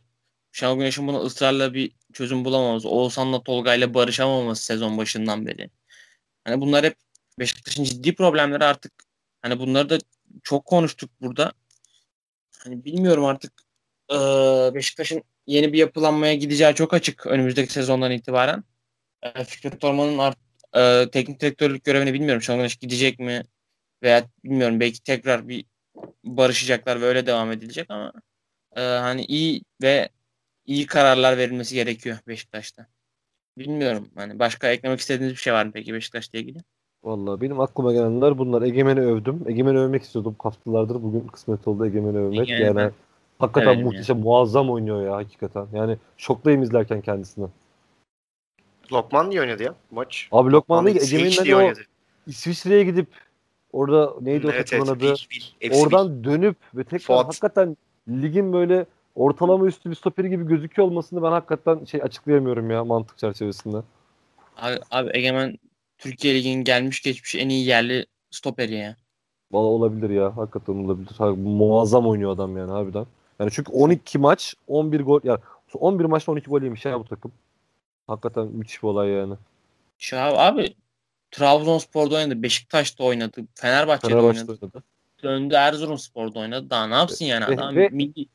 Şenol Güneş'in buna ısrarla bir çözüm bulamaması, Oğuzhan'la Tolga'yla barışamaması sezon başından beri. Hani bunlar hep Beşiktaş'ın ciddi problemleri artık Hani bunları da çok konuştuk burada. Hani bilmiyorum artık e, Beşiktaş'ın yeni bir yapılanmaya gideceği çok açık önümüzdeki sezondan itibaren. E, Fikret Orman'ın art, e, teknik direktörlük görevini bilmiyorum. Şenol Güneş gidecek mi? Veya bilmiyorum, belki tekrar bir barışacaklar ve öyle devam edilecek ama e, hani iyi ve iyi kararlar verilmesi gerekiyor Beşiktaş'ta. Bilmiyorum. Hani başka eklemek istediğiniz bir şey var mı peki Beşiktaş'la ilgili? Vallahi benim aklıma gelenler bunlar. Egemen'i övdüm. Egemen'i övmek istiyordum haftalardır. Bugün kısmet oldu Egemen'i övmek. Egemen. Yani hakikaten evet, muhteşem, yani muazzam oynuyor ya hakikaten. Yani şoktayım izlerken kendisini. Lokman niye oynadı ya maç? Abi Lokman değil. Egemen'le de o İsviçre'ye gidip orada neydi o evet, takımın evet, adı? Bil, bil, Oradan bil. dönüp ve tekrar Fuat. hakikaten ligin böyle ortalama üstü bir stoperi gibi gözüküyor olmasını ben hakikaten şey açıklayamıyorum ya mantık çerçevesinde. Abi, abi Egemen Türkiye Ligi'nin gelmiş geçmiş en iyi yerli stoperi ya. Valla olabilir ya. Hakikaten olabilir. Hakikaten muazzam oynuyor adam yani harbiden. Yani çünkü on iki maç on bir gol, yani on bir maçta on iki gol yemiş ya bu takım. Hakikaten müthiş bir olay yani. Şu abi Trabzonspor'da oynadı, Beşiktaş'ta oynadı, Fenerbahçe'de Fenerbahçe'de oynadı. oynadı. Döndü Erzurumspor'da oynadı. Daha ne yapsın yani adam? Ve, milli...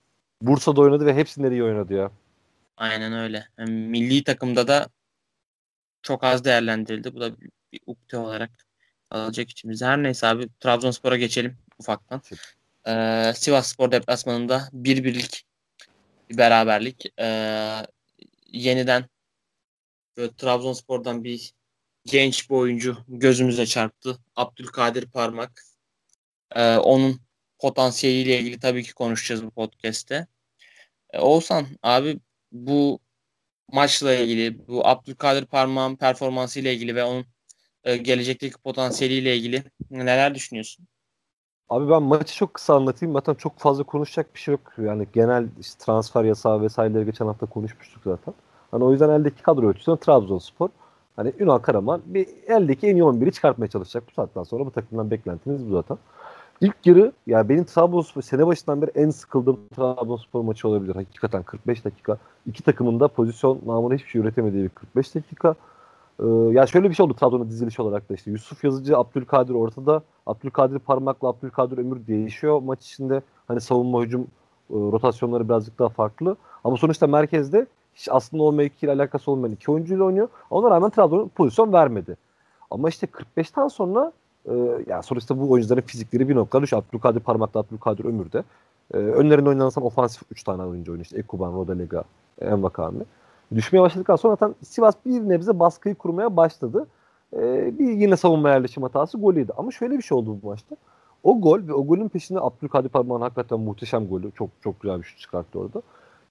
Bursa'da oynadı ve hepsinde iyi oynadı ya. Aynen öyle. Yani milli takımda da çok az değerlendirildi. Bu da bir, bir ukde olarak alacak içimize. Her neyse abi Trabzonspor'a geçelim ufaktan. Ee, Sivasspor deplasmanında bir birlik bir beraberlik. Ee, yeniden böyle, Trabzonspor'dan bir genç bir oyuncu gözümüze çarptı. Abdülkadir Parmak. Ee, onun potansiyeliyle ilgili tabii ki konuşacağız bu podcast'te. Ee, Oğuzhan abi bu maçla ilgili, bu Abdülkadir Parmak'ın performansıyla ilgili ve onun e, gelecekteki potansiyeliyle ilgili neler düşünüyorsun? Abi ben maçı çok kısa anlatayım. Zaten çok fazla konuşacak bir şey yok. Yani genel işte transfer yasağı vesaireleri geçen hafta konuşmuştuk zaten. Hani o yüzden eldeki kadro ölçüsünde Trabzonspor, hani Ünal Karaman bir eldeki en iyi on biri çıkartmaya çalışacak. Bu saatten sonra bu takımdan beklentimiz bu zaten. İlk yarı ya benim Trabzonspor sene başından beri en sıkıldığım Trabzonspor maçı olabilir. Hakikaten kırk beş dakika. İki takımın da pozisyon namına hiçbir şey üretemediği bir kırk beş dakika. Ee, ya şöyle bir şey oldu Trabzon'un dizilişi olarak da işte. Yusuf Yazıcı, Abdülkadir ortada. Abdülkadir Parmak'la Abdülkadir Ömür değişiyor maç içinde. Hani savunma hücum e, rotasyonları birazcık daha farklı. Ama sonuçta merkezde hiç aslında o mevkiyle alakası olmayan iki oyuncuyla oynuyor. Ona rağmen Trabzon pozisyon vermedi. Ama işte kırk beşten sonra Ee, yani sonuçta bu oyuncuların fizikleri bir noktada düşüyor. Abdülkadir Parmak'ta, Abdülkadir Ömür'de. Ee, önlerinde oynanan ofansif üç tane oyuncu oynuyor. İşte Ekuban, Rodalega, Envakame. Düşmeye başladıktan sonra zaten Sivas bir nebze baskıyı kurmaya başladı. Ee, bir yine savunma yerleşim hatası golüydü. Ama şöyle bir şey oldu bu maçta. O gol ve o golün peşinde Abdülkadir Parmak'ın hakikaten muhteşem golü. Çok çok güzel bir şut çıkarttı orada.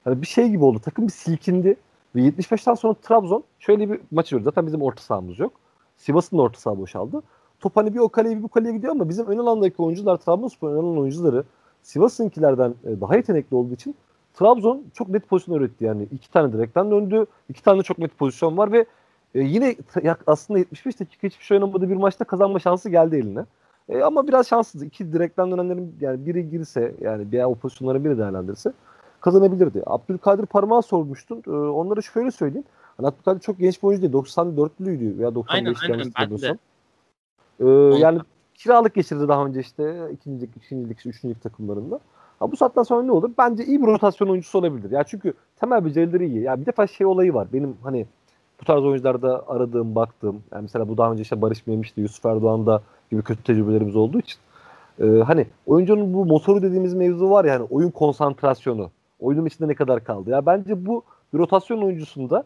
Yani bir şey gibi oldu. Takım bir silkindi. Ve yetmiş beşten sonra Trabzon şöyle bir maç yürüdü. Zaten bizim orta sahamız yok. Sivas'ın da orta saha boşaldı. Top hani bir o kaleye bir bu kaleye gidiyor ama bizim ön alandaki oyuncular, Trabzonspor'un ön alan oyuncuları Sivas'ınkilerden daha yetenekli olduğu için Trabzon çok net pozisyon üretti. Yani iki tane direkten döndü, iki tane çok net pozisyon var ve yine aslında yetmiş beş dakika hiçbir şey oynamadığı bir maçta kazanma şansı geldi eline. E ama biraz şanssız. İki direkten dönenlerin yani biri girse, yani bir o pozisyonların biri değerlendirirse kazanabilirdi. Abdülkadir Parmak'a sormuştun. Onlara şöyle söyleyeyim. Abdülkadir çok genç bir oyuncu değil. doksan dörtlüydü veya doksan beş. Ee, yani kiralık geçirdi daha önce işte ikincilik, üçüncülük, üçüncülük takımlarında. Ha, bu saatten sonra ne olur? Bence iyi bir rotasyon oyuncusu olabilir. Ya çünkü temel becerileri iyi. Ya bir defa şey olayı var. Benim hani bu tarz oyuncularda aradığım, baktığım. Yani mesela bu daha önce işte Barış Memiş'ti, Yusuf Erdoğan'da gibi kötü tecrübelerimiz olduğu için. Ee, hani oyuncunun bu motoru dediğimiz mevzu var ya hani oyun konsantrasyonu. Oyunun içinde ne kadar kaldı? Ya bence bu bir rotasyon oyuncusunda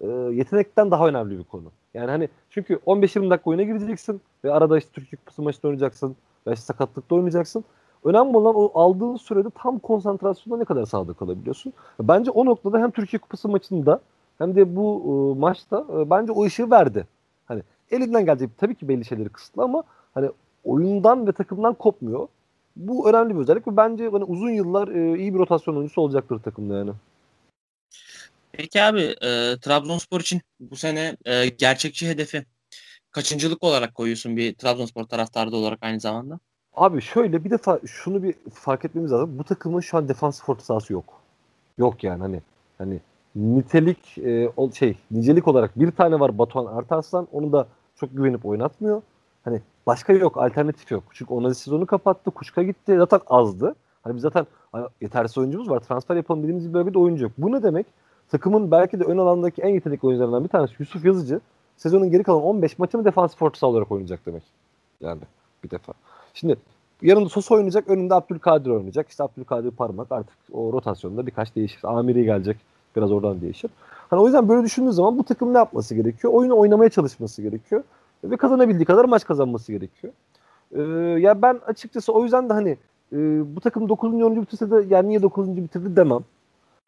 e, yetenekten daha önemli bir konu. Yani hani çünkü on beş yirmi dakika oyuna gireceksin ve arada işte Türkiye Kupası maçında oynayacaksın ve işte sakatlıkta oynayacaksın. Önemli olan o aldığın sürede tam konsantrasyonda ne kadar sahada kalabiliyorsun. Bence o noktada hem Türkiye Kupası maçında hem de bu e, maçta e, bence o ışığı verdi. Hani elinden gelecek tabii ki belli şeyleri kısıtlı ama hani oyundan ve takımdan kopmuyor. Bu önemli bir özellik ve bence hani uzun yıllar e, iyi bir rotasyon oyuncusu olacaktır takımda yani. Peki abi e, Trabzonspor için bu sene e, gerçekçi hedefi kaçıncılık olarak koyuyorsun bir Trabzonspor taraftarı olarak aynı zamanda? Abi şöyle bir defa şunu bir fark etmemiz lazım. Bu takımın şu an defansif orta sahası yok. Yok yani hani hani nitelik e, şey nicelik olarak bir tane var Batuhan Artarslan. Onu da çok güvenip oynatmıyor. Hani başka yok, alternatif yok. Çünkü Onazi sezonu kapattı, Kuşka gitti. Zaten azdı. Hani biz zaten hani yetersiz oyuncumuz var. Transfer yapalım dediğimiz bir bölgede oyuncu yok. Bu ne demek? Takımın belki de ön alandaki en yetenekli oyuncularından bir tanesi Yusuf Yazıcı sezonun geri kalan on beş maçını defansif orta saha olarak oynayacak demek. Yani bir defa. Şimdi yanında Sosa oynayacak, önünde Abdülkadir oynayacak. İşte Abdülkadir Parmak artık o rotasyonda birkaç değişir. Amiri gelecek, biraz oradan değişir. Hani o yüzden böyle düşündüğü zaman bu takım ne yapması gerekiyor? Oyunu oynamaya çalışması gerekiyor. Ve kazanabildiği kadar maç kazanması gerekiyor. Ee, ya yani ben açıkçası o yüzden de hani e, bu takım dokuzuncu onuncu bitirse de yani niye dokuzuncu bitirdi demem.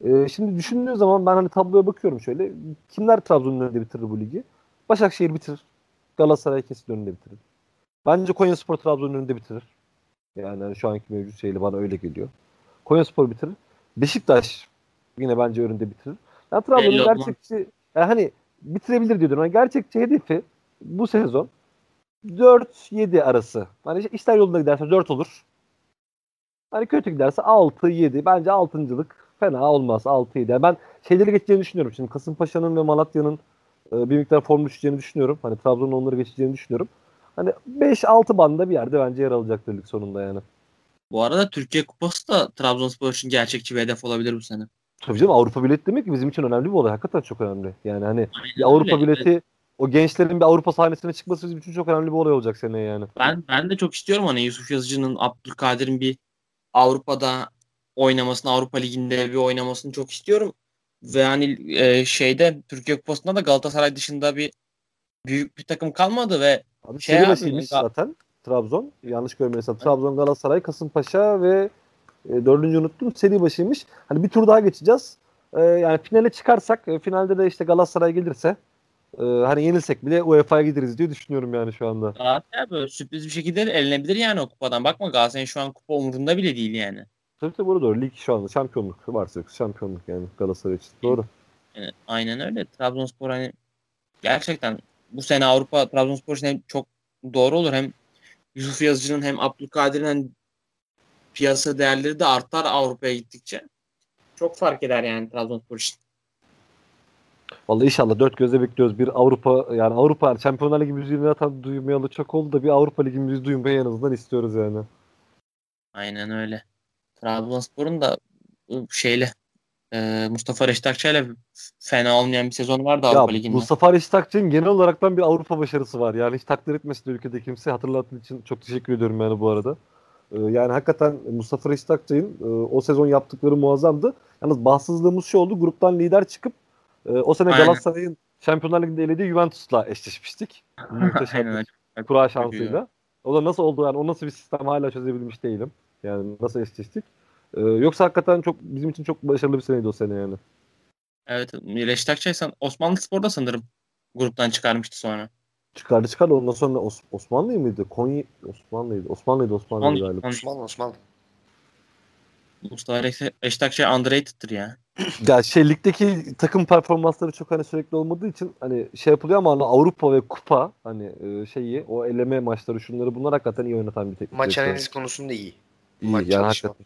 Ee, şimdi düşündüğü zaman ben hani tabloya bakıyorum şöyle. Kimler Trabzon'un önünde bitirir bu ligi? Başakşehir bitirir. Galatasaray kesin önünde bitirir. Bence Konyaspor Trabzon'un önünde bitirir. Yani hani şu anki mevcut şeyle bana öyle geliyor. Konyaspor bitirir. Beşiktaş yine bence önünde bitirir. Yani Trabzon'un gerçekçi yani hani bitirebilir diyordum. Yani gerçekçi hedefi bu sezon dört yedi arası. Hani işler yolunda giderse dört olur. Hani kötü giderse altı yedi. Bence altıncılık fena olmaz. altı yedi. Yani ben şeyleri geçeceğini düşünüyorum. Şimdi Kasımpaşa'nın ve Malatya'nın bir miktar form düşeceğini düşünüyorum. Hani Trabzon'un onları geçeceğini düşünüyorum. Hani beş altı bandında bir yerde bence yer alacaktır lig sonunda yani. Bu arada Türkiye Kupası da Trabzonspor için gerçekçi bir hedef olabilir bu sene. Tabii canım, Avrupa bileti demek ki bizim için önemli bir olay. Hakikaten çok önemli. Yani hani Aynen, Avrupa öyle, bileti evet. O gençlerin bir Avrupa sahnesine çıkması bizim için çok önemli bir olay olacak seneye yani. Ben ben de çok istiyorum hani Yusuf Yazıcı'nın, Abdülkadir'in bir Avrupa'da oynamasını, Avrupa Ligi'nde bir oynamasını çok istiyorum. Ve hani e, şeyde Türkiye Kupası'nda da Galatasaray dışında bir büyük bir takım kalmadı ve abi şey abi, zaten Trabzon yanlış görmediysem Trabzon, Galatasaray, Kasımpaşa ve e, dördüncü unuttum seri başıymış. Hani bir tur daha geçeceğiz. E, yani finale çıkarsak e, finalde de işte Galatasaray gelirse e, hani yenilsek bile U E F A'ya gideriz diye düşünüyorum yani şu anda. Zaten böyle sürpriz bir şekilde elinebilir yani o kupadan. Bakma Galatasaray'ın şu an kupa umurunda bile değil yani. Tabii tabii bu doğru. Lig şu anda şampiyonluk varsa şampiyonluk yani Galatasaray için. Doğru. Yani, aynen öyle. Trabzonspor hani gerçekten bu sene Avrupa Trabzonspor için hem çok doğru olur, hem Yusuf Yazıcı'nın hem Abdülkadir'in hem piyasa değerleri de artar Avrupa'ya gittikçe. Çok fark eder yani Trabzonspor için. Vallahi inşallah dört gözle bekliyoruz. Bir Avrupa yani Avrupa Şampiyonlar Ligi müziğini zaten duymayalı çok oldu da bir Avrupa Ligi müziği duymayı en azından istiyoruz yani. Aynen öyle. Trabzonspor'un da şeyle Mustafa Reşit Akçay'la fena olmayan bir sezon vardı Avrupa Ligi'nde. Mustafa Reşit Akçay'ın genel olaraktan bir Avrupa başarısı var. Yani hiç takdir etmesin de ülkede kimse. Hatırlattığın için çok teşekkür ediyorum yani bu arada. Yani hakikaten Mustafa Reşit Akçay'ın o sezon yaptıkları muazzamdı. Yalnız bahtsızlığımız şu oldu. Gruptan lider çıkıp o sene Galatasaray'ın Şampiyonlar Ligi'nde elediği Juventus'la eşleşmiştik. Muhteşem bir kura şansıyla. O da nasıl oldu yani? O nasıl bir sistem hala çözebilmiş değilim. Yani nasıl eşleştik? Ee, yoksa hakikaten çok bizim için çok başarılı bir seneydi o sene yani. Evet. Reşit Akçay Osmanlıspor'da sanırım gruptan çıkarmıştı sonra. Çıkardı çıkardı. Ondan sonra Os- Osmanlı mıydı? Konya Osmanlıydı. Osmanlıydı Osmanlı galiba. Osmanlı Osmanlı. Mustafa Reşit Akçay underrated'tır ya. Ya şey ligdeki takım performansları çok hani sürekli olmadığı için hani şey yapılıyor ama hani Avrupa ve Kupa hani şeyi o eleme maçları şunları bunlar hakikaten iyi oynatan bir teknik. Maç analizi konusunda iyi. İyi maç yani hakikaten.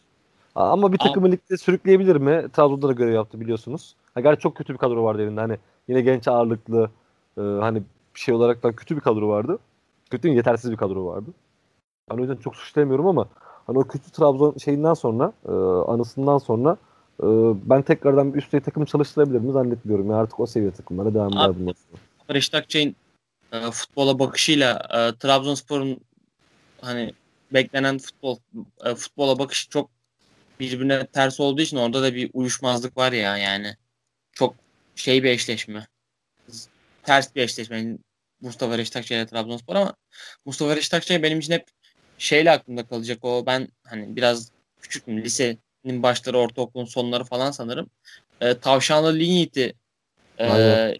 Ama bir takımı ligde sürükleyebilir mi? Trabzon'da da görev yaptı biliyorsunuz. Ha, gerçi çok kötü bir kadro vardı elinde. Hani yine genç ağırlıklı e, hani şey olarak da kötü bir kadro vardı. Kötü yetersiz bir kadro vardı. Hani o yüzden çok suçlayamıyorum ama hani o kötü Trabzon şeyinden sonra e, anısından sonra e, ben tekrardan bir üstte takım çalıştırabilir mi zannetmiyorum. Yani artık o seviye takımlara devam edelim. Reşit Akçay'ın e, futbola bakışıyla e, Trabzonspor'un hani beklenen futbol e, futbola bakışı çok birbirine ters olduğu için orada da bir uyuşmazlık var ya yani. Çok şey bir eşleşme. Ters bir eşleşme. Mustafa Reşit Akçay ile Trabzonspor ama Mustafa Reşit Akçay benim için hep şeyle aklımda kalacak. O ben hani biraz küçüktüm. Lisenin başları, ortaokulun sonları falan sanırım. E, Tavşanlı Lignit'i e,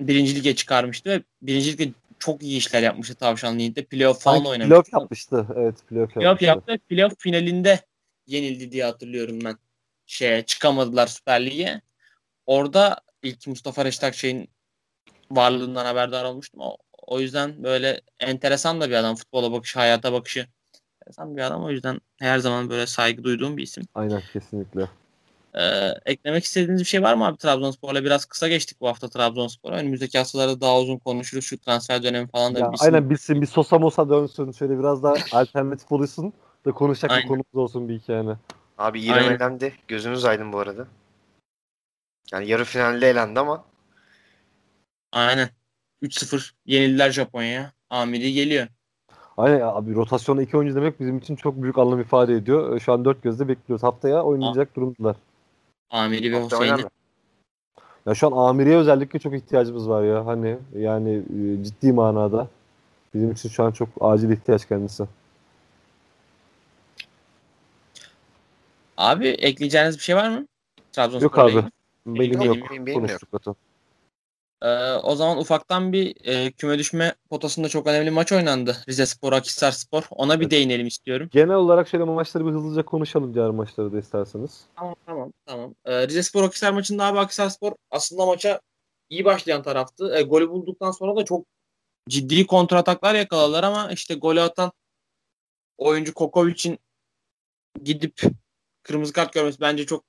birinci lige çıkarmıştı ve birinci lige çok iyi işler yapmıştı Tavşanlı Lignit'te. Playoff falan oynamıştı. Playoff yapmıştı. Evet, playoff yapmıştı. Playoff yaptı. Playoff finalinde yenildi diye hatırlıyorum ben. Şeye çıkamadılar Süper Lig'e. Orada ilk Mustafa Reşit Akçay'ın varlığından haberdar olmuştum. O, o yüzden böyle enteresan da bir adam. Futbola bakışı, hayata bakışı. Enteresan bir adam. O yüzden her zaman böyle saygı duyduğum bir isim. Aynen kesinlikle. Ee, eklemek istediğiniz bir şey var mı abi Trabzonspor'la? Biraz kısa geçtik bu hafta Trabzonspor'a. Önümüzdeki haftalarda daha uzun konuşuruz. Şu transfer dönemi falan da ya, bilsin. Aynen bilsin. Bir Sosa Mosa dönsün. Şöyle biraz daha alternatif olursun da konuşacak aynen. Bir konumuz olsun bir iki yani. Abi İrem elendi. Gözünüz aydın bu arada. Yani yarı finalde elendi ama. Aynen. üç sıfır yenildiler Japonya'ya. Amiri geliyor. Aynen abi, rotasyona iki oyuncu demek bizim için çok büyük anlam ifade ediyor. Şu an dört gözle bekliyoruz. Haftaya oynayacak A- durumdalar. Amiri ve Hüseyin'i. Ya şu an Amiri'ye özellikle çok ihtiyacımız var ya. Hani yani ciddi manada. Bizim için şu an çok acil ihtiyaç kendisi. Abi ekleyeceğiniz bir şey var mı? Trabzonspor'la yok abi. Benim yok. Benim benim yok. Ee, o zaman ufaktan bir e, küme düşme potasında çok önemli maç oynandı. Rizespor, Akhisarspor. Ona bir evet. değinelim istiyorum. Genel olarak şöyle maçları bir hızlıca konuşalım, diğer maçları da isterseniz. Tamam tamam. tamam. Ee, Rizespor, Akhisar maçında abi Akhisarspor aslında maça iyi başlayan taraftı. E, golü bulduktan sonra da çok ciddi kontrataklar yakaladılar ama işte golü atan oyuncu Kokovic'in gidip kırmızı kart görmesi, bence çok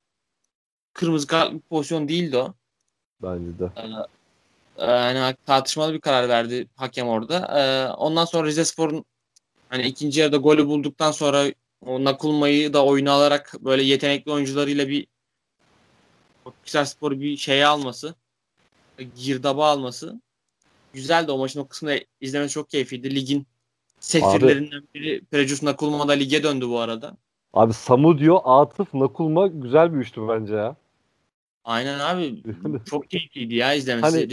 kırmızı kart bir pozisyon değildi o. Bence de. Ee, Yani tartışmalı bir karar verdi hakem orada. Ee, ondan sonra Rizespor'un hani ikinci yarıda golü bulduktan sonra o Nakulmayı da oyuna alarak böyle yetenekli oyuncularıyla bir Akhisarspor'u bir şeye alması, girdaba alması güzeldi. O maçın o kısmını izlemesi çok keyifliydi. Ligin sefirlerinden biri Precious Nakulma da lige döndü bu arada. Abi Samu diyor, Atıf Nakulma güzel bir üçtü bence ya. Aynen abi. Çok keyifliydi ya izlemesi. Hani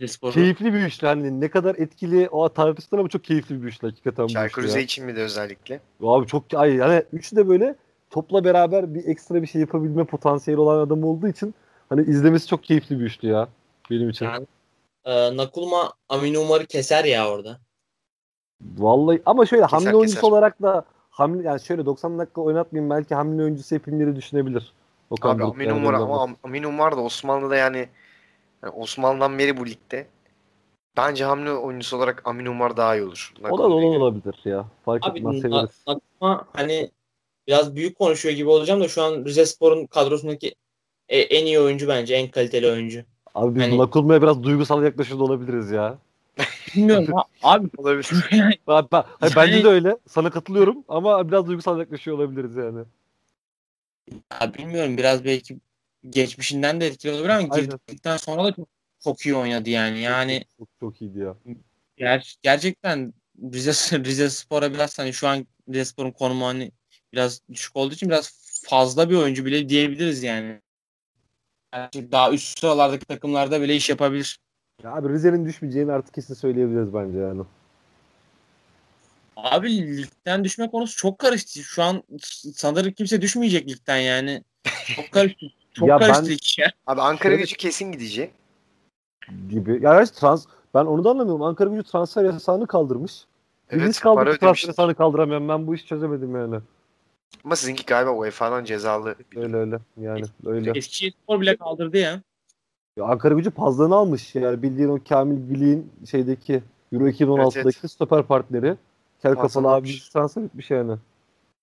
Rizespor'u. Keyifli bir üçlü. Hani ne kadar etkili o tartıştılar ama çok keyifli bir üçlü hakikaten. Çaykur Rizespor mi de özellikle? Abi çok ay yani üçü de böyle topla beraber bir ekstra bir şey yapabilme potansiyeli olan adam olduğu için hani izlemesi çok keyifli bir üçlü ya benim için. Yani, e, Nakulma Amin Umar'ı keser ya orada. Vallahi ama şöyle keser, hamle keser. oyuncusu olarak da hamle yani şöyle doksan dakika oynatmayayım, belki hamle oyuncusu hepimleri düşünebilir. Abi Amin Umar, ama Amin Umar da Osmanlı'da yani, yani Osmanlı'dan beri bu ligde. Bence hamle oyuncusu olarak Amin Umar daha iyi olur. O da olabilir ya. Fark abi, etmez severiz. Aklıma hani biraz büyük konuşuyor gibi olacağım da şu an Rizespor'un kadrosundaki en iyi oyuncu bence. En kaliteli oyuncu. Abi biz hani... Nakulma'ya biraz duygusal yaklaşıyor da olabiliriz ya. Bilmiyorum abi. Olabilir. Yani... Abi, ben, hani yani... Bence de öyle. Sana katılıyorum ama biraz duygusal yaklaşıyor olabiliriz yani. Ya bilmiyorum, biraz belki geçmişinden de etkili olabilir ama girdikten sonra da çok, çok iyi oynadı yani. Yani çok, çok, çok iyiydi ya. Ger- gerçekten Rize, Rizespor'a biraz hani şu an Rizespor'un konumu hani biraz düşük olduğu için biraz fazla bir oyuncu bile diyebiliriz yani. yani daha üst sıralardaki takımlarda bile iş yapabilir. Ya abi Rize'nin düşmeyeceğini artık kesin söyleyebiliriz bence yani. Abi ligden düşme konusu çok karıştı. Şu an sanırım kimse düşmeyecek ligden yani. Çok karıştı. Çok ya karıştı ben, ya. Abi Ankara Gücü kesin gidecek. Gibi. Ya trans ben onu da anlamıyorum. Ankara Gücü transfer yasağını kaldırmış. Evet, hiç kaldırmış, transfer yasağını kaldıramıyorum. Ben bu işi çözemedim yani. Ama sizinki galiba U E F A'dan cezalı. Öyle öyle yani Eski, öyle. Eskişehirspor bile kaldırdı ya. Ya Ankara Gücü fazlana almış yani, bildiğin o Kamil Gülik'in şeydeki Euro iki bin on altıdaki evet, evet. stoper partneri. Kel kafalı abi lisansa bitmiş yani.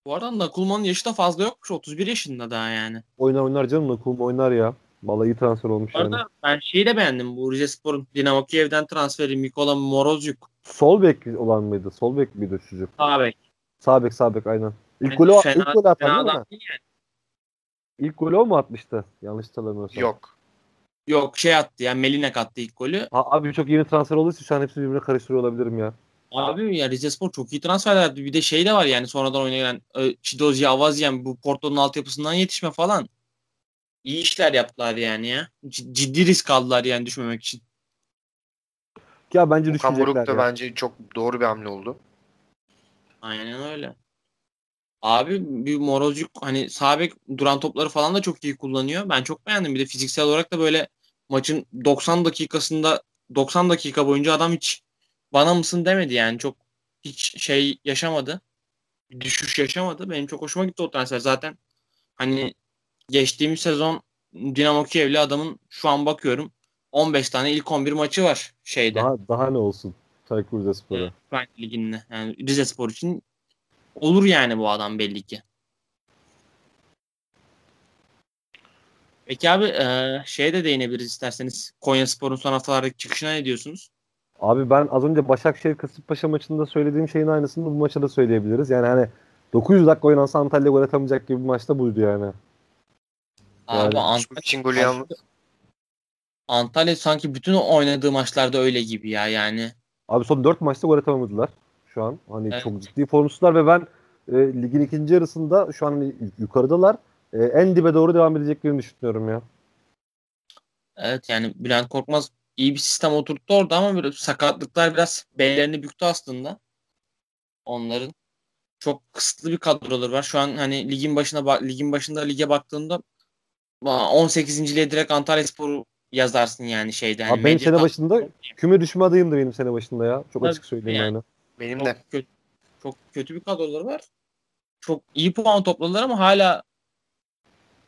Bu arada Nakulman'ın yaşı da fazla yokmuş. otuz bir yaşında daha yani. Oynar oynar canım, Nakulma oynar ya. Vallahi iyi transfer olmuş yani. Bu arada yani. Ben şeyi de beğendim. Bu Rizespor'un Dinamo Kiev'den transferi Nikola Morozyuk. Sol bek olan mıydı? Sol bek miydi çocuk? Sağ bek. Sağ bek, sağ bek aynen. İlk golü yani ilk golü atan değil mi? Yani. İlk golü o mu atmıştı? Yanlış hatırlamıyorsam. Yok. Yok şey attı ya. Melinek attı ilk golü. Ha, abi çok yeni transfer olduğu için şu an hepsini birbirine karıştırıyor olabilirim ya. Abi ya Rizespor çok iyi transferler. Bir de şey de var yani, sonradan oyuna gelen Chidozie Avazian, bu Porto'nun altyapısından yetişme falan. İyi işler yaptılar yani ya. C- ciddi risk aldılar yani düşmemek için. Ya bence Okan Buruk da bence çok doğru bir hamle oldu. Aynen öyle. Abi bir Morozyuk hani sağ bek duran topları falan da çok iyi kullanıyor. Ben çok beğendim. Bir de fiziksel olarak da böyle maçın doksan dakikasında doksan dakika boyunca adam hiç bana mısın demedi yani, çok hiç şey yaşamadı. Düşüş yaşamadı. Benim çok hoşuma gitti o transfer. Zaten hani geçtiğimiz sezon Dinamo Kiev'li adamın şu an bakıyorum on beş tane ilk on bir maçı var şeyde. Daha, daha ne olsun Çaykur Rizespor'a. Evet, liginde. Yani Rizespor için olur yani bu adam belli ki. Peki abi e, şeye de değinebiliriz isterseniz. Konyaspor'un son haftalardaki çıkışına ne diyorsunuz? Abi ben az önce Başakşehir Kasımpaşa maçında söylediğim şeyin aynısını bu maçta da söyleyebiliriz. Yani hani dokuz yüz dakika oynansa Antalya gol atamayacak gibi bir maçta buydu yani. Abi yani, Antalya, Antalya, Antalya sanki bütün oynadığı maçlarda öyle gibi ya yani. Abi son dört maçta gol atamadılar şu an. Hani evet. Çok ciddi formsuzlar ve ben e, ligin ikinci yarısında şu an yukarıdalar. E, en dibe doğru devam edeceklerini düşünüyorum ya. Evet yani Bülent Korkmaz iyi bir sistem oturttu orada ama böyle sakatlıklar biraz bellerini büktü aslında. Onların çok kısıtlı bir kadroları var. Şu an hani ligin başına ligin başında lige baktığında on sekizinciliğe direkt Antalyaspor'u yazarsın yani şeyden. Hani benim sene başında küme düşme adayımdı benim sene başında ya. Çok açık söyleyeyim yani. yani. Benim çok de. Kötü, çok kötü bir kadroları var. Çok iyi puan topladılar ama hala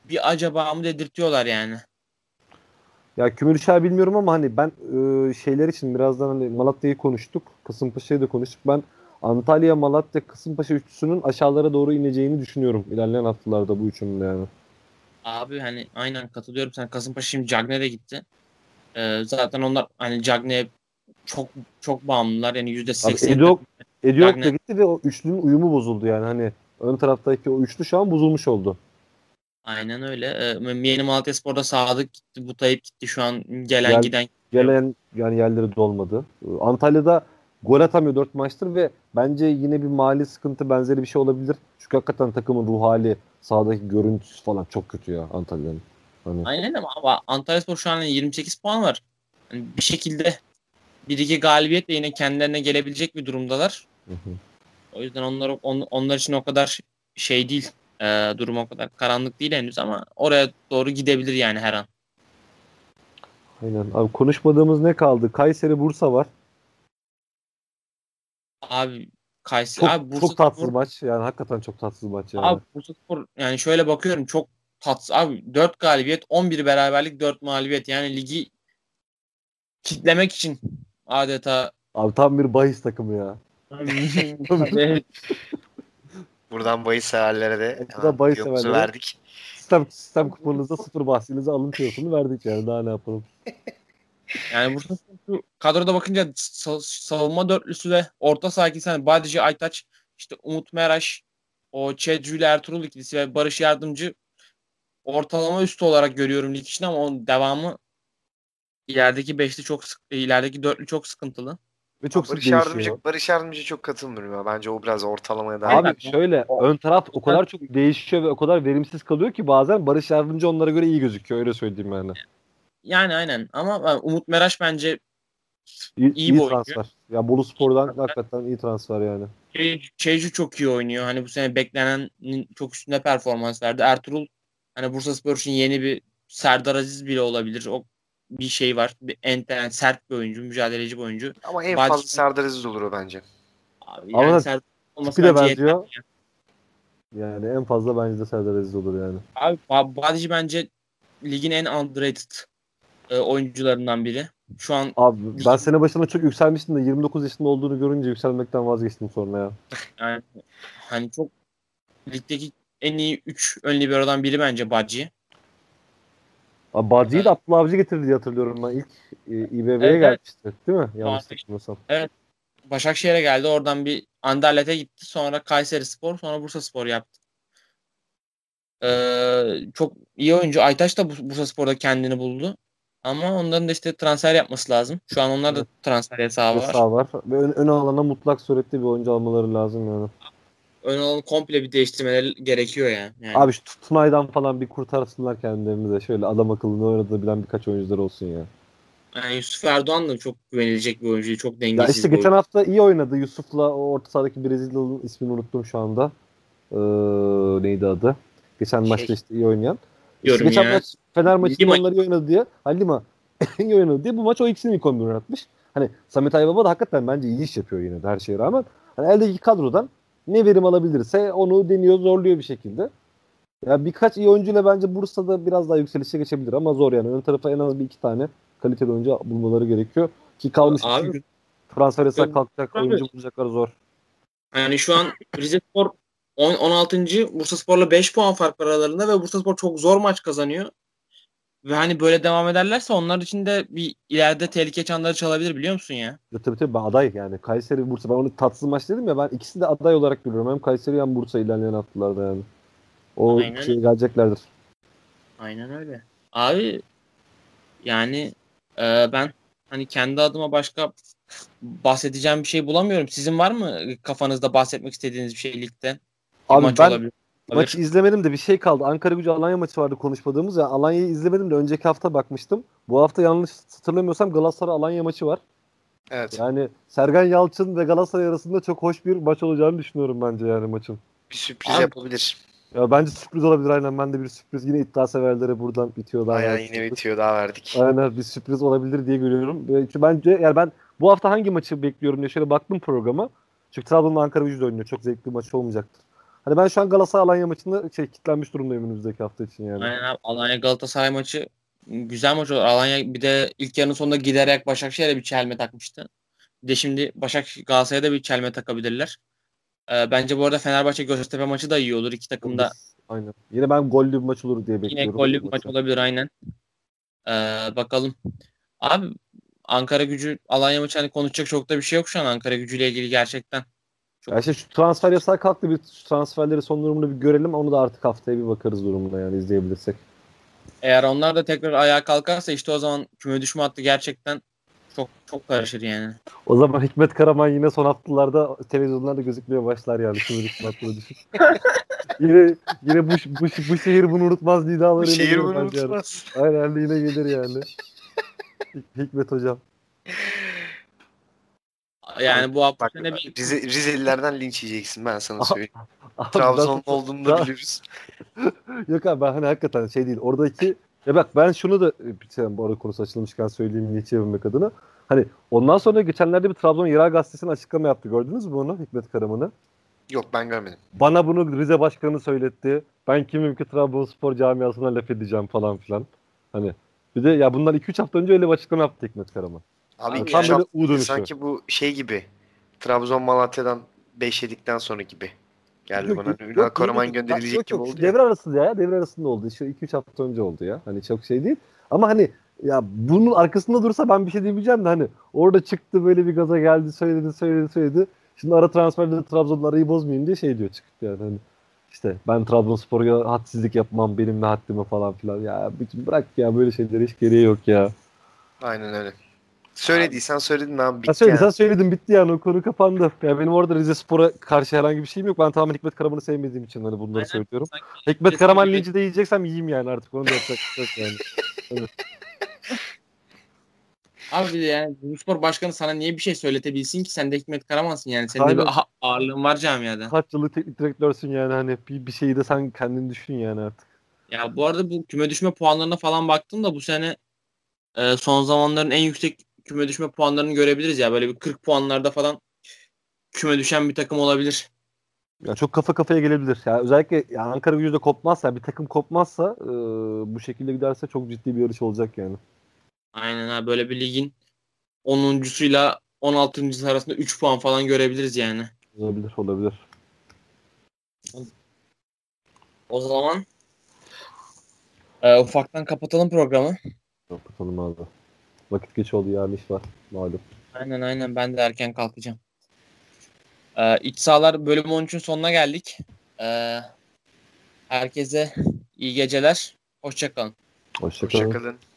bir acaba mı dedirtiyorlar yani. Ya küme düşer bilmiyorum ama hani ben e, şeyler için birazdan hani Malatya'yı konuştuk. Kasımpaşa'yı da konuştuk. Ben Antalya, Malatya, Kasımpaşa üçlüsünün aşağılara doğru ineceğini düşünüyorum. İlerleyen haftalarda bu üçünün yani. Abi hani aynen katılıyorum. Sen Kasımpaşa şimdi Cagne'ye gitti. Ee, zaten onlar hani Cagne'ye çok çok bağımlılar. Yani yüzde seksen. Ediok, Ediok da gitti ve o üçlünün uyumu bozuldu yani. Hani ön taraftaki o üçlü şu an bozulmuş oldu. Aynen öyle. Ee, yeni Malatyaspor'da Sadık gitti, Butayip gitti. Şu an gelen Gel, giden. Gelen yani yerleri dolmadı. Antalya'da gol atamıyor dört maçtır ve bence yine bir mali sıkıntı benzeri bir şey olabilir. Çünkü hakikaten takımın ruh hali, sahadaki görüntüsü falan çok kötü ya Antalya'nın. Hani. Aynen ama Antalyaspor şu an yirmi sekiz puan var. Yani bir şekilde bir iki galibiyetle yine kendilerine gelebilecek bir durumdalar. Hı hı. O yüzden onlar on, onlar için o kadar şey değil. E, durum o kadar karanlık değil henüz ama oraya doğru gidebilir yani her an. Aynen. Abi konuşmadığımız ne kaldı? Kayseri Bursa var. Abi Kayseri çok, abi, Bursa çok tatsız Spor, maç yani hakikaten çok tatsız maç yani. Abi Bursaspor yani şöyle bakıyorum çok tatsız abi dört galibiyet on bir beraberlik dört mağlubiyet yani ligi kitlemek için adeta. Abi tam bir bahis takımı ya. Buradan bahis severlere de yoksa verdik. Sistem, sistem kuponunuzda sıfır bahsinize alın tiyosunu verdik yani daha ne yapalım. Yani Bursa şu kadroda bakınca savunma dörtlüsü de orta saha ikilisi hani Badici Aytaç, işte Umut Meraş, o Çecrü ile Ertuğrul ikilisi ve Barış Yardımcı ortalama üstü olarak görüyorum lig için ama onun devamı ilerideki beşli çok ilerideki dörtlü çok sıkıntılı. Ve çok Barış Yardımcı Barış Yardımcı çok katılmıyor bence o biraz ortalamaya daha. Abi şöyle ön taraf o kadar çok değişiyor ve o kadar verimsiz kalıyor ki bazen Barış Yardımcı onlara göre iyi gözüküyor öyle söyleyeyim yani. Yani aynen ama Umut Meraş bence iyi, iyi bir transfer. Ya Boluspor'dan iyi hakikaten iyi transfer yani. Çeycu çok iyi oynuyor. Hani bu sene beklenenin çok üstünde performans verdi. Ertuğrul hani Bursaspor için yeni bir Serdar Aziz bile olabilir. O bir şey var. Bir enten sert bir oyuncu, mücadeleci bir oyuncu. Ama en Bahçe... fazla Serdar Aziz olur o bence. Abi yani ama Serdar olması bence benziyor. Yani en fazla bence de Serdar Aziz olur yani. Abi Bahçe bence ligin en underrated oyuncularından biri. Şu an abi ben sene başında çok yükselmiştim de yirmi dokuz yaşında olduğunu görünce yükselmekten vazgeçtim sonra ya. Yani hani çok ligdeki en iyi üç ön libero'dan biri bence Bacı. Abi Bacı'yı evet. Da Abdullah Avcı getirdi diye hatırlıyorum ben. İlk İBB'ye evet, gelmişti evet. Değil mi? Yanlış hatırlamıyorsam. Evet. Başakşehir'e geldi. Oradan bir Anderlet'e gitti. Sonra Kayserispor, sonra Bursaspor yaptı. Ee, çok iyi oyuncu. Aytaç da Bursaspor'da kendini buldu. Ama onların da işte transfer yapması lazım. Şu an onlar da evet. Transfer yasağı var. Yasağı var. Ve ön, ön alana mutlak surette bir oyuncu almaları lazım yani. Ön alanı komple bir değiştirmeleri gerekiyor yani. yani. Abi şu Tunay'dan falan bir kurtarsınlar kendilerimize. Şöyle adam akıllı oynatabilen birkaç oyuncular olsun ya. Yani Yusuf Erdoğan da çok güvenilecek bir oyuncu. Çok dengesiz. Ya işte geçen oyuncu. Hafta iyi oynadı. Yusuf'la o orta sahadaki Brezilyalı'nın ismini unuttum şu anda. Ee, neydi adı? Geçen şey. Maçta işte iyi oynayan. İşte geçen ya. Maç Fener maçında onları maç. iyi oynadı diye Halima iyi oynadı diye bu maç o ikisini bir kombine atmış. Hani Samet Aybaba da hakikaten bence iyi iş yapıyor yine de her şeye rağmen. Hani eldeki kadrodan ne verim alabilirse onu deniyor zorluyor bir şekilde. Ya birkaç iyi oyuncuyla bence Bursa'da biraz daha yükselişe geçebilir ama zor yani. Ön tarafa en az bir iki tane kaliteli oyuncu bulmaları gerekiyor. Ki kalmış iki gün transfer yasak kalkacak abi. Oyuncu bulacakları zor. Yani şu an Rizespor on altıncı Bursaspor'la beş puan fark aralarında ve Bursaspor çok zor maç kazanıyor. Ve hani böyle devam ederlerse onlar için de bir ileride tehlike çanları çalabilir, biliyor musun ya? Ya tabii tabii, aday yani. Kayseri, Bursa. Ben onu tatsız maç dedim ya, ben ikisini de aday olarak görüyorum. Hem Kayseri hem Bursa ilerleyen haftalarda yani. O şey geleceklerdir. Aynen öyle. Abi yani e, ben hani kendi adıma başka bahsedeceğim bir şey bulamıyorum. Sizin var mı kafanızda bahsetmek istediğiniz bir şey ligde? Abi maç ben olabilir. Maçı izlemedim de bir şey kaldı. Ankaragücü Alanya maçı vardı konuşmadığımız ya. Alanya'yı izlemedim de önceki hafta bakmıştım. Bu hafta yanlış hatırlamıyorsam Galatasaray Alanya maçı var. Evet. Yani Sergen Yalçın ve Galatasaray arasında çok hoş bir maç olacağını düşünüyorum bence yani maçın. Bir sürpriz abi, yapabilir. Ya bence sürpriz olabilir aynen. Ben de bir sürpriz, yine iddia severlere buradan bitiyor daha. Aynen yine bitiyor daha verdik. Aynen bir sürpriz olabilir diye görüyorum. Çünkü bence yani ben bu hafta hangi maçı bekliyorum diye şöyle baktım programa. Çünkü Trabzon'la Ankaragücü oynuyor. Çok zevkli bir maç olmayacaktır. Hani ben şu an Galatasaray-Alanya maçında şey, kilitlenmiş durumdayım önümüzdeki hafta için yani. Aynen abi. Alanya-Galatasaray maçı güzel maç olur. Alanya bir de ilk yarının sonunda giderek Başakşehir'e bir çelme takmıştı. Bir de şimdi Başak Galatasaray'a da bir çelme takabilirler. Ee, bence bu arada Fenerbahçe-Göztepe maçı da iyi olur. İki takım da. Aynen. Yine ben gollü bir maç olur diye bekliyorum. Yine gollü bir maç olabilir aynen. Ee, bakalım. Abi Ankaragücü Alanya maçı hani konuşacak çok da bir şey yok şu an Ankaragücü ile ilgili gerçekten. Çok... Ya işte şu transfer yasağı kalktı. Bir transferleri son durumunu bir görelim. Onu da artık haftaya bir bakarız durumuna yani, izleyebilirsek. Eğer onlar da tekrar ayağa kalkarsa işte o zaman küme düşme hattı gerçekten çok çok karışır yani. O zaman Hikmet Karaman yine son haftalarda televizyonlarda gözükmeye başlar yani. Küme düşme hattına düşür. Yine yine bu, bu, bu şehir bunu unutmaz nidalarıyla. Bu şehir bunu unutmaz. Yani. Aynen yine gelir yani. Hikmet hocam. Yani bu hafta ne bir Rize, Rizelilerden linç yiyeceksin ben sana söyleyeyim. Trabzon'un olduğunu da biliyoruz. Yok abi ben hani hakikaten şey değil. Oradaki ya bak ben şunu da şey, bu arada konusu açılmışken söyleyeyim linç yememek adına. Hani ondan sonra geçenlerde bir Trabzon Yerel Gazetesi'nin açıklama yaptı. Gördünüz mü onu, Hikmet Karaman'ı? Yok ben görmedim. Bana bunu Rize Başkanı söyletti. Ben kimim ki Trabzonspor camiasına laf edeceğim falan filan. Hani bir de ya bundan iki üç hafta önce öyle bir açıklama yaptı Hikmet Karaman. Abi yani tam böyle U dönüşü. Sanki bu şey gibi. Trabzon Malatya'dan beş yedikten sonra gibi. Geldi yok, bana. Yok, Ünal yok, Karaman yok, gönderilecek yok, gibi yok. Oldu. Devre arasında ya. Devre arasında oldu. Şu iki üç hafta önce oldu ya. Hani çok şey değil. Ama hani ya bunun arkasında dursa ben bir şey diyemeyeceğim de hani orada çıktı böyle bir gaza geldi. Söyledi söyledi söyledi. Şimdi ara transferde Trabzon'la arayı bozmayayım diye şey diyor çıktı yani. Hani işte ben Trabzonspor'a hadsizlik yapmam. Benimle haddime falan filan. Ya bırak ya böyle şeylere hiç gereği yok ya. Aynen öyle. Söylediysen söyledin abi bitti. Ha, söylediysen yani. Söyledim bitti yani, o konu kapandı. Yani benim orada Rize Spor'a karşı herhangi bir şeyim yok. Ben tamamen Hikmet Karaman'ı sevmediğim için hani bunları aynen söylüyorum. Sanki Hikmet Karaman linci de yiyeceksem yiyeyim yani artık. Onu da yapacak yok yani. Evet. Abi yani Rize Spor Başkanı sana niye bir şey söyletebilsin ki? Sen de Hikmet Karaman'sın yani. Senin aynen de bir ağırlığın var camiada. Kaç yıllık teknik direktörsün yani hani bir, bir şeyi de sen kendin düşün yani artık. Ya bu arada bu küme düşme puanlarına falan baktım da bu sene e, son zamanların en yüksek küme düşme puanlarını görebiliriz ya. Böyle bir kırk puanlarda falan küme düşen bir takım olabilir. Ya çok kafa kafaya gelebilir. Yani özellikle yani Ankaragücü'de kopmazsa, bir takım kopmazsa e, bu şekilde giderse çok ciddi bir yarış olacak yani. Aynen ha. Böyle bir ligin onuncusuyla on altıncısı arasında üç puan falan görebiliriz yani. Olabilir, olabilir. O zaman e, ufaktan kapatalım programı. Kapatalım abi. Vakit geç oldu yani, iş var malum. Aynen aynen ben de erken kalkacağım. Ee, İç sahalar bölüm on üçün sonuna geldik. Ee, herkese iyi geceler. Hoşça kalın. Hoşça kalın. Hoşça kalın.